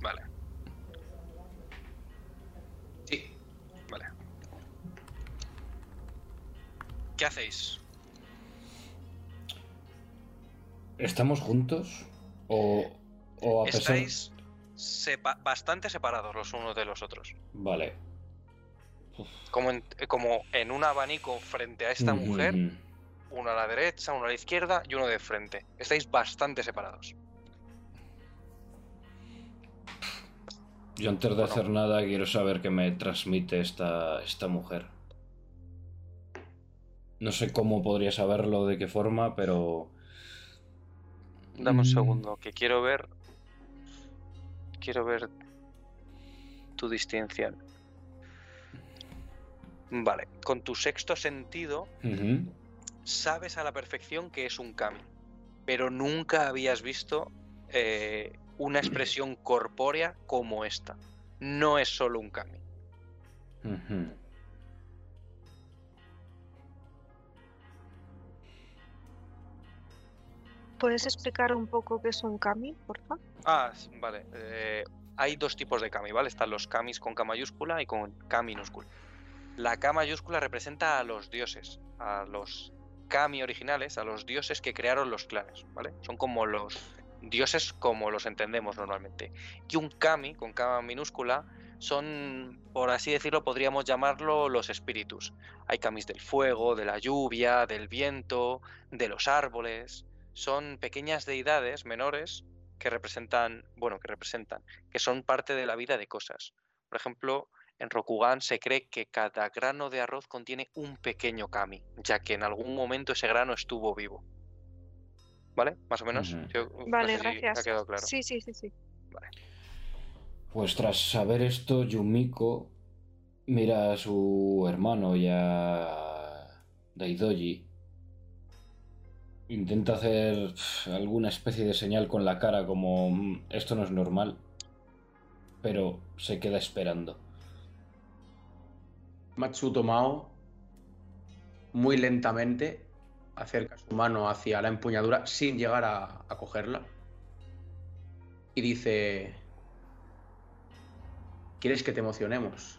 Vale. Sí. Vale. ¿Qué hacéis? ¿Estamos juntos? ¿O, o a pesar...? Estáis sepa- bastante separados los unos de los otros. Vale. Como en, como en un abanico frente a esta mujer, mm. uno a la derecha, uno a la izquierda y uno de frente. Estáis bastante separados. Yo antes de bueno. hacer nada quiero saber qué me transmite esta, esta mujer. No sé cómo podría saberlo, de qué forma, pero... Dame un segundo, que quiero ver... Quiero ver tu distinción. Vale, con tu sexto sentido, uh-huh, sabes a la perfección que es un kami, pero nunca habías visto eh, una expresión corpórea como esta. No es solo un kami. Uh-huh. ¿Puedes explicar un poco qué es un kami, por favor? Ah, vale. Eh, hay dos tipos de kami, ¿vale? Están los kamis con K mayúscula y con K minúscula. La K mayúscula representa a los dioses, a los kami originales, a los dioses que crearon los clanes, ¿vale? Son como los dioses como los entendemos normalmente. Y un kami, con K minúscula, son, por así decirlo, podríamos llamarlo los espíritus. Hay kamis del fuego, de la lluvia, del viento, de los árboles. Son pequeñas deidades menores que representan, bueno, que representan, que son parte de la vida de cosas. Por ejemplo, en Rokugan se cree que cada grano de arroz contiene un pequeño kami, ya que en algún momento ese grano estuvo vivo. ¿Vale? Más o menos. Uh-huh. Yo, vale, no sé gracias. Si ha quedado claro. Sí, sí, sí, sí. Vale. Pues tras saber esto, Yumiko mira a su hermano y a Daidoji. Intenta hacer alguna especie de señal con la cara, como esto no es normal, pero se queda esperando. Matsu Tomao muy lentamente acerca su mano hacia la empuñadura sin llegar a, a cogerla y dice: ¿quieres que te emocionemos?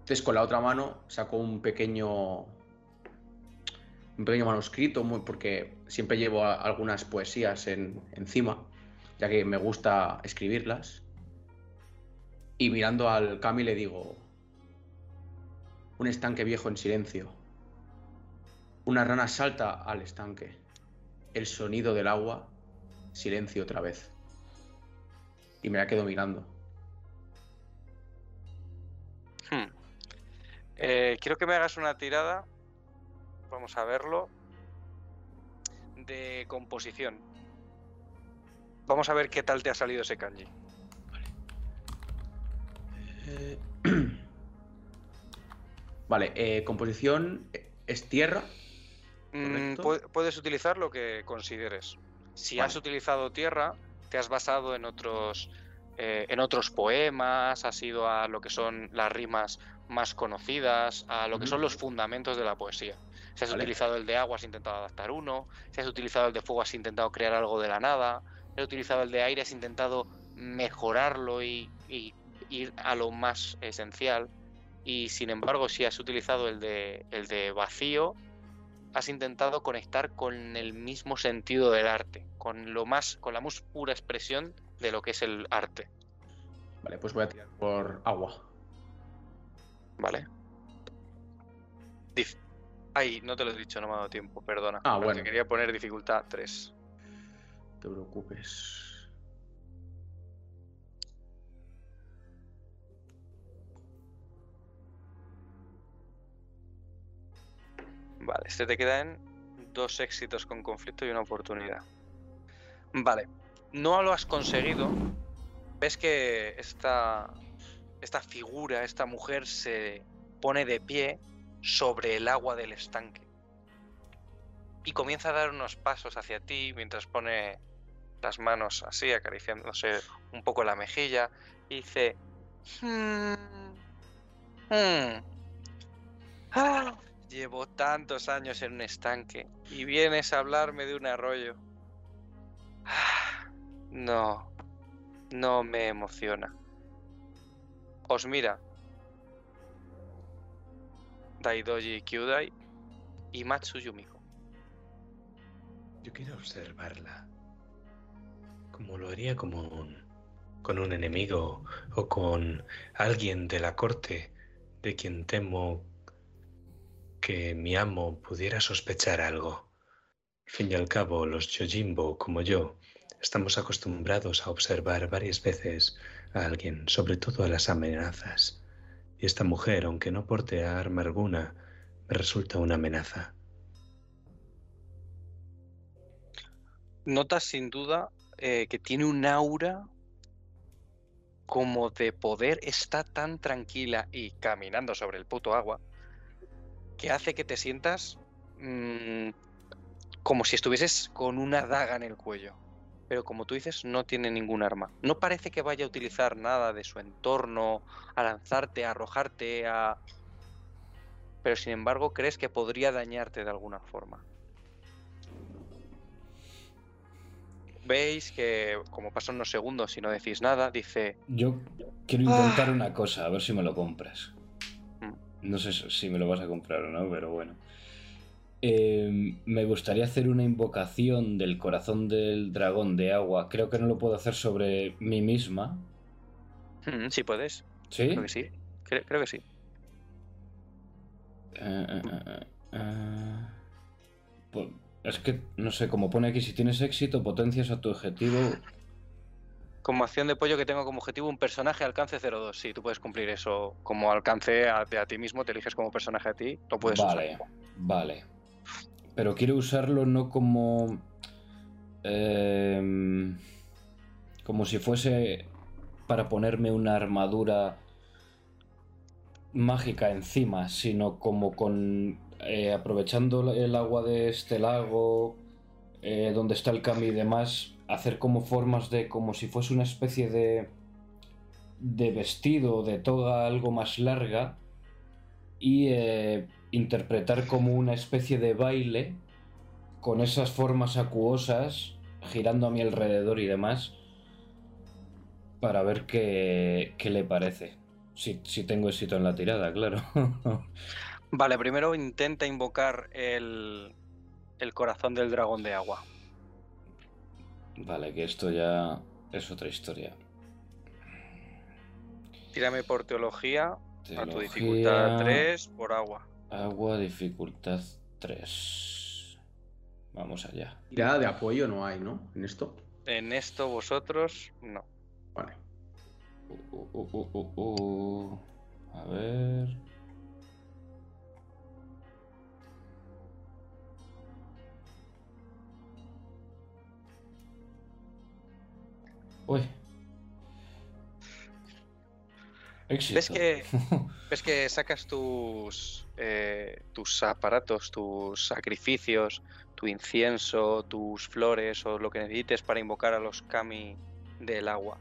Entonces con la otra mano sacó un pequeño un pequeño manuscrito, muy, porque siempre llevo a, algunas poesías en, encima, ya que me gusta escribirlas, y mirando al kami le digo: un estanque viejo en silencio. Una rana salta al estanque. El sonido del agua. Silencio otra vez. Y me la quedo mirando. Hmm. Eh, quiero que me hagas una tirada. Vamos a verlo. De composición. Vamos a ver qué tal te ha salido ese kanji. Vale. Eh... Vale, eh, composición es tierra. Mm, puedes utilizar lo que consideres. Si bueno. has utilizado tierra, te has basado en otros, eh, en otros poemas, has ido a lo que son las rimas más conocidas, a lo que son los fundamentos de la poesía. Si has vale. utilizado el de agua, has intentado adaptar uno. Si has utilizado el de fuego, has intentado crear algo de la nada. Si has utilizado el de aire, has intentado mejorarlo y, y ir a lo más esencial. Y sin embargo, si has utilizado el de, el de vacío, has intentado conectar con el mismo sentido del arte, con lo más, con la más pura expresión de lo que es el arte. Vale, pues voy a tirar por agua. Vale. Dif- Ay, no te lo he dicho, no me ha dado tiempo, perdona. Ah, bueno. Te quería poner dificultad tres. No te preocupes. Vale, este te queda en dos éxitos con conflicto y una oportunidad. Vale, no lo has conseguido. Ves que esta, esta figura, esta mujer se pone de pie sobre el agua del estanque y comienza a dar unos pasos hacia ti mientras pone las manos así, acariciándose un poco la mejilla, y dice: hmm, hmm, ah, llevo tantos años en un estanque y vienes a hablarme de un arroyo. Ah, no, no me emociona. Os mira Daidoji Kyūdai y Matsu Yumiko. Yo quiero observarla, como lo haría como un, con un enemigo o con alguien de la corte de quien temo que mi amo pudiera sospechar algo. Al fin y al cabo, los Yojimbo, como yo, estamos acostumbrados a observar varias veces a alguien, sobre todo a las amenazas. Y esta mujer, aunque no porte arma alguna, me resulta una amenaza. Notas sin duda eh, que tiene un aura como de poder. Está tan tranquila y caminando sobre el puto agua que hace que te sientas mmm, como si estuvieses con una daga en el cuello. Pero como tú dices, no tiene ningún arma. No parece que vaya a utilizar nada de su entorno, a lanzarte, a arrojarte, a... Pero sin embargo, crees que podría dañarte de alguna forma. Veis que, como pasan unos segundos y no decís nada, dice... Yo quiero intentar ¡Ah! una cosa, a ver si me lo compras. No sé si me lo vas a comprar o no, pero bueno. Eh, me gustaría hacer una invocación del corazón del dragón de agua. Creo que no lo puedo hacer sobre mí misma. Sí puedes. ¿Sí? Creo que sí. Creo, creo que sí. Uh, uh, uh, pues, es que, no sé, como pone aquí, si tienes éxito, potencias a tu objetivo... Como acción de pollo que tengo como objetivo un personaje alcance cero dos. Sí, tú puedes cumplir eso. Como alcance a, a ti mismo, te eliges como personaje a ti, lo puedes vale, usar. Vale, pero quiero usarlo no como... Eh, como si fuese para ponerme una armadura mágica encima, sino como con... Eh, aprovechando el agua de este lago, eh, donde está el kami y demás... hacer como formas de, como si fuese una especie de de vestido, de toga algo más larga y eh, interpretar como una especie de baile con esas formas acuosas girando a mi alrededor y demás para ver qué, qué le parece. Si, si tengo éxito en la tirada, claro. Vale, primero intenta invocar el, el corazón del dragón de agua. Vale, que esto ya es otra historia. Tírame por teología, teología a tu dificultad tres, por agua. Agua, dificultad tres. Vamos allá. Tirada de apoyo no hay, ¿no? En esto. En esto vosotros, no. Vale. Uh, uh, uh, uh, uh, uh. A ver... Uy. Éxito. ¿Ves que, ves que sacas tus, eh, tus aparatos, tus sacrificios, tu incienso, tus flores o lo que necesites para invocar a los kami del agua.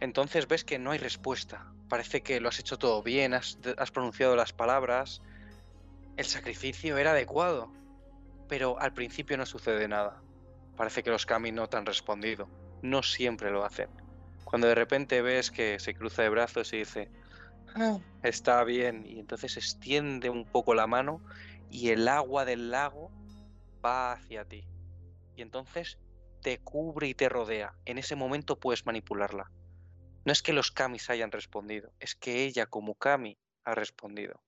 Entonces ves que no hay respuesta. Parece que lo has hecho todo bien, has, has pronunciado las palabras, el sacrificio era adecuado, pero al principio no sucede nada. Parece que los kami no te han respondido. No siempre lo hacen. Cuando de repente ves que se cruza de brazos y dice, ah, está bien, y entonces extiende un poco la mano y el agua del lago va hacia ti. Y entonces te cubre y te rodea. En ese momento puedes manipularla. No es que los kamis hayan respondido, es que ella como kami ha respondido.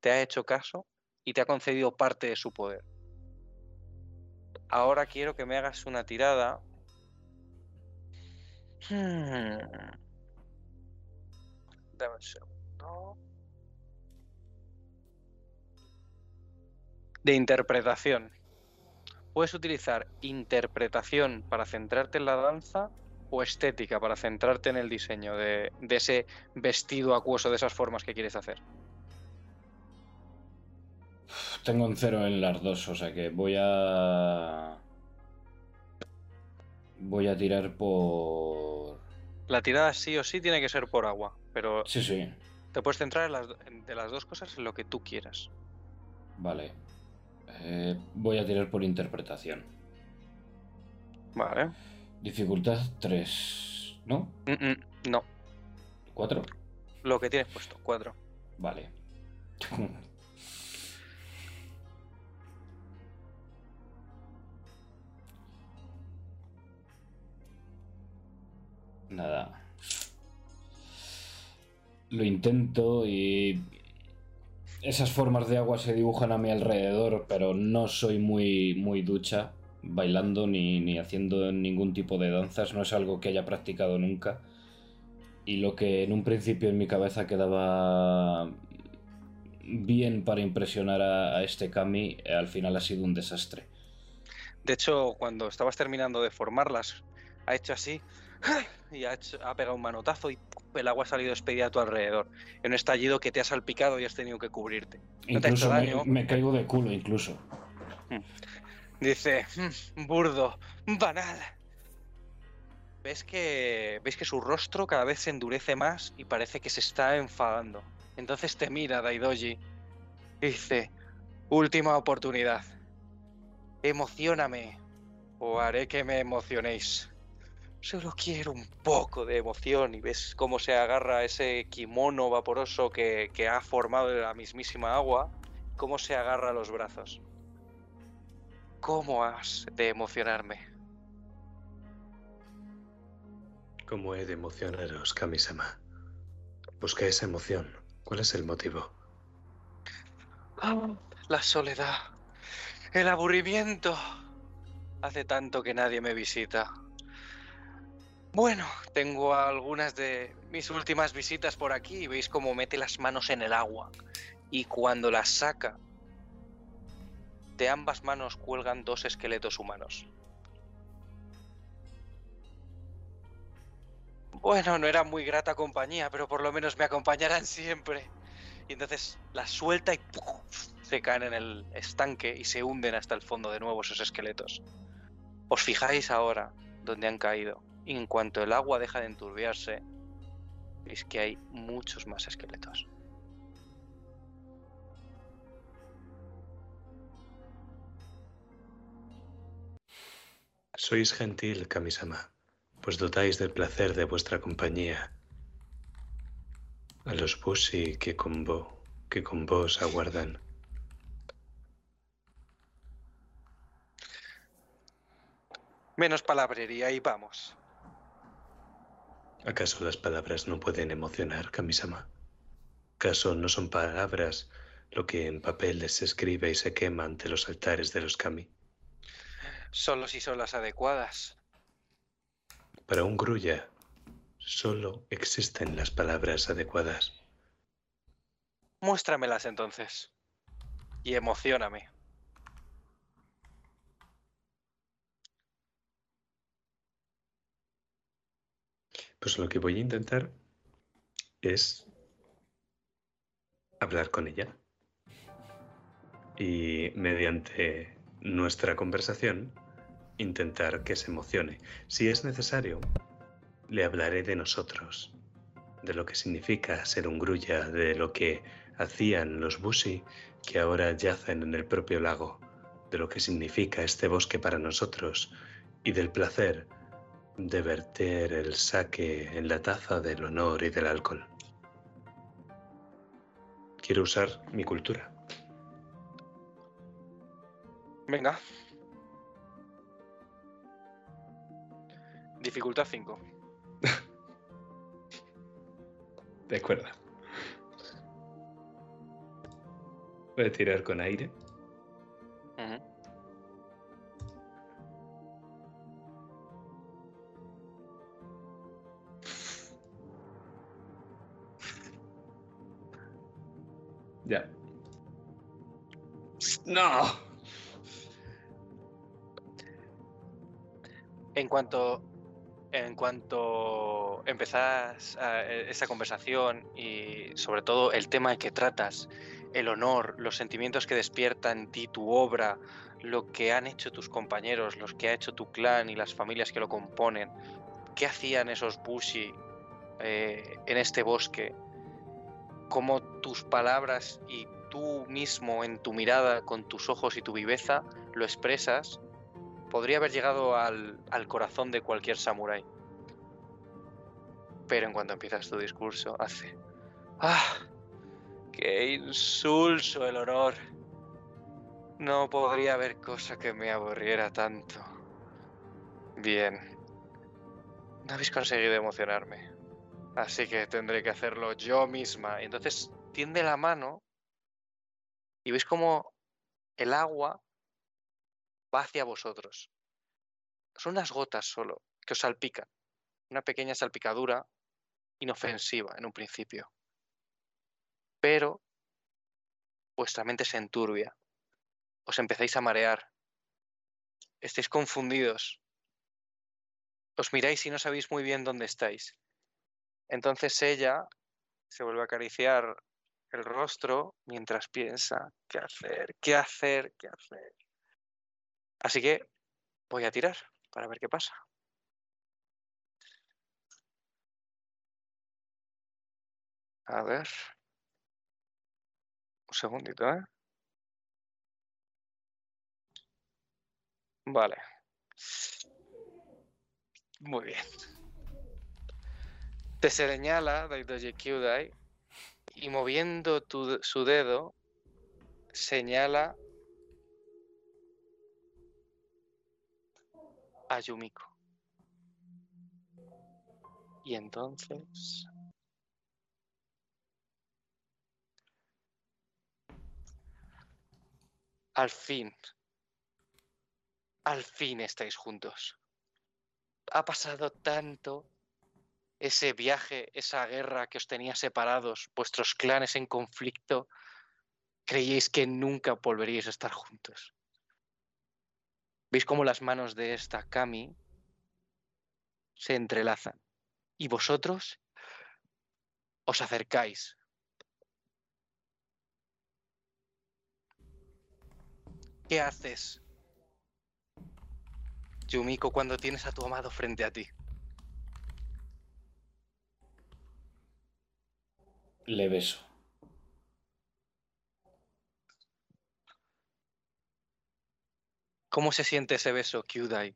Te ha hecho caso y te ha concedido parte de su poder. Ahora quiero que me hagas una tirada. Hmm. Dame un segundo. De interpretación. Puedes utilizar interpretación para centrarte en la danza o estética para centrarte en el diseño de, de ese vestido acuoso, de esas formas que quieres hacer. Tengo un cero en las dos, o sea que voy a... Voy a tirar por... La tirada sí o sí tiene que ser por agua, pero... Sí, sí. Te puedes centrar en las, en, de las dos cosas en lo que tú quieras. Vale. Eh, voy a tirar por interpretación. Vale. Dificultad tres, ¿no? Mm-mm, no. ¿cuatro? Lo que tienes puesto, cuatro. Vale. Nada. Lo intento y... Esas formas de agua se dibujan a mi alrededor, pero no soy muy, muy ducha bailando ni, ni haciendo ningún tipo de danzas. No es algo que haya practicado nunca. Y lo que en un principio en mi cabeza quedaba bien para impresionar a, a este kami, al final ha sido un desastre. De hecho, cuando estabas terminando de formarlas, ha hecho así... y ha, hecho, ha pegado un manotazo y el agua ha salido despedida a tu alrededor en un estallido que te ha salpicado y has tenido que cubrirte. No te ha hecho daño. Me, me caigo de culo incluso. Dice, burdo, banal. Ves que, ves que su rostro cada vez se endurece más y parece que se está enfadando. Entonces te mira Daidoji y dice, última oportunidad, emocióname o haré que me emocionéis. Solo quiero un poco de emoción. Y ves cómo se agarra ese kimono vaporoso que, que ha formado de la mismísima agua, cómo se agarra los brazos. ¿Cómo has de emocionarme? ¿Cómo he de emocionaros, Kami-sama? Busqué esa emoción. ¿Cuál es el motivo? Oh, la soledad, el aburrimiento. Hace tanto que nadie me visita. Bueno, tengo algunas de mis últimas visitas por aquí y veis cómo mete las manos en el agua y cuando las saca, de ambas manos cuelgan dos esqueletos humanos. Bueno, no era muy grata compañía, pero por lo menos me acompañarán siempre. Y entonces las suelta y ¡puf! Se caen en el estanque y se hunden hasta el fondo de nuevo esos esqueletos. Os fijáis ahora dónde han caído. Y en cuanto el agua deja de enturbiarse, veis que hay muchos más esqueletos. Sois gentil, Kami-sama, pues dotáis del placer de vuestra compañía a los bushi que con vos, que con vos aguardan. Menos palabrería y vamos. ¿Acaso las palabras no pueden emocionar, Kami-sama? ¿Acaso no son palabras lo que en papel se escribe y se quema ante los altares de los kami? Solo si son las adecuadas. Para un grulla, solo existen las palabras adecuadas. Muéstramelas entonces. Y emocióname. Pues lo que voy a intentar es hablar con ella y mediante nuestra conversación, intentar que se emocione. Si es necesario, le hablaré de nosotros, de lo que significa ser un grulla, de lo que hacían los bushi que ahora yacen en el propio lago, de lo que significa este bosque para nosotros y del placer de verter el sake en la taza del honor y del alcohol. Quiero usar mi cultura. Venga. Dificultad cinco. De acuerdo. Voy a tirar con aire. Uh-huh. Ya. ¡No! En cuanto, en cuanto empezás uh, esa conversación y sobre todo el tema que tratas, el honor, los sentimientos que despierta en ti tu obra, lo que han hecho tus compañeros, los que ha hecho tu clan y las familias que lo componen, ¿qué hacían esos bushi eh, en este bosque? Cómo tus palabras y tú mismo en tu mirada, con tus ojos y tu viveza, lo expresas, podría haber llegado al, al corazón de cualquier samurái. Pero en cuanto empiezas tu discurso, hace... ¡Ah! ¡Qué insulso el honor! No podría haber cosa que me aburriera tanto. Bien. No habéis conseguido emocionarme. Así que tendré que hacerlo yo misma. Y entonces tiende la mano y veis como el agua va hacia vosotros. Son unas gotas solo que os salpican. Una pequeña salpicadura inofensiva en un principio. Pero vuestra mente se enturbia. Os empezáis a marear. Estáis confundidos. Os miráis y no sabéis muy bien dónde estáis. Entonces ella se vuelve a acariciar el rostro mientras piensa, ¿qué hacer? ¿Qué hacer? ¿Qué hacer? Así que voy a tirar para ver qué pasa. A ver. Un segundito, ¿eh? Vale. Muy bien. Te señala Daidoji Kyūdai y moviendo tu, su dedo señala a Yumiko. Y entonces... Al fin. Al fin estáis juntos. Ha pasado tanto... Ese viaje, esa guerra que os tenía separados, vuestros clanes en conflicto, creíais que nunca volveríais a estar juntos. Veis cómo las manos de esta Kami se entrelazan y vosotros os acercáis. ¿Qué haces, Yumiko, cuando tienes a tu amado frente a ti? Le beso. ¿Cómo se siente ese beso, Kyūdai?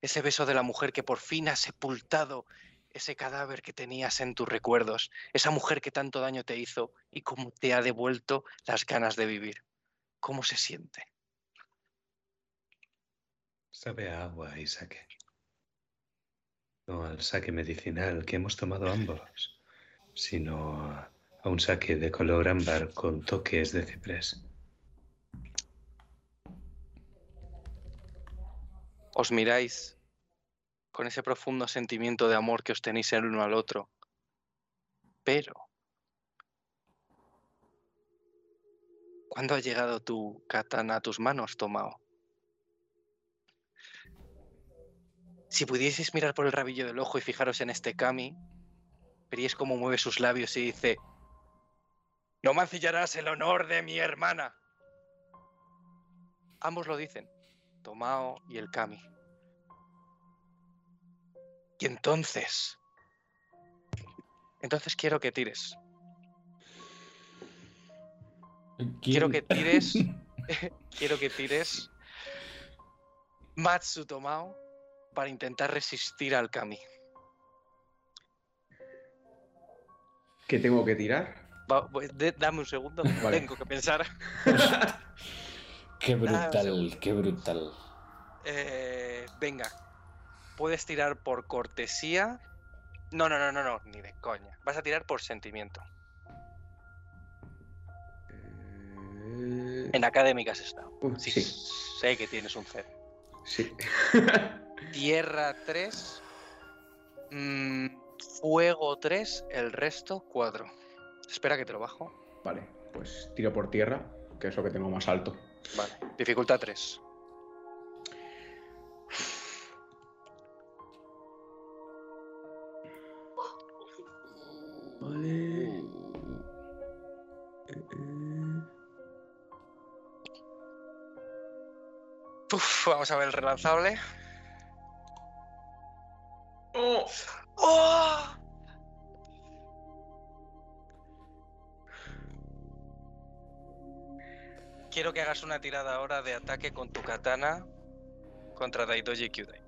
Ese beso de la mujer que por fin ha sepultado ese cadáver que tenías en tus recuerdos. Esa mujer que tanto daño te hizo y cómo te ha devuelto las ganas de vivir. ¿Cómo se siente? Sabe a agua y sake. No al sake medicinal que hemos tomado ambos, sino... a un sake de color ámbar con toques de ciprés. Os miráis con ese profundo sentimiento de amor que os tenéis el uno al otro. Pero, ¿cuándo ha llegado tu katana a tus manos, Tomao? Si pudieseis mirar por el rabillo del ojo y fijaros en este Kami, veríais cómo mueve sus labios y dice... No mancillarás el honor de mi hermana. Ambos lo dicen. Tomao y el Kami. Y entonces... Entonces quiero que tires. ¿Quién? Quiero que tires... quiero que tires... Matsu Tomao para intentar resistir al Kami. ¿Qué tengo que tirar? Va, de, dame un segundo, vale. Tengo que pensar. Qué brutal, qué brutal. Eh, venga, puedes tirar por cortesía. No, no, no, no, no, ni de coña. Vas a tirar por sentimiento. Eh... En académicas está. Uh, sí, sí. Sé que tienes un cero. Sí. Tierra tres, mmm, fuego tres, el resto cuatro. Espera que te lo bajo. Vale, pues tiro por tierra, que es lo que tengo más alto. Vale, dificultad tres. Vale. Uf, vamos a ver el relanzable. ¡Oh! ¡Oh! Quiero que hagas una tirada ahora de ataque con tu katana contra Daidoji Kyūdai.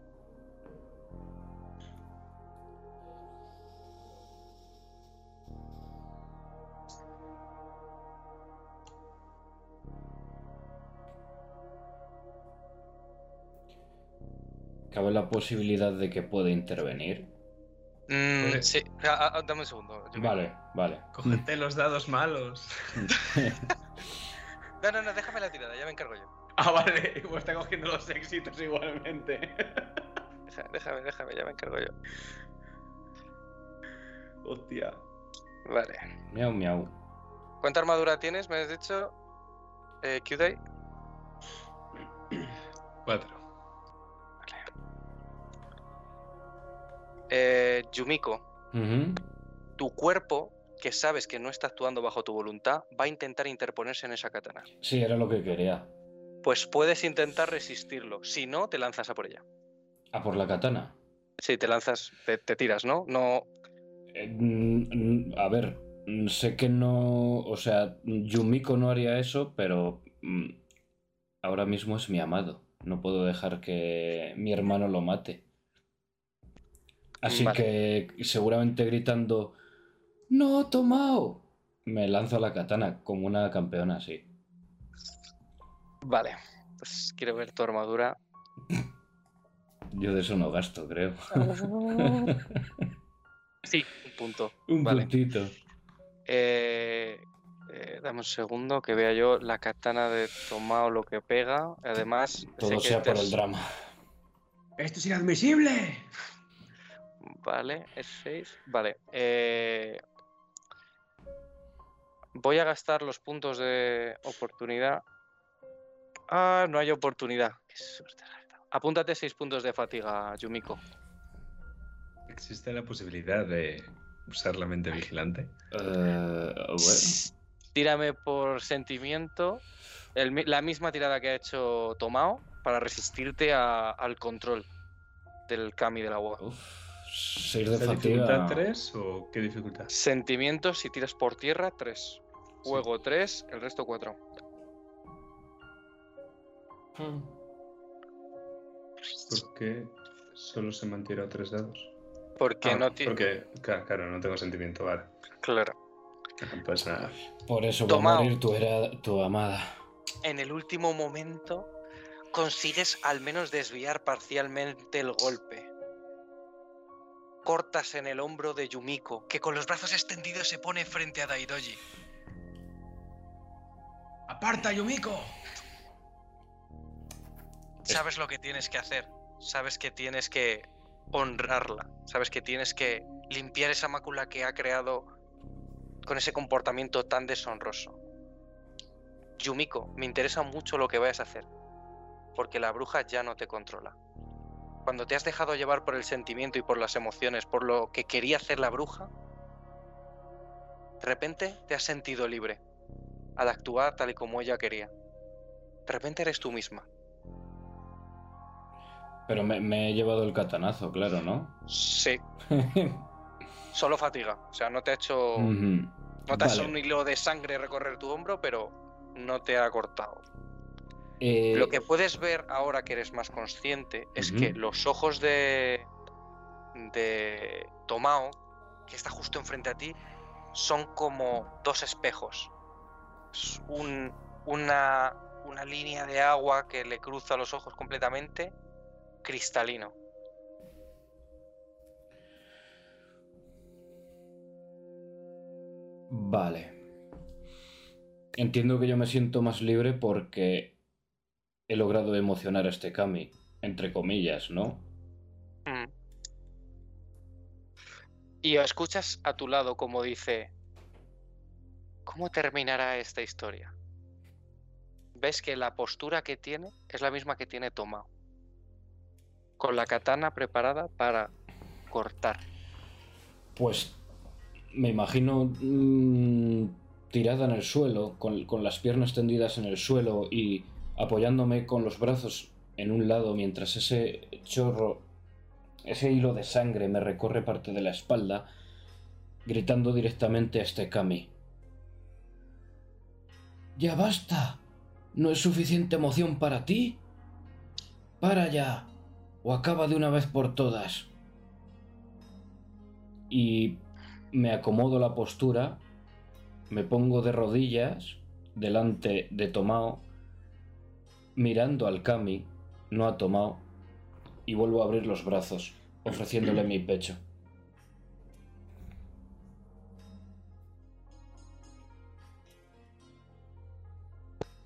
¿Cabe la posibilidad de que pueda intervenir? Mm, sí, a, a, dame un segundo. Vale, vale. Cógete los dados malos. No, no, no, déjame la tirada, ya me encargo yo. Ah, vale, pues está cogiendo los éxitos igualmente. Déjame, déjame, déjame, ya me encargo yo. Hostia. Vale. Miau, miau. ¿Cuánta armadura tienes, me has dicho? Eh, Kyūdai. Cuatro. Eh, Yumiko, uh-huh. Tu cuerpo, que sabes que no está actuando bajo tu voluntad, va a intentar interponerse en esa katana. Sí, era lo que quería. Pues puedes intentar resistirlo. Si no, te lanzas a por ella. ¿A por la katana? Sí, te lanzas, te, te tiras, ¿no? No. Eh, a ver, sé que no. O sea, Yumiko no haría eso, pero ahora mismo es mi amado. No puedo dejar que mi hermano lo mate. Así vale. Que seguramente gritando ¡No, Tomao! Me lanzo a la katana como una campeona así. Vale, pues quiero ver tu armadura. Yo de eso no gasto, creo. Sí, un punto. Un vale. Puntito. Eh, eh, dame un segundo que vea yo la katana de Tomao lo que pega. Además... Todo sea por el drama. ¡Esto es inadmisible! Vale, es seis. Vale. Eh... Voy a gastar los puntos de oportunidad. Ah, no hay oportunidad. Qué suerte. Apúntate seis puntos de fatiga, Yumiko. ¿Existe la posibilidad de usar la mente vigilante? Uh, bueno. Tírame por sentimiento. El, la misma tirada que ha hecho Tomao para resistirte a, al control del Kami del agua. Uf. seis de fatiga. ¿tres o qué dificultad? Sentimientos, si tiras por tierra, tres. Juego, sí. tres, el resto, cuatro. Hmm. ¿Por qué solo se me han tirado tres dados? Porque ah, no tiene. Porque, claro, claro, no tengo sentimiento, vale. Claro. Pues nada. Por eso va a morir tu, era, tu amada. En el último momento consigues al menos desviar parcialmente el golpe. Cortas en el hombro de Yumiko, que con los brazos extendidos se pone frente a Daidoji. ¡Aparta, Yumiko! Sabes lo que tienes que hacer. Sabes que tienes que honrarla. Sabes que tienes que limpiar esa mácula que ha creado con ese comportamiento tan deshonroso. Yumiko, me interesa mucho lo que vayas a hacer, porque la bruja ya no te controla. Cuando te has dejado llevar por el sentimiento y por las emociones, por lo que quería hacer la bruja, de repente te has sentido libre al actuar tal y como ella quería. De repente eres tú misma. Pero me, me he llevado el catanazo, claro, ¿no? Sí. Solo fatiga. O sea, no te ha hecho... Uh-huh. No te ha hecho vale. un hilo de sangre recorrer tu hombro, pero no te ha cortado. Eh... Lo que puedes ver ahora que eres más consciente es uh-huh. que los ojos de... de Tomao, que está justo enfrente a ti, son como dos espejos. Es un, una, una línea de agua que le cruza los ojos completamente, cristalino. Vale. Entiendo que yo me siento más libre porque he logrado emocionar a este Kami, entre comillas, ¿no? Mm. Y escuchas a tu lado como dice: ¿cómo terminará esta historia? Ves que la postura que tiene es la misma que tiene Tomao, con la katana preparada para cortar. Pues me imagino mmm, tirada en el suelo, con, con las piernas tendidas en el suelo y apoyándome con los brazos en un lado mientras ese chorro, ese hilo de sangre me recorre parte de la espalda, gritando directamente a este Kami: ¡ya basta! ¿No es suficiente emoción para ti? ¡Para ya! O acaba de una vez por todas. Y me acomodo la postura, me pongo de rodillas delante de Tomao, mirando al Kami, no a Tomao, y vuelvo a abrir los brazos, ofreciéndole mi pecho.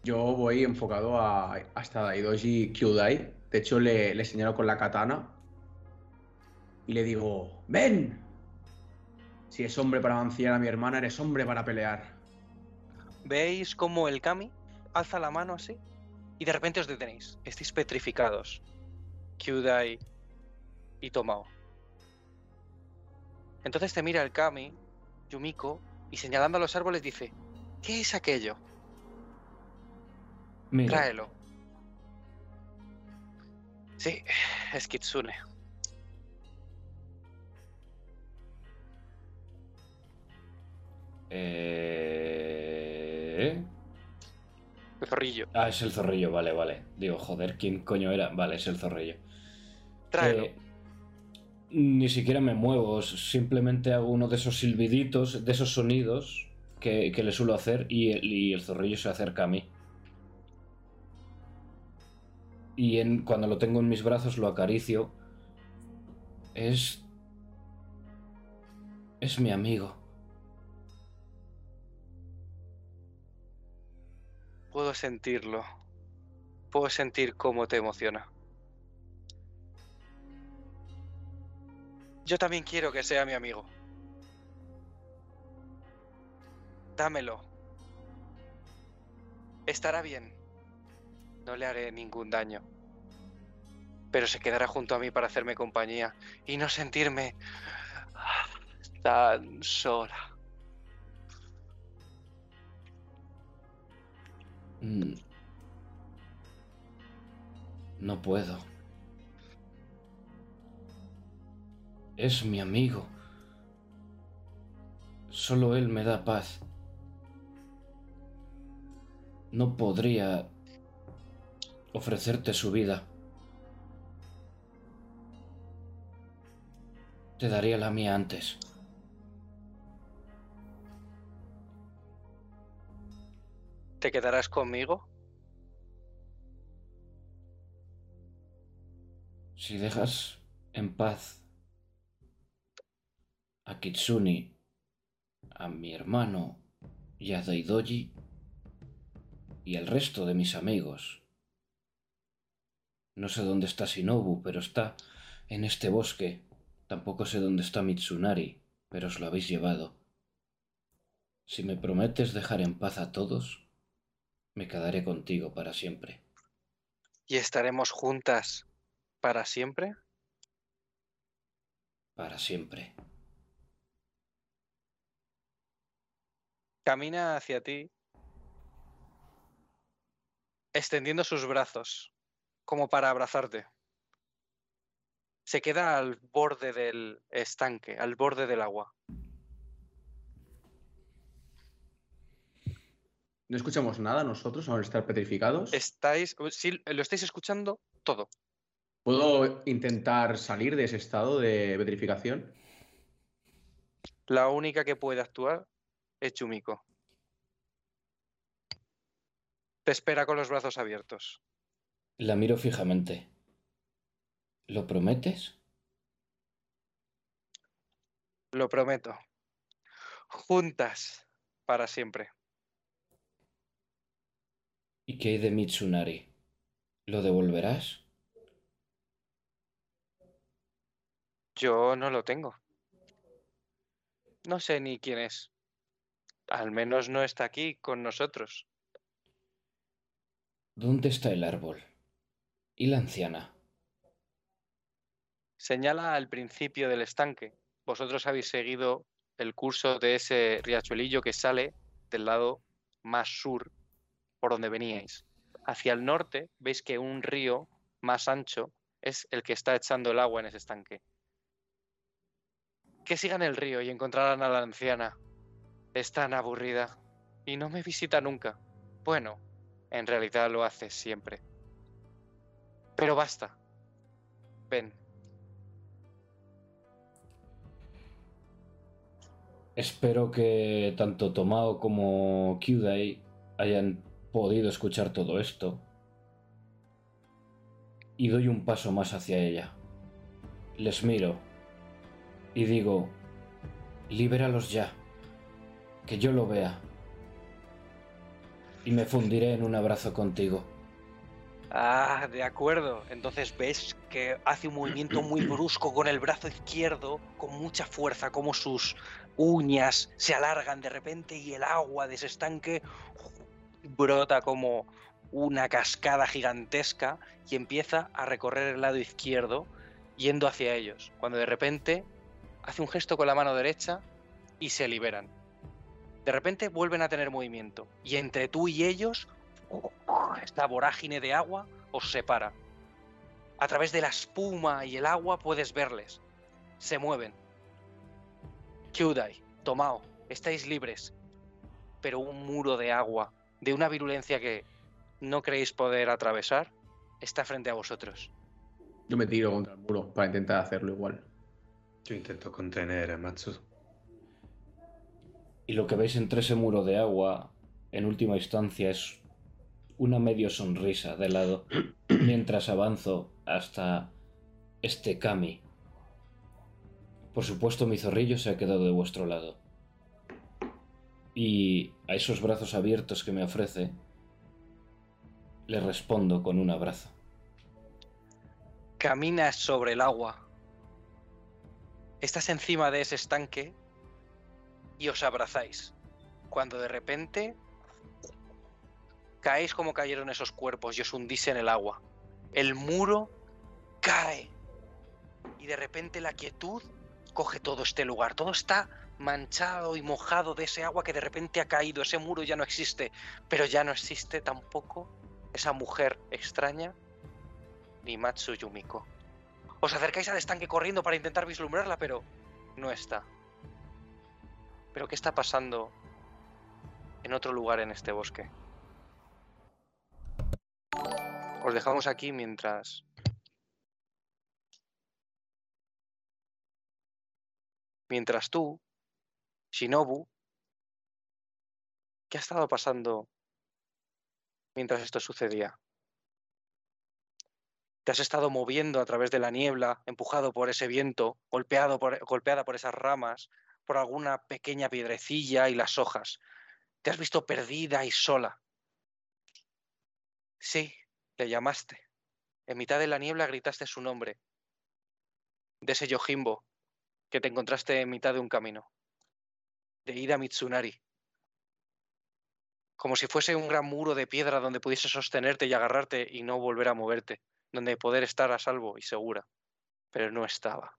Yo voy enfocado a, hasta Daidoji Kyūdai. De hecho, le, le señalo con la katana y le digo: ¡ven! Si es hombre para manciar a mi hermana, eres hombre para pelear. ¿Veis cómo el Kami alza la mano así? Y de repente os detenéis. Estáis petrificados. Kyūdai y Tomao. Entonces te mira el Kami, Yumiko, y señalando a los árboles dice: ¿qué es aquello? Mira. Tráelo. Sí, es Kitsune. Eh... El zorrillo. Ah, es el zorrillo, vale, vale. Digo, joder, ¿quién coño era? Vale, es el zorrillo. Tráelo. Eh, ni siquiera me muevo, simplemente hago uno de esos silbiditos, de esos sonidos que, que le suelo hacer y, y el zorrillo se acerca a mí. Y en, cuando lo tengo en mis brazos lo acaricio. Es... es mi amigo. Puedo sentirlo. Puedo sentir cómo te emociona. Yo también quiero que sea mi amigo. Dámelo. Estará bien. No le haré ningún daño. Pero se quedará junto a mí para hacerme compañía y no sentirme tan sola. No puedo. Es mi amigo. Solo él me da paz. No podría ofrecerte su vida. Te daría la mía antes. ¿Te quedarás conmigo? Si dejas en paz a Kitsune, a mi hermano y a Daidoji y al resto de mis amigos... No sé dónde está Shinobu, pero está en este bosque. Tampoco sé dónde está Mitsunari, pero os lo habéis llevado. Si me prometes dejar en paz a todos, me quedaré contigo para siempre. ¿Y estaremos juntas para siempre? Para siempre. Camina hacia ti, extendiendo sus brazos, como para abrazarte. se queda al borde del estanque, al borde del agua. ¿No escuchamos nada nosotros al estar petrificados? Estáis, sí, lo estáis escuchando todo. ¿Puedo intentar salir de ese estado de petrificación? La única que puede actuar es Yumiko. Te espera con los brazos abiertos. La miro fijamente. ¿Lo prometes? Lo prometo. Juntas para siempre. ¿Y qué hay de Mitsunari? ¿Lo devolverás? Yo no lo tengo. No sé ni quién es. Al menos no está aquí con nosotros. ¿Dónde está el árbol? ¿Y la anciana? Señala al principio del estanque. Vosotros habéis seguido el curso de ese riachuelillo que sale del lado más sur, por donde veníais. Hacia el norte veis que un río más ancho es el que está echando el agua en ese estanque. Que sigan el río y encontrarán a la anciana. Es tan aburrida y no me visita nunca. Bueno, en realidad lo hace siempre. Pero basta. Ven. Espero que tanto Tomao como Kyūdai hayan podido escuchar todo esto. Y doy un paso más hacia ella. Les miro y digo: libéralos ya, que yo lo vea. Y me fundiré en un abrazo contigo. Ah, de acuerdo. Entonces ves que hace un movimiento muy brusco con el brazo izquierdo, con mucha fuerza, como sus uñas se alargan de repente y el agua de ese estanque brota como una cascada gigantesca y empieza a recorrer el lado izquierdo yendo hacia ellos. Cuando de repente hace un gesto con la mano derecha y se liberan. De repente vuelven a tener movimiento y entre tú y ellos... esta vorágine de agua os separa. A través de la espuma y el agua puedes verles. Se mueven. Kyūdai, Tomao, estáis libres. Pero un muro de agua, de una virulencia que no creéis poder atravesar, está frente a vosotros. Yo me tiro contra el muro para intentar hacerlo igual. Yo intento contener a Matsu. Y lo que veis entre ese muro de agua, en última instancia, es una medio sonrisa de lado, mientras avanzo hasta este kami. Por supuesto, mi zorrillo se ha quedado de vuestro lado. Y a esos brazos abiertos que me ofrece, le respondo con un abrazo. Caminas sobre el agua. Estás encima de ese estanque y os abrazáis. Cuando de repente... caéis como cayeron esos cuerpos y os hundís en el agua. El muro cae. Y de repente la quietud coge todo este lugar. Todo está manchado y mojado de ese agua que de repente ha caído. Ese muro ya no existe. Pero ya no existe tampoco esa mujer extraña ni Matsu Yumiko. Os acercáis al estanque corriendo para intentar vislumbrarla, pero no está. ¿Pero qué está pasando en otro lugar en este bosque? Os dejamos aquí mientras mientras tú, Shinobu, ¿qué ha estado pasando mientras esto sucedía? Te has estado moviendo a través de la niebla, empujado por ese viento, golpeado por, golpeada por esas ramas, por alguna pequeña piedrecilla y las hojas. Te has visto perdida y sola. Sí. Le llamaste. En mitad de la niebla gritaste su nombre. De ese yojimbo que te encontraste en mitad de un camino. De Hida Mitsunari. Como si fuese un gran muro de piedra donde pudiese sostenerte y agarrarte y no volver a moverte. Donde poder estar a salvo y segura. Pero no estaba.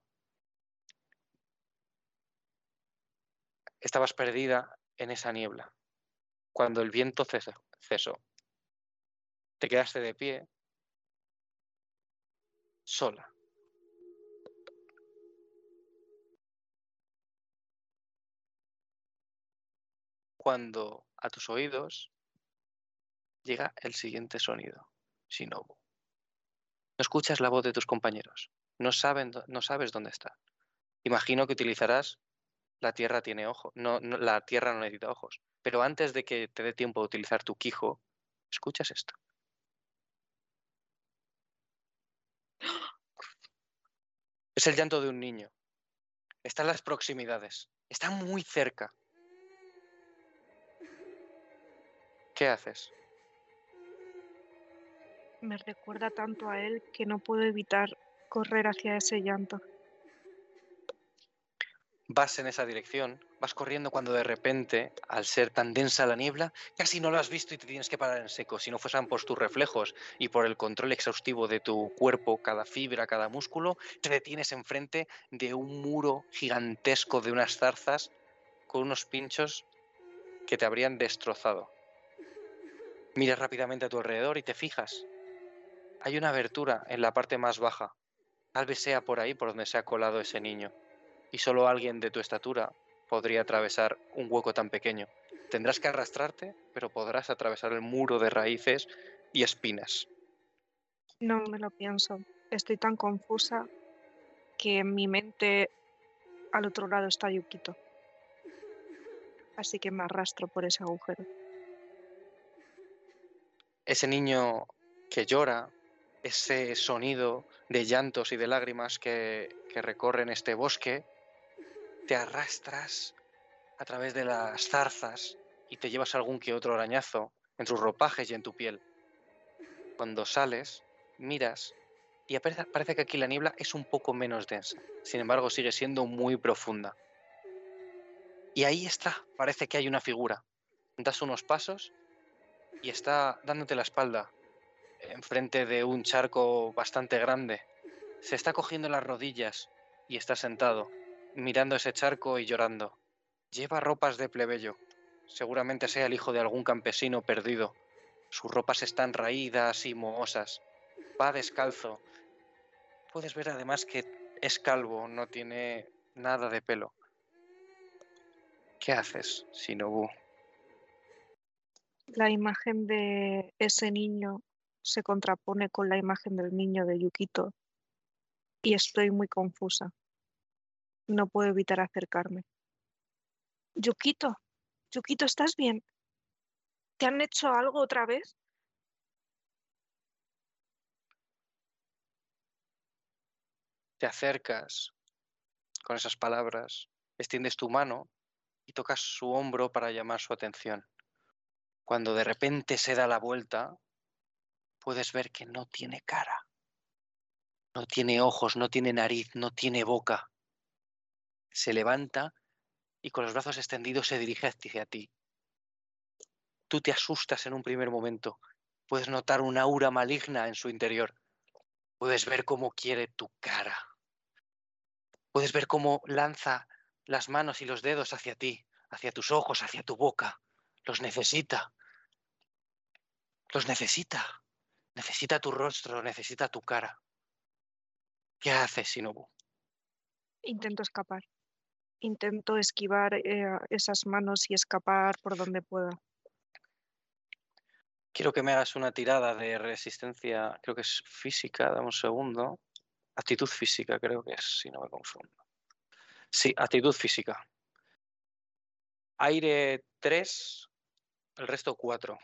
Estabas perdida en esa niebla. Cuando el viento cesó. Te quedaste de pie, sola, cuando a tus oídos llega el siguiente sonido, Shinobu. No escuchas la voz de tus compañeros, no, saben, no sabes dónde está. Imagino que utilizarás la tierra tiene ojos, no, no, la tierra no necesita ojos, pero antes de que te dé tiempo de utilizar tu quijo, escuchas esto. Es el llanto de un niño. Está en las proximidades. Está muy cerca. ¿Qué haces? Me recuerda tanto a él que no puedo evitar correr hacia ese llanto. Vas en esa dirección, vas corriendo cuando de repente, al ser tan densa la niebla, casi no lo has visto y te tienes que parar en seco. Si no fuesen por tus reflejos y por el control exhaustivo de tu cuerpo, cada fibra, cada músculo, te detienes enfrente de un muro gigantesco de unas zarzas con unos pinchos que te habrían destrozado. Miras rápidamente a tu alrededor y te fijas. Hay una abertura en la parte más baja. Tal vez sea por ahí por donde se ha colado ese niño. Y solo alguien de tu estatura podría atravesar un hueco tan pequeño. Tendrás que arrastrarte, pero podrás atravesar el muro de raíces y espinas. No me lo pienso. Estoy tan confusa que en mi mente al otro lado está Yukito. Así que me arrastro por ese agujero. Ese niño que llora, ese sonido de llantos y de lágrimas que, que recorren este bosque, te arrastras a través de las zarzas y te llevas algún que otro arañazo en sus ropajes y en tu piel. Cuando sales, miras y aparece, parece que aquí la niebla es un poco menos densa. Sin embargo, sigue siendo muy profunda. Y ahí está, parece que hay una figura. Das unos pasos y está dándote la espalda enfrente de un charco bastante grande. Se está cogiendo las rodillas y está sentado, mirando ese charco y llorando. Lleva ropas de plebeyo. Seguramente sea el hijo de algún campesino perdido. Sus ropas están raídas y mohosas. Va descalzo. Puedes ver además que es calvo, no tiene nada de pelo. ¿Qué haces, Shinobu? La imagen de ese niño se contrapone con la imagen del niño de Yukito y estoy muy confusa. No puedo evitar acercarme. Yukito, Yukito, ¿estás bien? ¿Te han hecho algo otra vez? Te acercas con esas palabras, extiendes tu mano y tocas su hombro para llamar su atención. Cuando de repente se da la vuelta, puedes ver que no tiene cara. No tiene ojos, no tiene nariz, no tiene boca. Se levanta y con los brazos extendidos se dirige hacia ti. Tú te asustas en un primer momento. Puedes notar un aura maligna en su interior. Puedes ver cómo quiere tu cara. Puedes ver cómo lanza las manos y los dedos hacia ti, hacia tus ojos, hacia tu boca. Los necesita. Los necesita. Necesita tu rostro, necesita tu cara. ¿Qué haces, Shinobu? Intento escapar. Intento esquivar eh, esas manos y escapar por donde pueda. Quiero que me hagas una tirada de resistencia, creo que es física, dame un segundo. Actitud física, creo que es, si no me confundo. Sí, actitud física. Aire tres, el resto cuatro.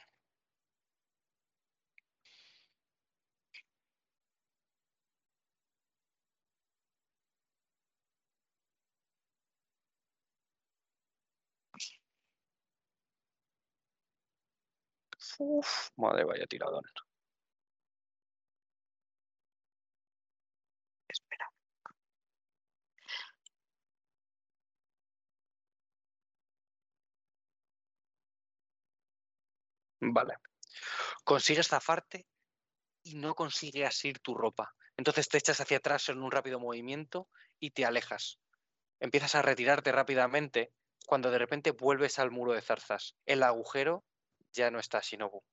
Uf, madre, vaya tiradón. Espera. Vale. Consigues zafarte y no consigues asir tu ropa. Entonces te echas hacia atrás en un rápido movimiento y te alejas. Empiezas a retirarte rápidamente cuando de repente vuelves al muro de zarzas. El agujero ya no está Shinobu.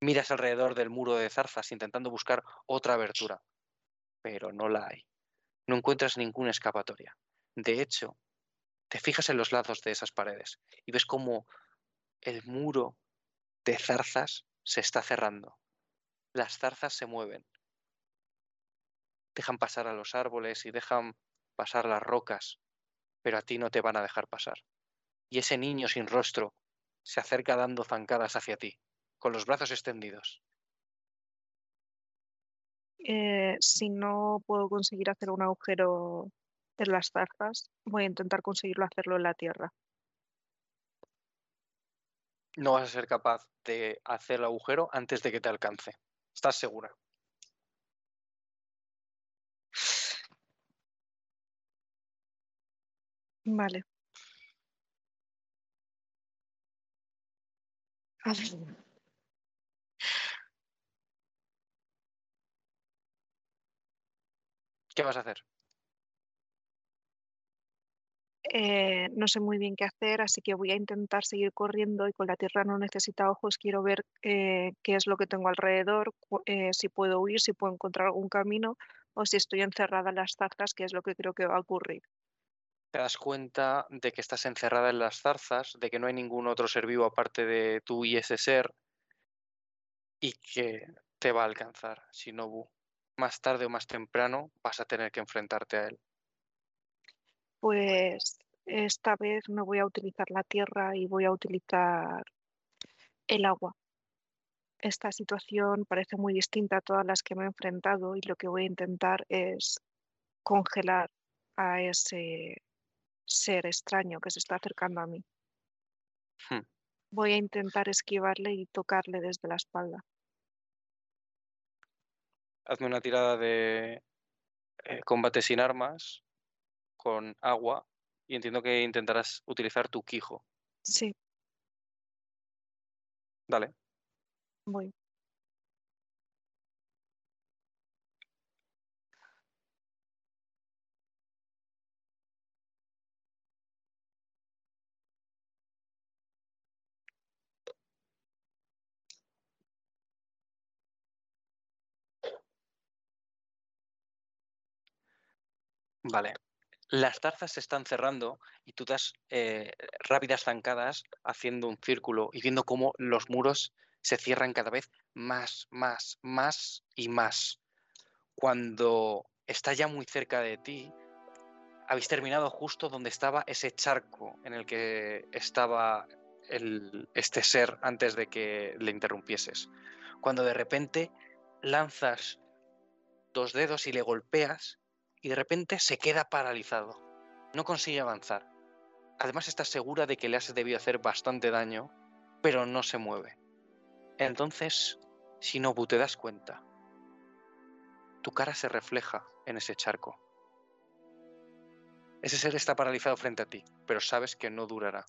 Miras alrededor del muro de zarzas intentando buscar otra abertura, pero no la hay. No encuentras ninguna escapatoria. De hecho, te fijas en los lazos de esas paredes y ves cómo el muro de zarzas se está cerrando. Las zarzas se mueven. Dejan pasar a los árboles y dejan pasar las rocas, pero a ti no te van a dejar pasar. Y ese niño sin rostro se acerca dando zancadas hacia ti, con los brazos extendidos. Eh, si no puedo conseguir hacer un agujero en las zarzas, voy a intentar conseguirlo hacerlo en la tierra. No vas a ser capaz de hacer el agujero antes de que te alcance. ¿Estás segura? Vale. A ver. ¿Qué vas a hacer? Eh, no sé muy bien qué hacer, así que voy a intentar seguir corriendo y con la tierra no necesita ojos. Quiero ver eh, qué es lo que tengo alrededor, eh, si puedo huir, si puedo encontrar algún camino o si estoy encerrada en las zarzas, que es lo que creo que va a ocurrir. Te das cuenta de que estás encerrada en las zarzas, de que no hay ningún otro ser vivo aparte de tú y ese ser y que te va a alcanzar, Shinobu. Más tarde o más temprano vas a tener que enfrentarte a él. Pues esta vez no voy a utilizar la tierra y voy a utilizar el agua. Esta situación parece muy distinta a todas las que me he enfrentado y lo que voy a intentar es congelar a ese ser extraño que se está acercando a mí. Hmm. Voy a intentar esquivarle y tocarle desde la espalda. Hazme una tirada de eh, combate sin armas con agua y entiendo que intentarás utilizar tu quijo. Sí. Dale. Voy. Vale. Las zarzas se están cerrando y tú das eh, rápidas zancadas haciendo un círculo y viendo cómo los muros se cierran cada vez más, más, más y más. Cuando está ya muy cerca de ti, habéis terminado justo donde estaba ese charco en el que estaba el, este ser antes de que le interrumpieses. Cuando de repente lanzas dos dedos y le golpeas, y de repente se queda paralizado. No consigue avanzar. Además estás segura de que le has debido hacer bastante daño, pero no se mueve. Entonces, Shinobu, te das cuenta. Tu cara se refleja en ese charco. Ese ser está paralizado frente a ti, pero sabes que no durará.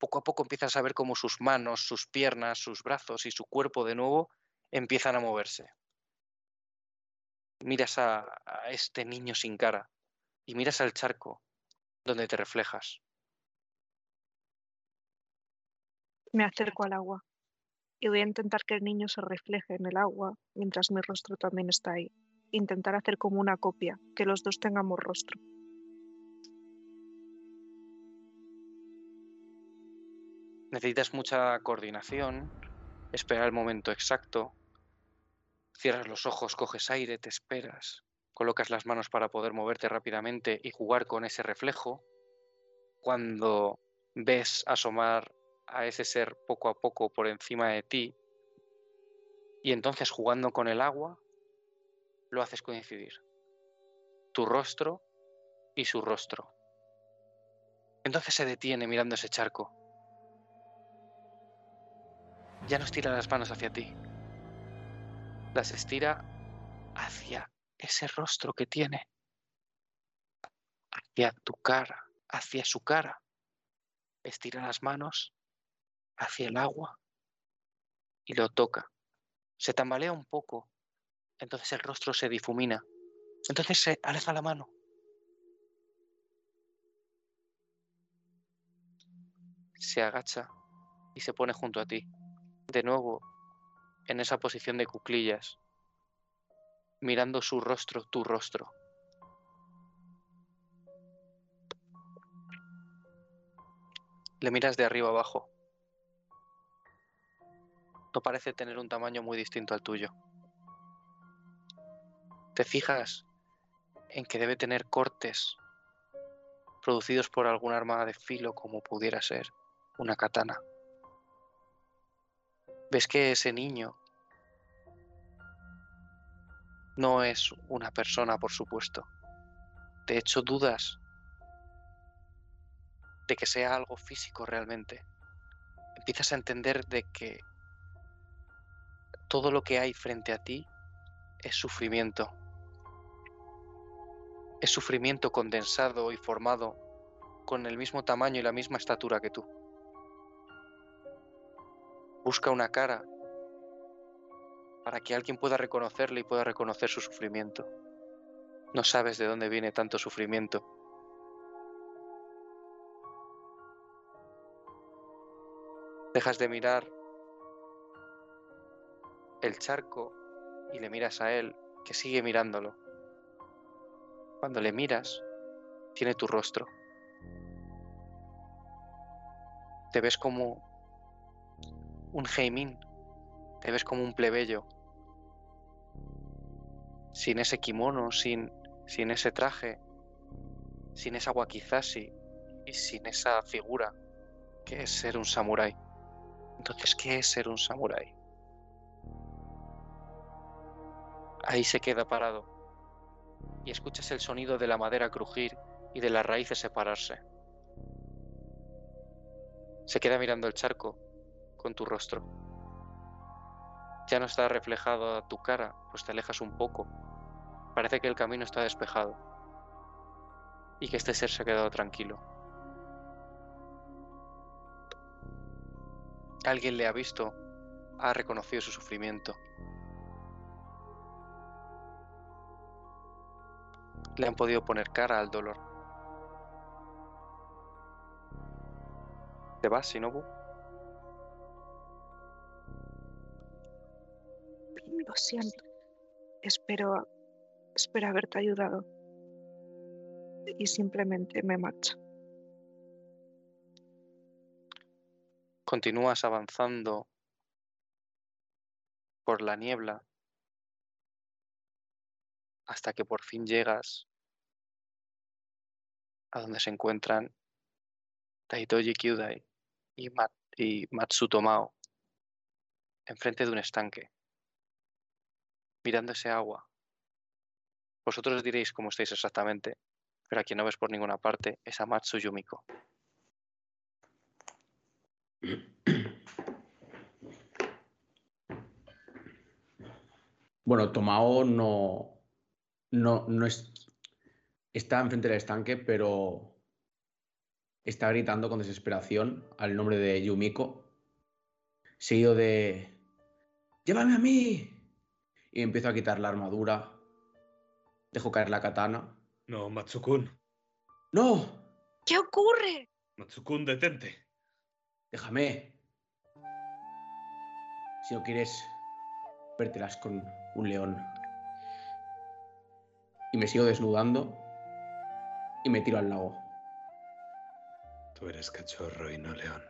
Poco a poco empiezas a ver cómo sus manos, sus piernas, sus brazos y su cuerpo de nuevo empiezan a moverse. Miras a, a este niño sin cara y miras al charco donde te reflejas. Me acerco al agua y voy a intentar que el niño se refleje en el agua mientras mi rostro también está ahí. Intentar hacer como una copia, que los dos tengamos rostro. Necesitas mucha coordinación, esperar el momento exacto. Cierras los ojos, coges aire, te esperas, colocas las manos para poder moverte rápidamente y jugar con ese reflejo. Cuando ves asomar a ese ser poco a poco por encima de ti y entonces jugando con el agua, lo haces coincidir. Tu rostro y su rostro. Entonces se detiene mirando ese charco. Ya no estira las manos hacia ti. Las estira hacia ese rostro que tiene, hacia tu cara, hacia su cara. Estira las manos hacia el agua y lo toca. Se tambalea un poco, entonces el rostro se difumina. Entonces se aleja la mano. Se agacha y se pone junto a ti. De nuevo, en esa posición de cuclillas, mirando su rostro, tu rostro. Le miras de arriba abajo. No parece tener un tamaño muy distinto al tuyo. Te fijas en que debe tener cortes producidos por algún arma de filo, como pudiera ser una katana. Ves que ese niño no es una persona, por supuesto. De hecho, dudas de que sea algo físico realmente. Empiezas a entender de que todo lo que hay frente a ti es sufrimiento. Es sufrimiento condensado y formado con el mismo tamaño y la misma estatura que tú. Busca una cara para que alguien pueda reconocerle y pueda reconocer su sufrimiento. No sabes de dónde viene tanto sufrimiento. Dejas de mirar el charco y le miras a él, que sigue mirándolo. Cuando le miras, tiene tu rostro. Te ves como un heimin, te ves como un plebeyo. Sin ese kimono, sin, sin ese traje, sin esa wakizashi y sin esa figura que es ser un samurái. Entonces, ¿qué es ser un samurái? Ahí se queda parado y escuchas el sonido de la madera crujir y de las raíces separarse. Se queda mirando el charco con tu rostro. Ya no está reflejado a tu cara, pues te alejas un poco. Parece que el camino está despejado y que este ser se ha quedado tranquilo. Alguien le ha visto, ha reconocido su sufrimiento. Le han podido poner cara al dolor. ¿Te vas, Shinobu? Lo siento. Espero, espero haberte ayudado. Y simplemente me marcho. Continúas avanzando por la niebla hasta que por fin llegas a donde se encuentran Daidoji Kyūdai y, Mat y Matsu Tomao enfrente de un estanque, mirando ese agua. Vosotros diréis cómo estáis exactamente, pero a quien no ves por ninguna parte es a Matsu Yumiko. Bueno, Tomao no... No, no es, está enfrente del estanque, pero está gritando con desesperación al nombre de Yumiko, seguido de ¡llévame a mí! Y empiezo a quitar la armadura, dejo caer la katana. No, Matsu-kun. ¡No! ¿Qué ocurre? Matsu-kun, detente. Déjame. Si no quieres, vértelas con un león. Y me sigo desnudando y me tiro al lago. Tú eres cachorro y no león.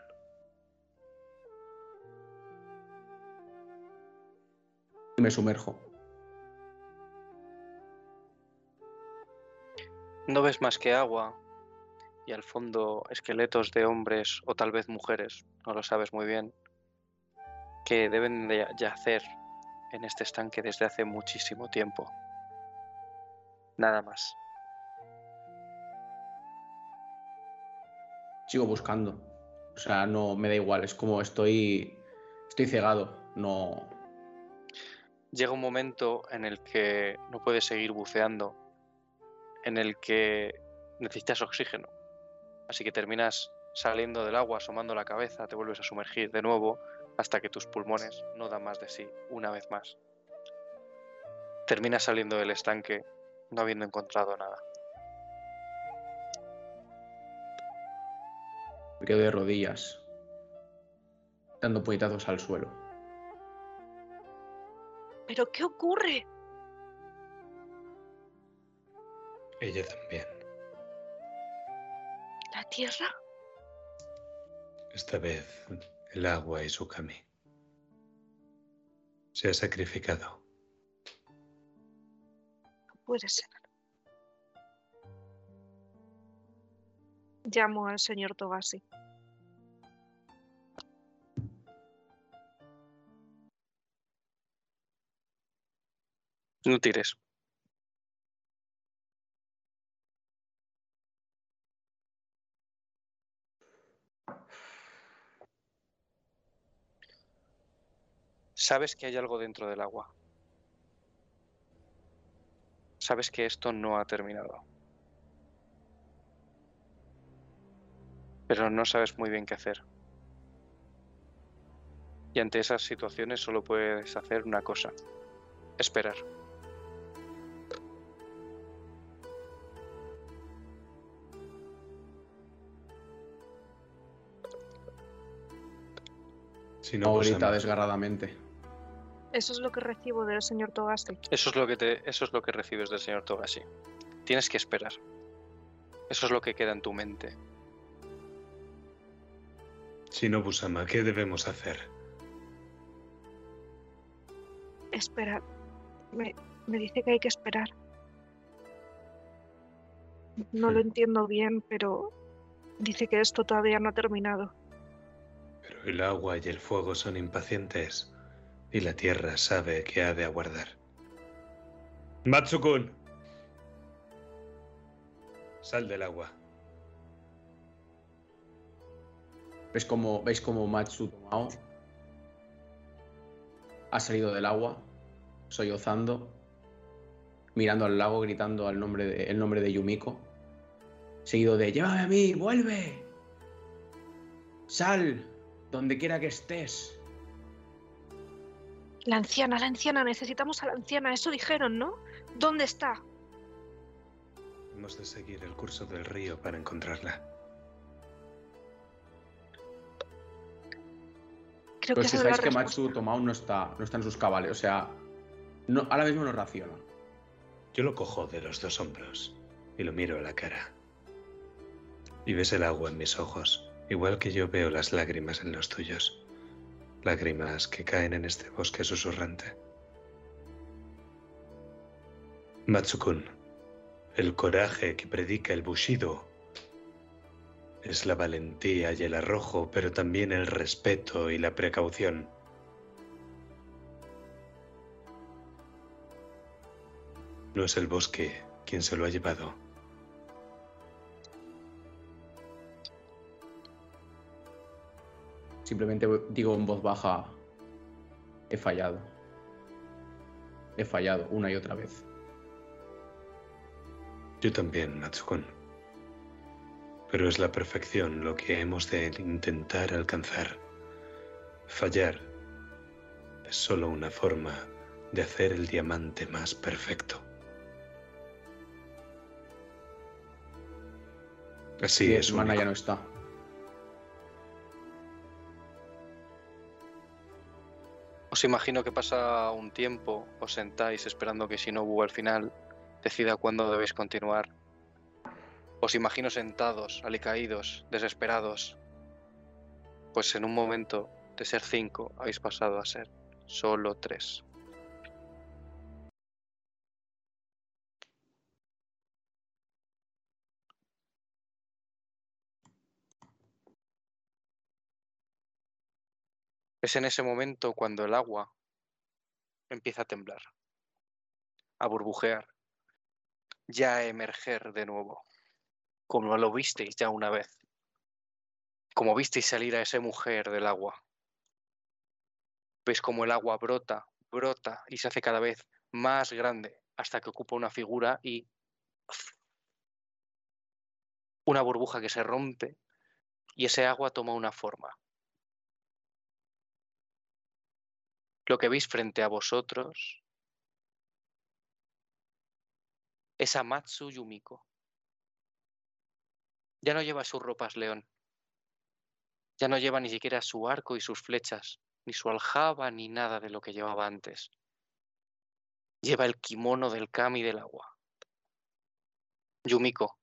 Y me sumerjo. No ves más que agua y al fondo esqueletos de hombres o tal vez mujeres, no lo sabes muy bien, que deben de yacer en este estanque desde hace muchísimo tiempo. Nada más. Sigo buscando. O sea, no me da igual. Es como estoy... Estoy cegado. No... Llega un momento en el que no puedes seguir buceando. En el que necesitas oxígeno. Así que terminas saliendo del agua, asomando la cabeza, te vuelves a sumergir de nuevo hasta que tus pulmones no dan más de sí una vez más. Terminas saliendo del estanque no habiendo encontrado nada. Me quedo de rodillas, dando puñetazos al suelo. ¿Pero qué ocurre? Ella también. ¿La tierra? esta vez el agua y su kami. Se ha sacrificado. No puede ser. Llamo al señor Togashi. No tires. Sabes que hay algo dentro del agua. Sabes que esto no ha terminado. Pero no sabes muy bien qué hacer. Y ante esas situaciones solo puedes hacer una cosa: esperar. Si no, ahorita desgarradamente. Eso es lo que recibo del señor Togashi. Eso es lo que te, eso es lo que recibes del señor Togashi. Tienes que esperar. Eso es lo que queda en tu mente. Shinobu-sama, ¿qué debemos hacer? Esperar. Me, me dice que hay que esperar. No hmm. lo entiendo bien, pero dice que esto todavía no ha terminado. Pero el agua y el fuego son impacientes. Y la tierra sabe que ha de aguardar. Matsu-kun, sal del agua. ¿Veis cómo, veis cómo Matsu Tomao ha salido del agua, sollozando, mirando al lago, gritando al nombre de, el nombre de Yumiko, seguido de llévame a mí, vuelve, sal, donde quiera que estés? La anciana, la anciana, necesitamos a la anciana, eso dijeron, ¿no? ¿Dónde está? Hemos de seguir el curso del río para encontrarla. Creo pues que fijáis que Matsu Tomao no está, no está en sus cabales, o sea, no, ahora mismo no raciona. Yo lo cojo de los dos hombros y lo miro a la cara. Y ves el agua en mis ojos, igual que yo veo las lágrimas en los tuyos. Lágrimas que caen en este bosque susurrante. Matsu-kun, el coraje que predica el Bushido es la valentía y el arrojo, pero también el respeto y la precaución. No es el bosque quien se lo ha llevado. Simplemente digo en voz baja, he fallado. He fallado una y otra vez. Yo también, Matsu-kun. Pero es la perfección lo que hemos de intentar alcanzar. Fallar es solo una forma de hacer el diamante más perfecto. Así sí, es. Mana único. Ya no está. Os imagino que pasa un tiempo, os sentáis esperando que Shinobu al final decida cuándo debéis continuar. Os imagino sentados, alicaídos, desesperados. Pues en un momento de ser cinco habéis pasado a ser solo tres. Es en ese momento cuando el agua empieza a temblar, a burbujear, ya a emerger de nuevo, como lo visteis ya una vez, como visteis salir a esa mujer del agua. Veis como el agua brota, brota y se hace cada vez más grande hasta que ocupa una figura y una burbuja que se rompe y ese agua toma una forma. Lo que veis frente a vosotros es a Matsu Yumiko. Ya no lleva sus ropas león. Ya no lleva ni siquiera su arco y sus flechas, ni su aljaba, ni nada de lo que llevaba antes. Lleva el kimono del kami del agua. Yumiko,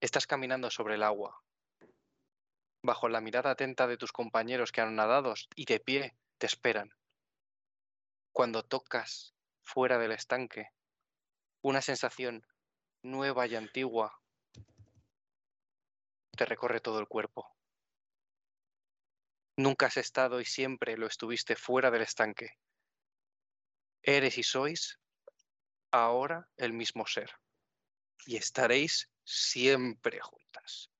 estás caminando sobre el agua. bajo la mirada atenta de tus compañeros que han nadado y de pie te esperan. Cuando tocas fuera del estanque, una sensación nueva y antigua te recorre todo el cuerpo. Nunca has estado y siempre lo estuviste fuera del estanque. Eres y sois ahora el mismo ser. Y estaréis siempre juntas.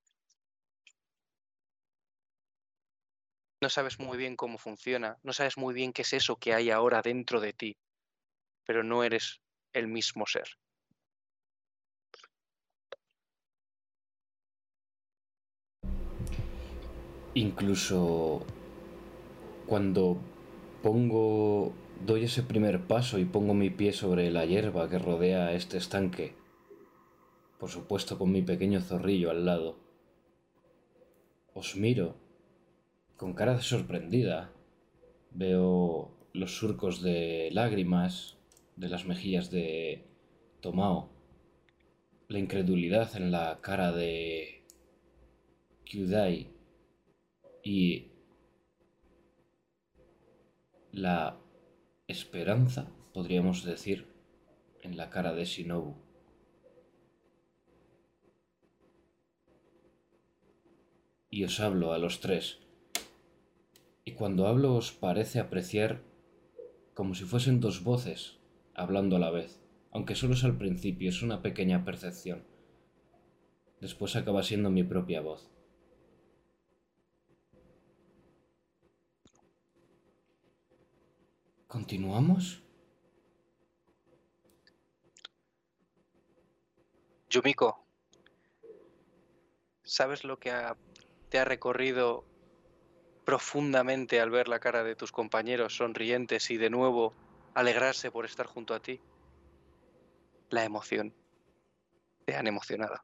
No sabes muy bien cómo funciona, no sabes muy bien qué es eso que hay ahora dentro de ti, pero no eres el mismo ser. Incluso cuando pongo, doy ese primer paso y pongo mi pie sobre la hierba que rodea este estanque, por supuesto con mi pequeño zorrillo al lado, os miro con cara sorprendida. Veo los surcos de lágrimas de las mejillas de Tomao, la incredulidad en la cara de Kyūdai y la esperanza, podríamos decir, en la cara de Shinobu. Y os hablo a los tres. Y cuando hablo os parece apreciar como si fuesen dos voces hablando a la vez, aunque solo es al principio, es una pequeña percepción. Después acaba siendo mi propia voz. ¿Continuamos? Yumiko, ¿sabes lo que ha, te ha recorrido profundamente al ver la cara de tus compañeros sonrientes y de nuevo alegrarse por estar junto a ti? La emoción. Te han emocionado.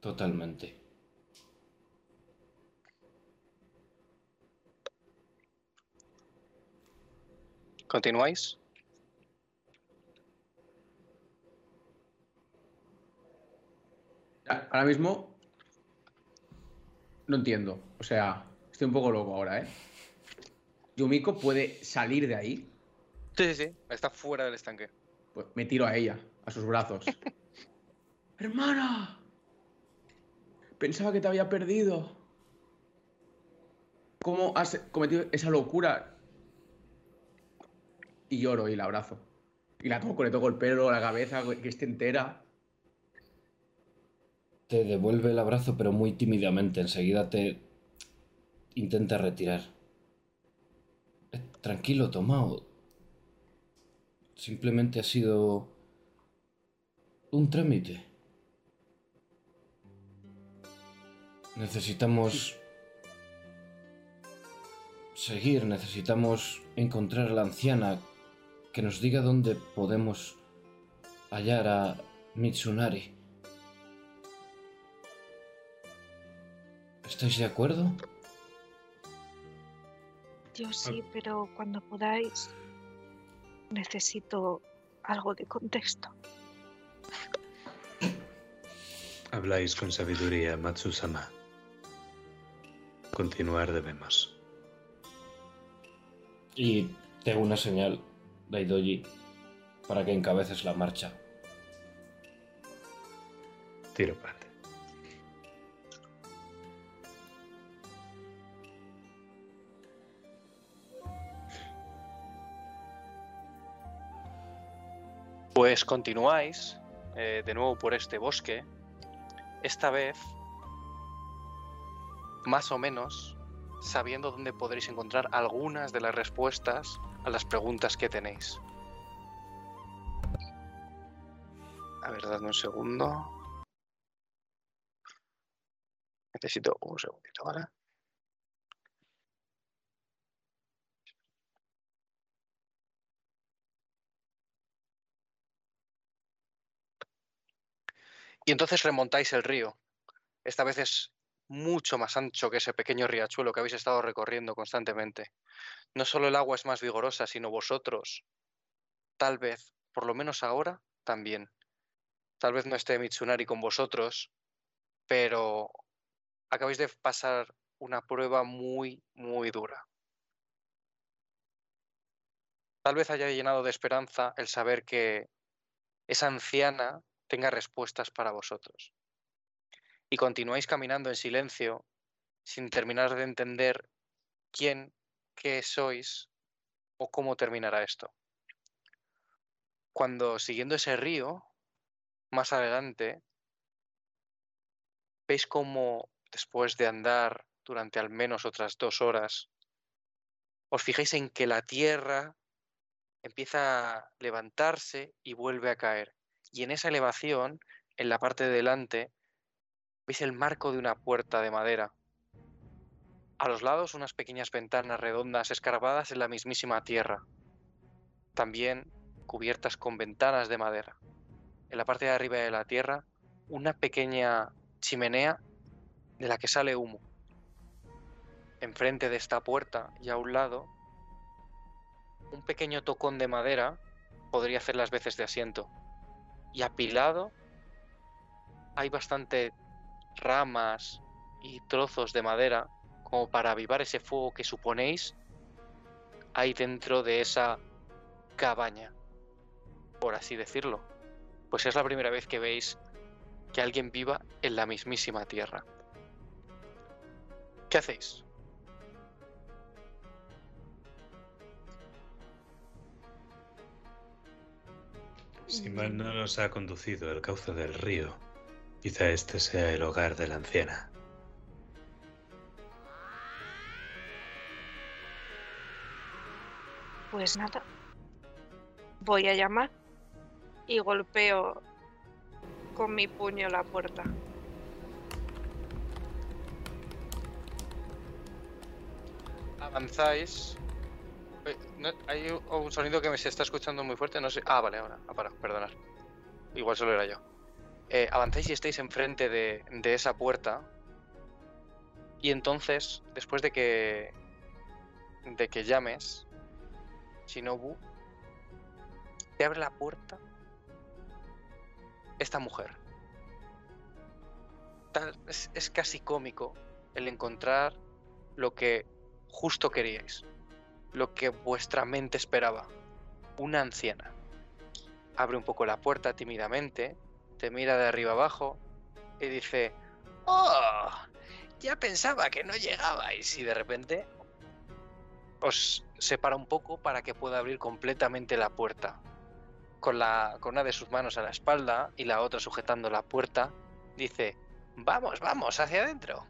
Totalmente. ¿Continuáis? Ahora mismo no entiendo. O sea, estoy un poco loco ahora, ¿eh? ¿Yumiko puede salir de ahí? Sí, sí, sí. Está fuera del estanque. Pues me tiro a ella, a sus brazos. ¡Hermana! Pensaba que te había perdido. ¿Cómo has cometido esa locura? Y lloro y la abrazo. Y la toco, le toco el pelo, la cabeza, que esté entera. Te devuelve el abrazo, pero muy tímidamente. Enseguida te intenta retirar. Eh, tranquilo, Tomao. Simplemente ha sido un trámite. Necesitamos... seguir, necesitamos encontrar a la anciana que nos diga dónde podemos hallar a Mitsunari. ¿Estáis de acuerdo? Yo sí, pero cuando podáis, necesito algo de contexto. Habláis con sabiduría, Matsu-sama. Continuar debemos. Y te hago una señal, Daidoji, para que encabeces la marcha. Tiro para adelante. Pues continuáis eh, de nuevo por este bosque. Esta vez, más o menos, sabiendo dónde podréis encontrar algunas de las respuestas a las preguntas que tenéis. A ver, dadme un segundo. Necesito un segundito, ¿vale? Y entonces remontáis el río. Esta vez es mucho más ancho que ese pequeño riachuelo que habéis estado recorriendo constantemente. No solo el agua es más vigorosa, sino vosotros. Tal vez, por lo menos ahora, también. Tal vez no esté Mitsunari con vosotros, pero acabáis de pasar una prueba muy, muy dura. Tal vez haya llenado de esperanza el saber que esa anciana tenga respuestas para vosotros. Y continuáis caminando en silencio, sin terminar de entender quién, qué sois o cómo terminará esto. Cuando, siguiendo ese río, más adelante, veis cómo, después de andar durante al menos otras dos horas, os fijáis en que la tierra empieza a levantarse y vuelve a caer. Y en esa elevación, en la parte de delante, veis el marco de una puerta de madera. A los lados, unas pequeñas ventanas redondas escarbadas en la mismísima tierra, también cubiertas con ventanas de madera. En la parte de arriba de la tierra, una pequeña chimenea de la que sale humo. Enfrente de esta puerta y a un lado, un pequeño tocón de madera podría hacer las veces de asiento. Y apilado hay bastante ramas y trozos de madera como para avivar ese fuego que suponéis hay dentro de esa cabaña, por así decirlo. Pues es la primera vez que veis que alguien viva en la mismísima tierra. ¿Qué hacéis? Si mal no nos ha conducido el cauce del río, quizá este sea el hogar de la anciana. Pues nada, voy a llamar y golpeo con mi puño la puerta. Avanzáis. No, hay un sonido que me se está escuchando muy fuerte, no sé. Ah, vale, ahora, ha parado, perdonad. Igual solo era yo. Eh, avanzáis y estáis enfrente de, de esa puerta. Y entonces, después de que de que llames, Shinobu, te abre la puerta esta mujer. Tal, es, es casi cómico el encontrar lo que justo queríais. Lo que vuestra mente esperaba. Una anciana. Abre un poco la puerta tímidamente, te mira de arriba abajo y dice: ¡Oh! Ya pensaba que no llegabais. Y de repente os separa un poco para que pueda abrir completamente la puerta. Con, la, con una de sus manos a la espalda y la otra sujetando la puerta, dice: ¡Vamos, vamos, hacia adentro!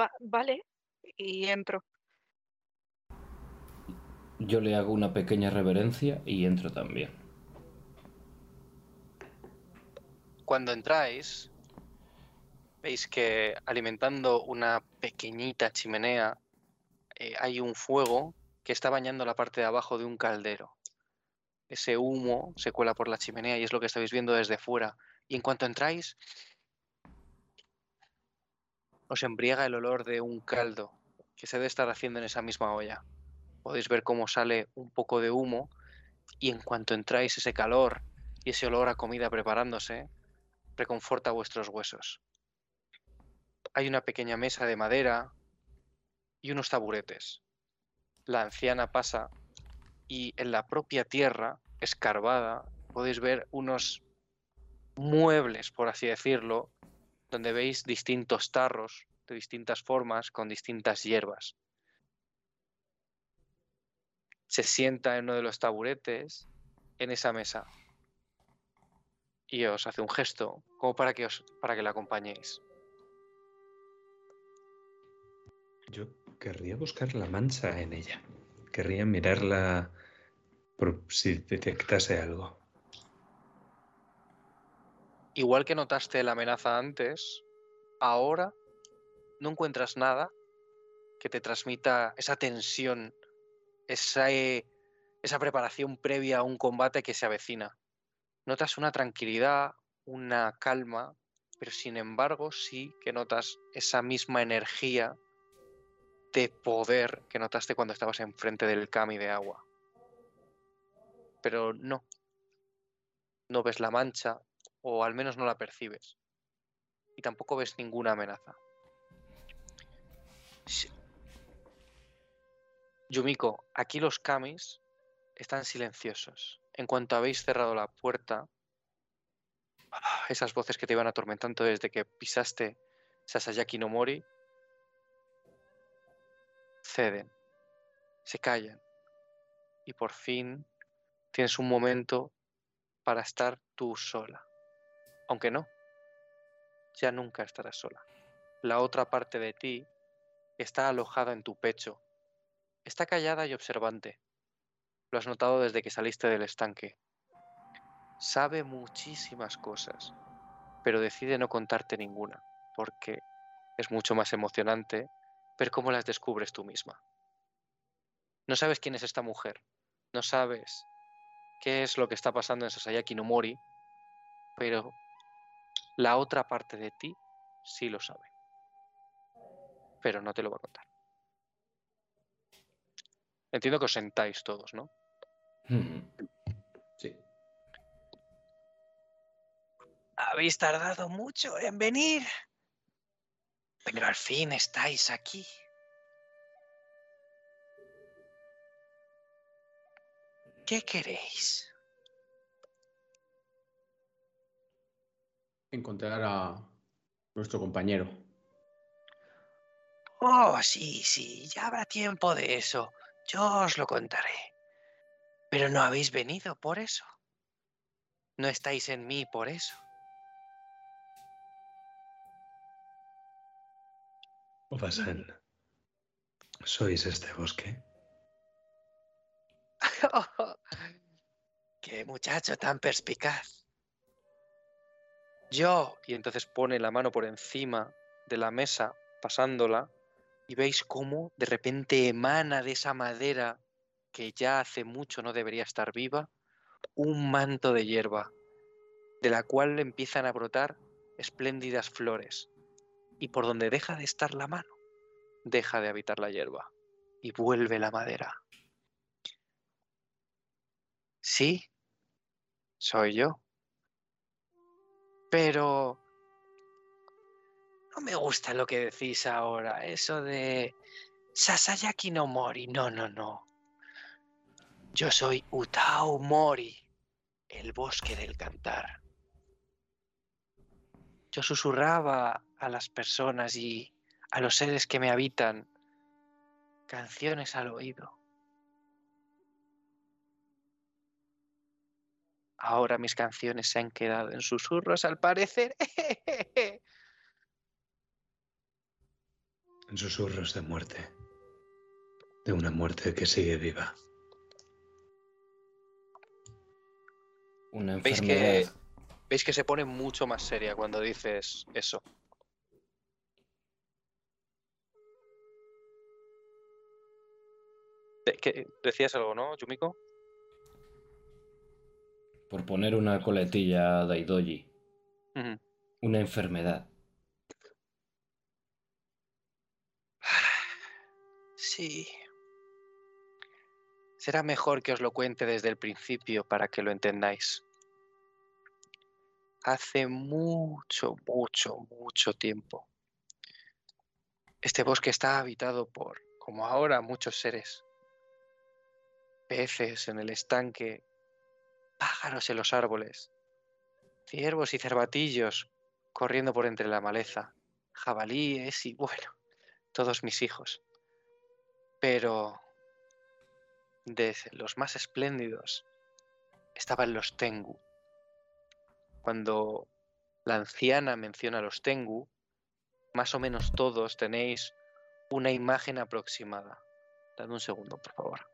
Va, vale, y entro. Yo le hago una pequeña reverencia y entro también. Cuando entráis, veis que alimentando una pequeñita chimenea eh, hay un fuego que está bañando la parte de abajo de un caldero. Ese humo se cuela por la chimenea y es lo que estáis viendo desde fuera. Y en cuanto entráis, os embriaga el olor de un caldo que se debe estar haciendo en esa misma olla. Podéis ver cómo sale un poco de humo y en cuanto entráis, ese calor y ese olor a comida preparándose reconforta vuestros huesos. Hay una pequeña mesa de madera y unos taburetes. La anciana pasa y en la propia tierra, escarbada, podéis ver unos muebles, por así decirlo, donde veis distintos tarros de distintas formas con distintas hierbas. Se sienta en uno de los taburetes en esa mesa y os hace un gesto como para que os para que la acompañéis. Yo querría buscar la mancha en ella. Querría mirarla por si detectase algo. Igual que notaste la amenaza antes, ahora no encuentras nada que te transmita esa tensión, esa, eh, esa preparación previa a un combate que se avecina. Notas una tranquilidad, una calma, pero sin embargo sí que notas esa misma energía de poder que notaste cuando estabas enfrente del kami de agua. Pero no, no ves la mancha. o al menos no la percibes, y tampoco ves ninguna amenaza. Yumiko, aquí los kamis están silenciosos. En cuanto habéis cerrado la puerta, esas voces que te iban atormentando desde que pisaste Sasayaki no Mori ceden, se callan, y por fin tienes un momento para estar tú sola. Aunque no, ya nunca estarás sola. La otra parte de ti está alojada en tu pecho. Está callada y observante. Lo has notado desde que saliste del estanque. Sabe muchísimas cosas, pero decide no contarte ninguna, porque es mucho más emocionante ver cómo las descubres tú misma. No sabes quién es esta mujer, no sabes qué es lo que está pasando en Sasayaki no Mori, pero la otra parte de ti sí lo sabe, pero no te lo va a contar. Entiendo que os sentáis todos, ¿no? Sí. Habéis tardado mucho en venir, pero al fin estáis aquí. ¿Qué queréis? Encontrar a nuestro compañero. Oh, sí, sí, ya habrá tiempo de eso. Yo os lo contaré. Pero no habéis venido por eso. No estáis en mí por eso. Obasan, ¿sois este bosque? ¡Qué muchacho tan perspicaz! Yo... Y entonces pone la mano por encima de la mesa, pasándola, y veis cómo de repente emana de esa madera, que ya hace mucho no debería estar viva, un manto de hierba, de la cual empiezan a brotar espléndidas flores. Y por donde deja de estar la mano, deja de habitar la hierba, y vuelve la madera. Sí, soy yo. Pero no me gusta lo que decís ahora, eso de Sasayaki no Mori. No, no, no. Yo soy Utao Mori, el bosque del cantar. Yo susurraba a las personas y a los seres que me habitan canciones al oído. Ahora mis canciones se han quedado en susurros, al parecer. En susurros de muerte. De una muerte que sigue viva. Una enfermedad. ¿Veis que, veis que se pone mucho más seria cuando dices eso? ¿Qué? ¿Decías algo, no, Yumiko? Por poner una coletilla a Daidoji. Uh-huh. Una enfermedad. Sí. Será mejor que os lo cuente desde el principio para que lo entendáis. Hace mucho, mucho, mucho tiempo. Este bosque está habitado por, como ahora, muchos seres. Peces en el estanque, pájaros en los árboles, ciervos y cervatillos corriendo por entre la maleza, jabalíes y, bueno, todos mis hijos. Pero de los más espléndidos estaban los tengu. Cuando la anciana menciona los tengu, más o menos todos tenéis una imagen aproximada. Dame un segundo, por favor.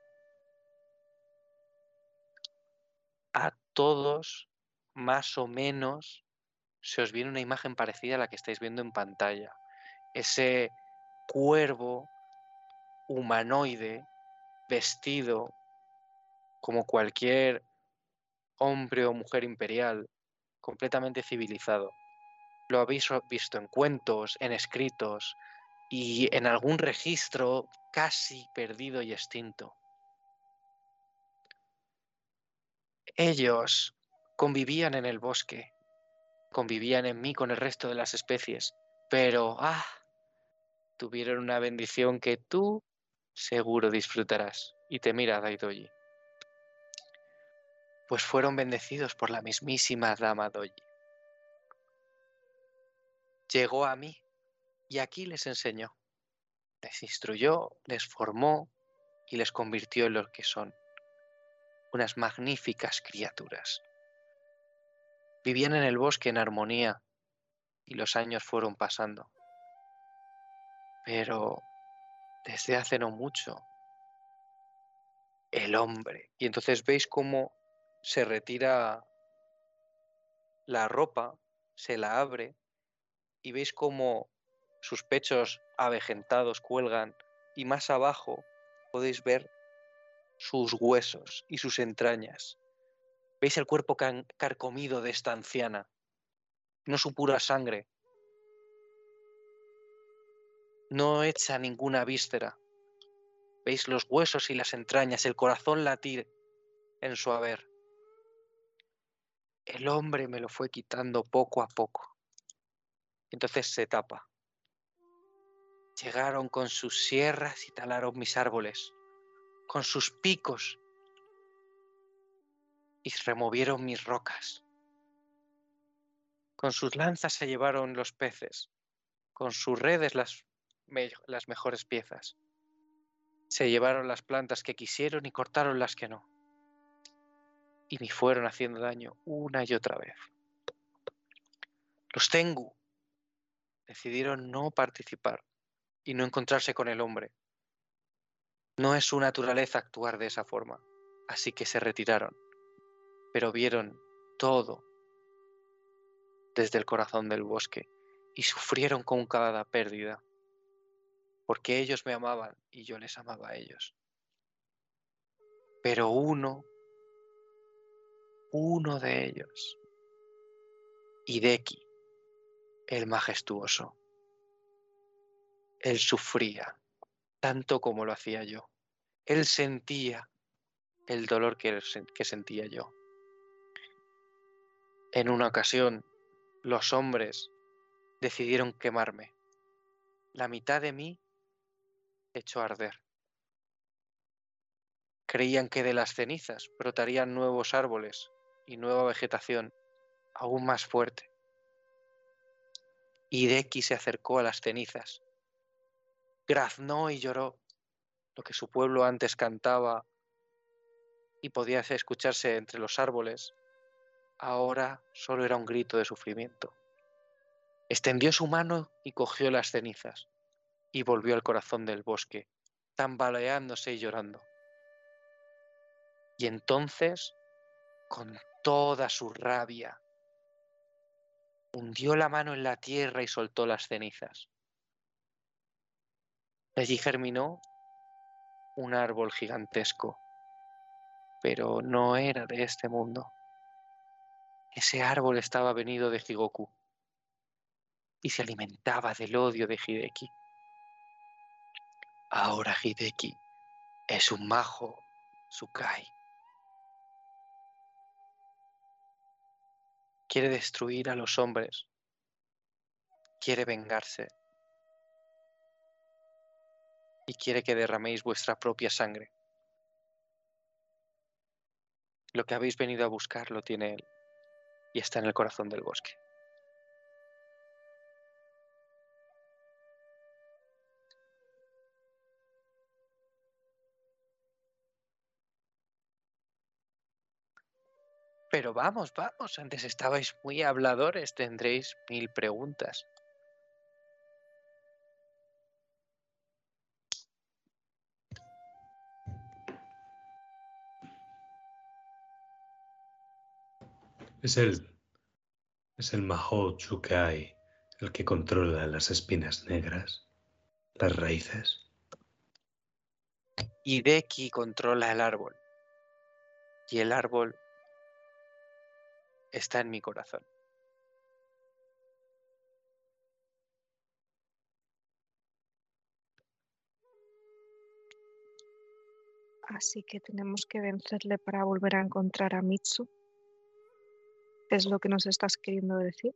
A todos, más o menos, se os viene una imagen parecida a la que estáis viendo en pantalla. Ese cuervo humanoide, vestido como cualquier hombre o mujer imperial, completamente civilizado. Lo habéis visto en cuentos, en escritos y en algún registro casi perdido y extinto. Ellos convivían en el bosque convivían en mí con el resto de las especies, pero ah, tuvieron una bendición que tú seguro disfrutarás. Y te mira Daidoji. Pues fueron bendecidos por la mismísima Dama Doji. Llegó a mí y aquí les enseñó, les instruyó, les formó y les convirtió en lo que son, unas magníficas criaturas. Vivían en el bosque en armonía y los años fueron pasando. Pero desde hace no mucho, el hombre... Y entonces veis cómo se retira la ropa, se la abre y veis cómo sus pechos avejentados cuelgan y más abajo podéis ver sus huesos y sus entrañas. Veis el cuerpo can- carcomido de esta anciana, no su pura sangre, no echa ninguna víscera. Veis los huesos y las entrañas, el corazón latir en su haber. El hombre me lo fue quitando poco a poco. Entonces se tapa. Llegaron con sus sierras y talaron mis árboles, con sus picos, y removieron mis rocas. Con sus lanzas se llevaron los peces, con sus redes las, me- las mejores piezas. Se llevaron las plantas que quisieron y cortaron las que no. Y me fueron haciendo daño una y otra vez. Los Tengu decidieron no participar y no encontrarse con el hombre. No es su naturaleza actuar de esa forma, así que se retiraron, pero vieron todo desde el corazón del bosque y sufrieron con cada pérdida, porque ellos me amaban y yo les amaba a ellos. Pero uno, uno de ellos, Hideki, el majestuoso, él sufría tanto como lo hacía yo. Él sentía el dolor que, que sentía yo. En una ocasión, los hombres decidieron quemarme. La mitad de mí echó a arder. Creían que de las cenizas brotarían nuevos árboles y nueva vegetación aún más fuerte. Hideki se acercó a las cenizas, graznó y lloró lo que su pueblo antes cantaba y podía escucharse entre los árboles. Ahora solo era un grito de sufrimiento. Extendió su mano y cogió las cenizas y volvió al corazón del bosque, tambaleándose y llorando. Y entonces, con toda su rabia, hundió la mano en la tierra y soltó las cenizas. Allí germinó un árbol gigantesco, pero no era de este mundo. Ese árbol estaba venido de Higoku y se alimentaba del odio de Hideki. Ahora Hideki es un majo Tsukai. Quiere destruir a los hombres. Quiere vengarse. Y quiere que derraméis vuestra propia sangre. Lo que habéis venido a buscar lo tiene él, y está en el corazón del bosque. Pero vamos, vamos, antes estabais muy habladores, tendréis mil preguntas. Es el, es el Mahou Tsukai el que controla las espinas negras, las raíces. Hideki controla el árbol. Y el árbol está en mi corazón. Así que tenemos que vencerle para volver a encontrar a Mitsu. es lo que nos estás queriendo decir.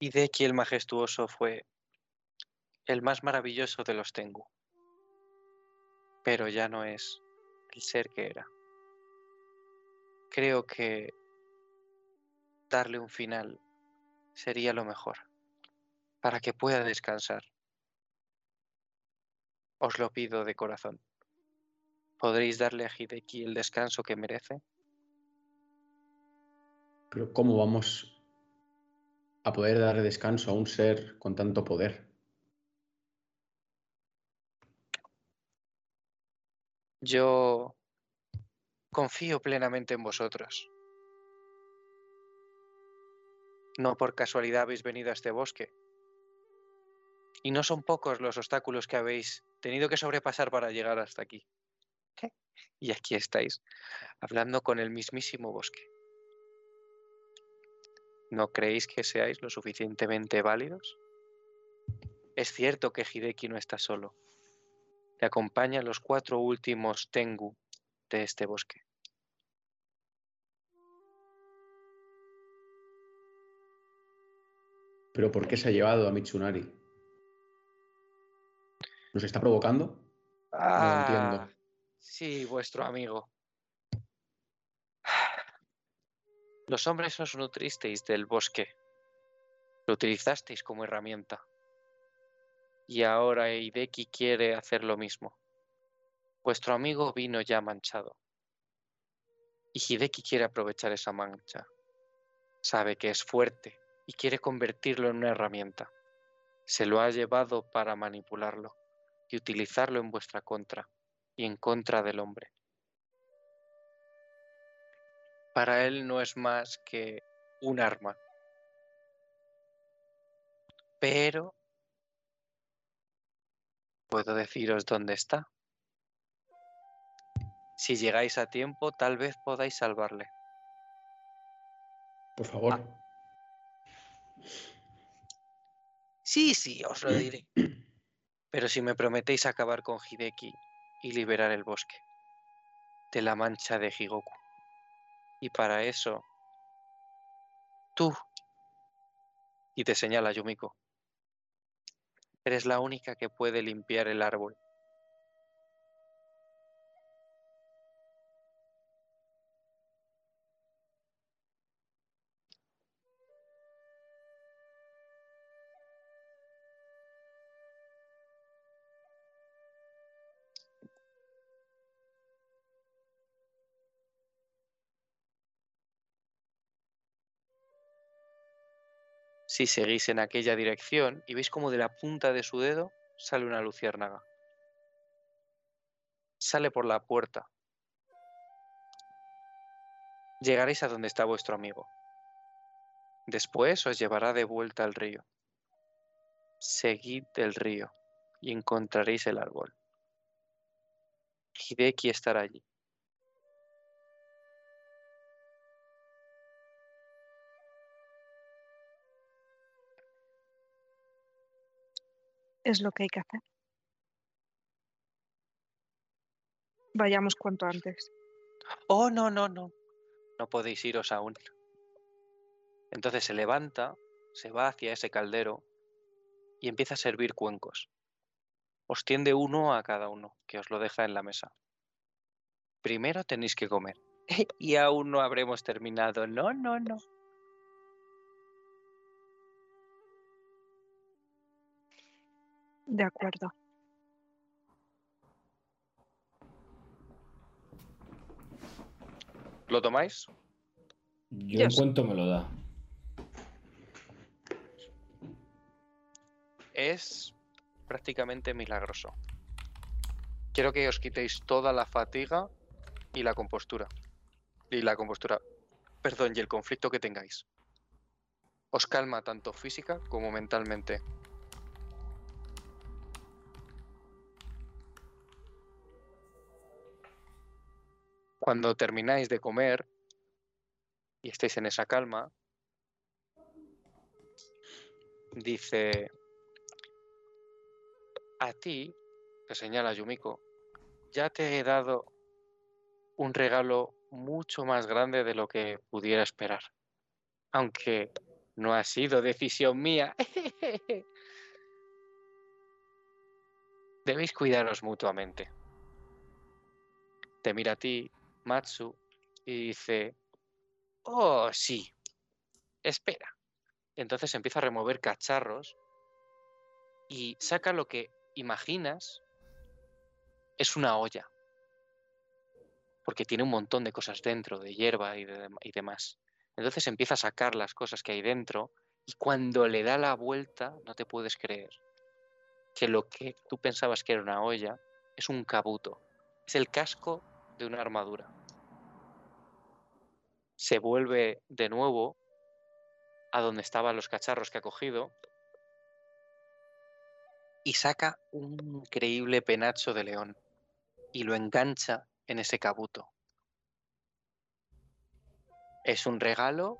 Hideki el majestuoso fue el más maravilloso de los Tengu, pero ya no es el ser que era. Creo que darle un final sería lo mejor, para que pueda descansar. Os lo pido de corazón. ¿Podréis darle a Hideki el descanso que merece? Pero ¿cómo vamos a poder dar descanso a un ser con tanto poder? Yo confío plenamente en vosotros. No por casualidad habéis venido a este bosque. Y no son pocos los obstáculos que habéis tenido que sobrepasar para llegar hasta aquí. ¿Qué? Y aquí estáis, hablando con el mismísimo bosque. ¿No creéis que seáis lo suficientemente válidos? Es cierto que Hideki no está solo. Le acompañan los cuatro últimos Tengu de este bosque. ¿Pero por qué se ha llevado a Mitsunari? ¿Nos está provocando? Ah, no lo entiendo. Sí, vuestro amigo. Los hombres os nutristeis del bosque. Lo utilizasteis como herramienta. Y ahora Hideki quiere hacer lo mismo. Vuestro amigo vino ya manchado. Y Hideki quiere aprovechar esa mancha. Sabe que es fuerte y quiere convertirlo en una herramienta. Se lo ha llevado para manipularlo y utilizarlo en vuestra contra y en contra del hombre. Para él no es más que un arma. Pero puedo deciros dónde está. Si llegáis a tiempo, tal vez podáis salvarle. Por favor. Ah. Sí, sí, os lo diré. Pero si me prometéis acabar con Hideki y liberar el bosque de la mancha de Higoku. Y para eso, tú, y te señala Yumiko, eres la única que puede limpiar el árbol. Si seguís en aquella dirección y veis como de la punta de su dedo sale una luciérnaga. Sale por la puerta. Llegaréis a donde está vuestro amigo. Después os llevará de vuelta al río. Seguid el río y encontraréis el árbol. Hideki estará allí. Es lo que hay que hacer. Vayamos cuanto antes. Oh, no, no, no. No podéis iros aún. Entonces se levanta, se va hacia ese caldero y empieza a servir cuencos. Os tiende uno a cada uno, que os lo deja en la mesa. Primero tenéis que comer. Y aún no habremos terminado. No, no, no. De acuerdo. ¿Lo tomáis? Yo en cuanto me lo da. Es prácticamente milagroso. Quiero que os quitéis toda la fatiga y la compostura. Y la compostura. Perdón, y el conflicto que tengáis. Os calma tanto física como mentalmente. Cuando termináis de comer y estéis en esa calma, dice, a ti, te señala Yumiko, ya te he dado un regalo mucho más grande de lo que pudiera esperar. Aunque no ha sido decisión mía. Debéis cuidaros mutuamente. Te mira a ti, Matsu, y dice... Oh, sí. Espera. Entonces empieza a remover cacharros y saca lo que imaginas es una olla. Porque tiene un montón de cosas dentro, de hierba y, de, y demás. Entonces empieza a sacar las cosas que hay dentro y cuando le da la vuelta no te puedes creer que lo que tú pensabas que era una olla es un kabuto. Es el casco de una armadura. Se vuelve de nuevo a donde estaban los cacharros que ha cogido y saca un increíble penacho de león y lo engancha en ese kabuto. Es un regalo,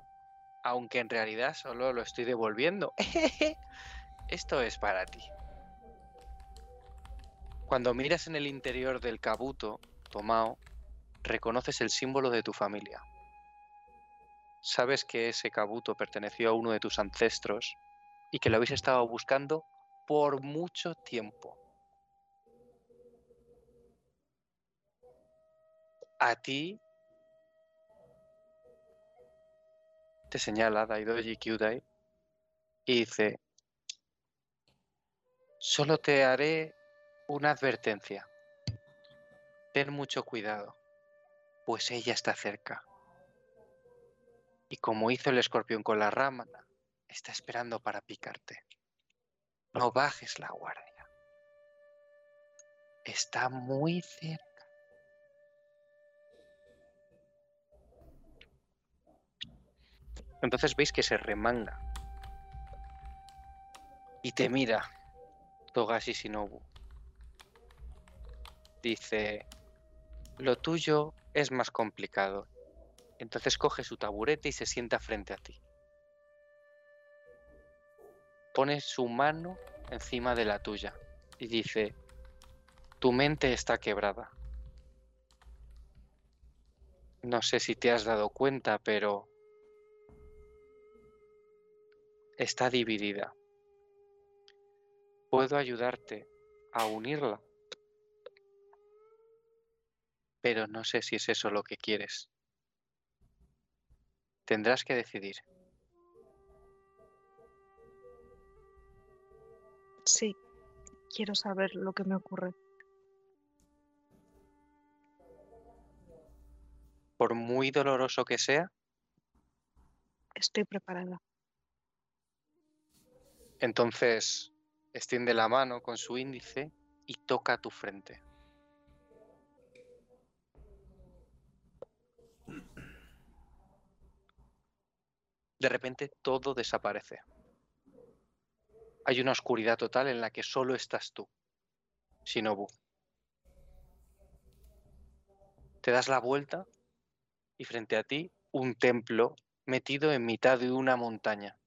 aunque en realidad solo lo estoy devolviendo. Esto es para ti. Cuando miras en el interior del kabuto, Tomao, reconoces el símbolo de tu familia. Sabes que ese kabuto perteneció a uno de tus ancestros y que lo habéis estado buscando por mucho tiempo. A ti te señala Daidoji Kyūdai y dice: solo te haré una advertencia. Ten mucho cuidado, pues ella está cerca. Y como hizo el escorpión con la rama, está esperando para picarte. No bajes la guardia. Está muy cerca. Entonces veis que se remanga y te mira Togashi Shinobu. Dice: lo tuyo es más complicado. Entonces coge su taburete y se sienta frente a ti. Pone su mano encima de la tuya y dice: tu mente está quebrada. No sé si te has dado cuenta, pero... está dividida. Puedo ayudarte a unirla, pero no sé si es eso lo que quieres. Tendrás que decidir. Sí, quiero saber lo que me ocurre. Por muy doloroso que sea, estoy preparada. Entonces extiende la mano con su índice y toca tu frente. De repente todo desaparece. Hay una oscuridad total en la que solo estás tú, Shinobu. Te das la vuelta y frente a ti un templo metido en mitad de una montaña.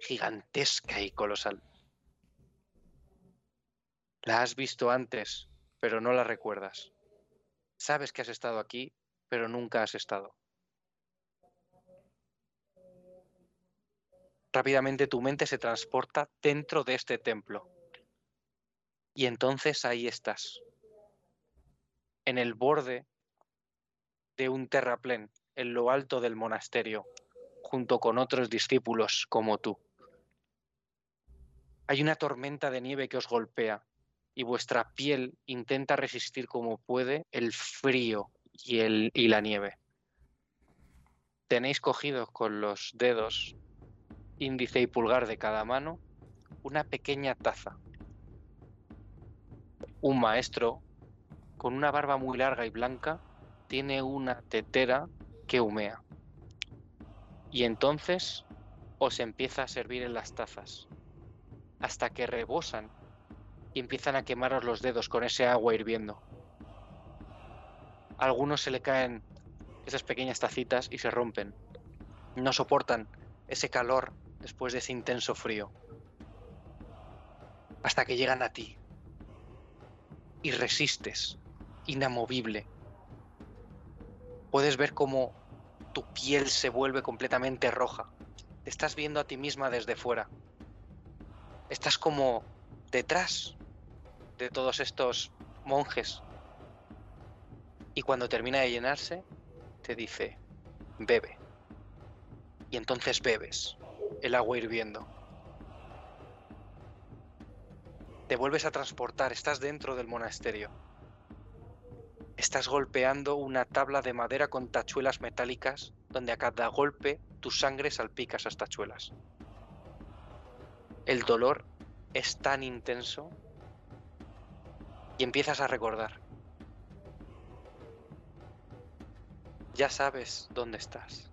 Gigantesca y colosal. La has visto antes, pero no la recuerdas. Sabes que has estado aquí, pero nunca has estado. Rápidamente tu mente se transporta dentro de este templo. Y entonces ahí estás. En el borde de un terraplén, en lo alto del monasterio, junto con otros discípulos como tú. Hay una tormenta de nieve que os golpea y vuestra piel intenta resistir como puede el frío y, el, y la nieve. Tenéis cogidos con los dedos, índice y pulgar de cada mano, una pequeña taza. Un maestro con una barba muy larga y blanca tiene una tetera que humea. Y entonces os empieza a servir en las tazas, hasta que rebosan y empiezan a quemaros los dedos con ese agua hirviendo. A algunos se le caen esas pequeñas tacitas y se rompen. No soportan ese calor después de ese intenso frío. Hasta que llegan a ti. Y resistes, inamovible. puedes ver cómo tu piel se vuelve completamente roja. Te estás viendo a ti misma desde fuera. Estás como detrás de todos estos monjes. Y cuando termina de llenarse, te dice, bebe. Y entonces bebes el agua hirviendo. Te vuelves a transportar, estás dentro del monasterio. Estás golpeando una tabla de madera con tachuelas metálicas, donde a cada golpe tu sangre salpica esas tachuelas. El dolor es tan intenso y empiezas a recordar. Ya sabes dónde estás.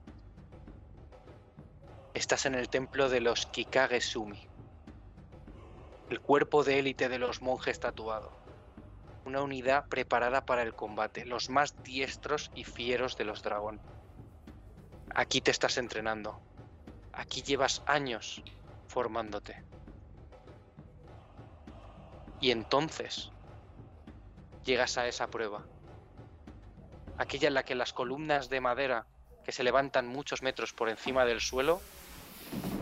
Estás en el templo de los Kikage Sumi, el cuerpo de élite de los monjes tatuado. Una unidad preparada para el combate, los más diestros y fieros de los dragón. Aquí te estás entrenando. Aquí llevas años formándote. Y entonces llegas a esa prueba. Aquella en la que las columnas de madera que se levantan muchos metros por encima del suelo,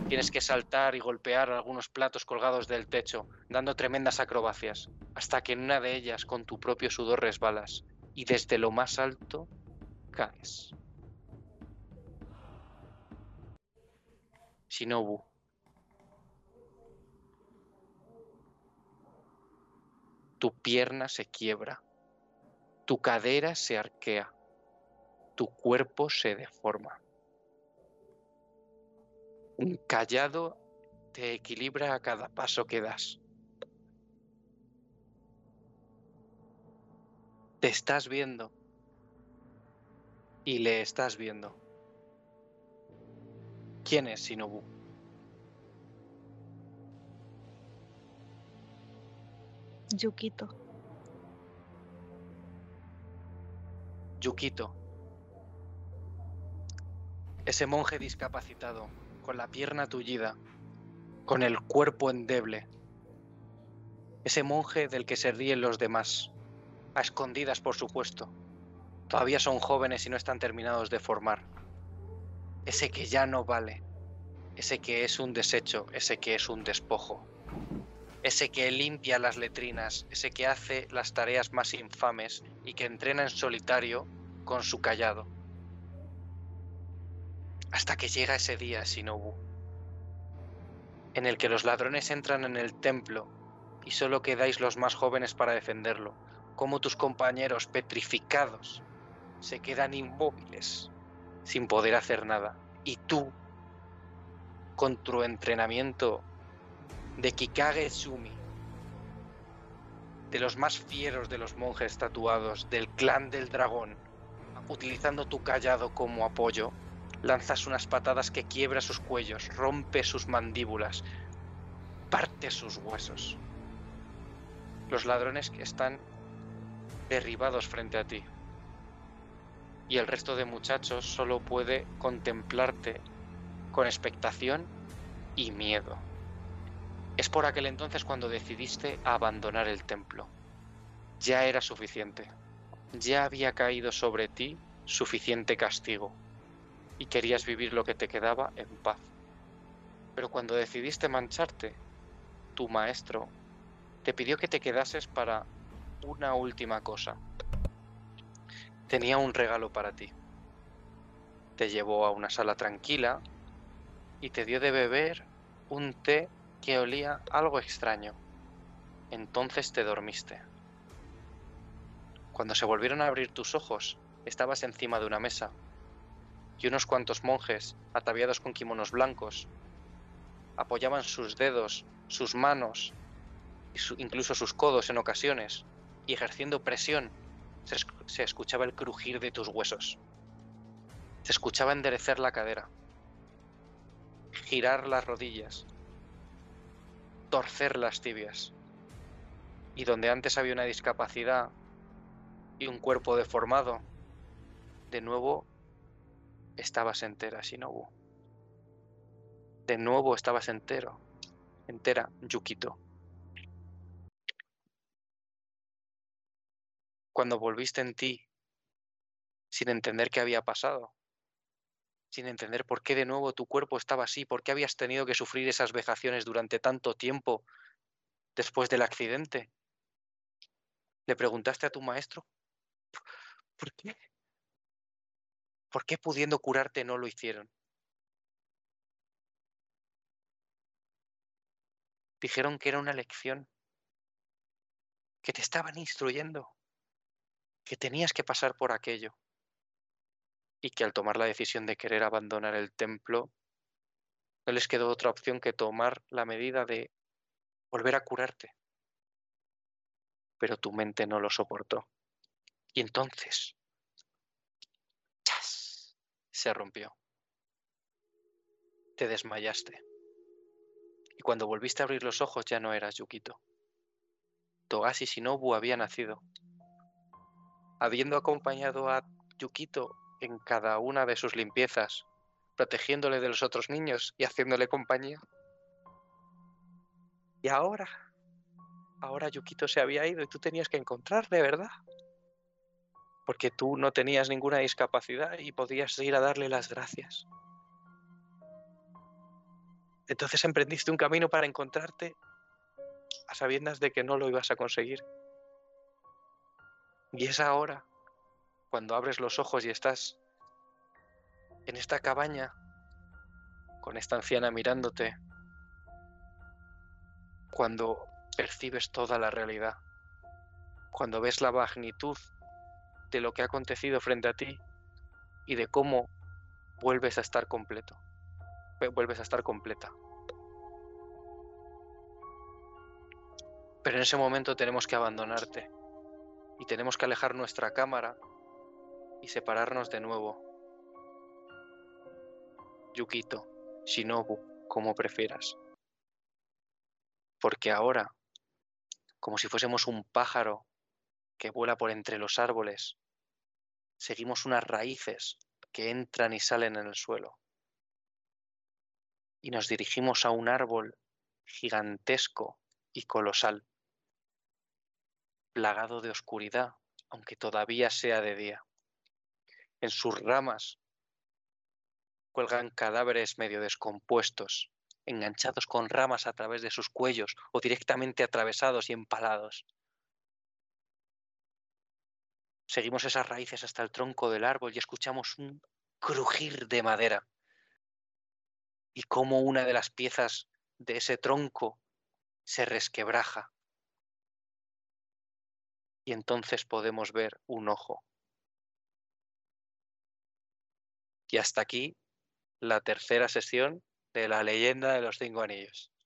tienes que saltar y golpear algunos platos colgados del techo, dando tremendas acrobacias, hasta que en una de ellas con tu propio sudor resbalas y desde lo más alto caes. Shinobu. Tu pierna se quiebra, tu cadera se arquea, tu cuerpo se deforma. Un cayado te equilibra a cada paso que das. Te estás viendo y le estás viendo. ¿Quién es Shinobu? Yukito. Yukito. Ese monje discapacitado, con la pierna tullida, con el cuerpo endeble. Ese monje del que se ríen los demás, a escondidas por supuesto. Todavía son jóvenes y no están terminados de formar. Ese que ya no vale, ese que es un desecho, ese que es un despojo. Ese que limpia las letrinas, ese que hace las tareas más infames y que entrena en solitario con su cayado. Hasta que llega ese día, Shinobu, en el que los ladrones entran en el templo y solo quedáis los más jóvenes para defenderlo, como tus compañeros petrificados se quedan inmóviles sin poder hacer nada. Y tú, con tu entrenamiento de Kikage Sumi, de los más fieros de los monjes tatuados del clan del dragón, utilizando tu cayado como apoyo, lanzas unas patadas que quiebra sus cuellos, rompe sus mandíbulas, parte sus huesos. Los ladrones que están derribados frente a ti. Y el resto de muchachos solo puede contemplarte con expectación y miedo. Es por aquel entonces cuando decidiste abandonar el templo. Ya era suficiente. Ya había caído sobre ti suficiente castigo. Y querías vivir lo que te quedaba en paz. Pero cuando decidiste mancharte, tu maestro te pidió que te quedases para una última cosa. Tenía un regalo para ti. Te llevó a una sala tranquila y te dio de beber un té que olía algo extraño. Entonces te dormiste. Cuando se volvieron a abrir tus ojos, estabas encima de una mesa. Y unos cuantos monjes, ataviados con kimonos blancos, apoyaban sus dedos, sus manos, incluso sus codos en ocasiones, y ejerciendo presión, se, esc se escuchaba el crujir de tus huesos. Se escuchaba enderecer la cadera, girar las rodillas, torcer las tibias. Y donde antes había una discapacidad y un cuerpo deformado, de nuevo estabas entera, Shinobu. De nuevo estabas entero. Entera, Yukito. Cuando volviste en ti, sin entender qué había pasado, sin entender por qué de nuevo tu cuerpo estaba así, por qué habías tenido que sufrir esas vejaciones durante tanto tiempo después del accidente. ¿Le preguntaste a tu maestro? ¿Por qué? ¿Por qué pudiendo curarte no lo hicieron? Dijeron que era una lección, que te estaban instruyendo, que tenías que pasar por aquello y que al tomar la decisión de querer abandonar el templo no les quedó otra opción que tomar la medida de volver a curarte. Pero tu mente no lo soportó y entonces ¡chas! Se rompió. Te desmayaste. Y cuando volviste a abrir los ojos ya no eras Yukito. Togashi Shinobu había nacido. Habiendo acompañado a Yukito en cada una de sus limpiezas, protegiéndole de los otros niños y haciéndole compañía. Y ahora, ahora Yukito se había ido y tú tenías que encontrarle, ¿verdad? Porque tú no tenías ninguna discapacidad y podías ir a darle las gracias. Entonces emprendiste un camino para encontrarte a sabiendas de que no lo ibas a conseguir. Y es ahora, cuando abres los ojos y estás en esta cabaña, con esta anciana mirándote, cuando percibes toda la realidad, cuando ves la magnitud de lo que ha acontecido frente a ti y de cómo vuelves a estar completo. Vuelves a estar completa. Pero en ese momento tenemos que abandonarte y tenemos que alejar nuestra cámara y separarnos de nuevo. Yukito, Shinobu, como prefieras. Porque ahora, como si fuésemos un pájaro que vuela por entre los árboles, seguimos unas raíces que entran y salen en el suelo. Y nos dirigimos a un árbol gigantesco y colosal, plagado de oscuridad, aunque todavía sea de día. En sus ramas cuelgan cadáveres medio descompuestos, enganchados con ramas a través de sus cuellos o directamente atravesados y empalados. Seguimos esas raíces hasta el tronco del árbol y escuchamos un crujir de madera. Y cómo una de las piezas de ese tronco se resquebraja. Y entonces podemos ver un ojo. Y hasta aquí la tercera sesión de La Leyenda de los Cinco Anillos.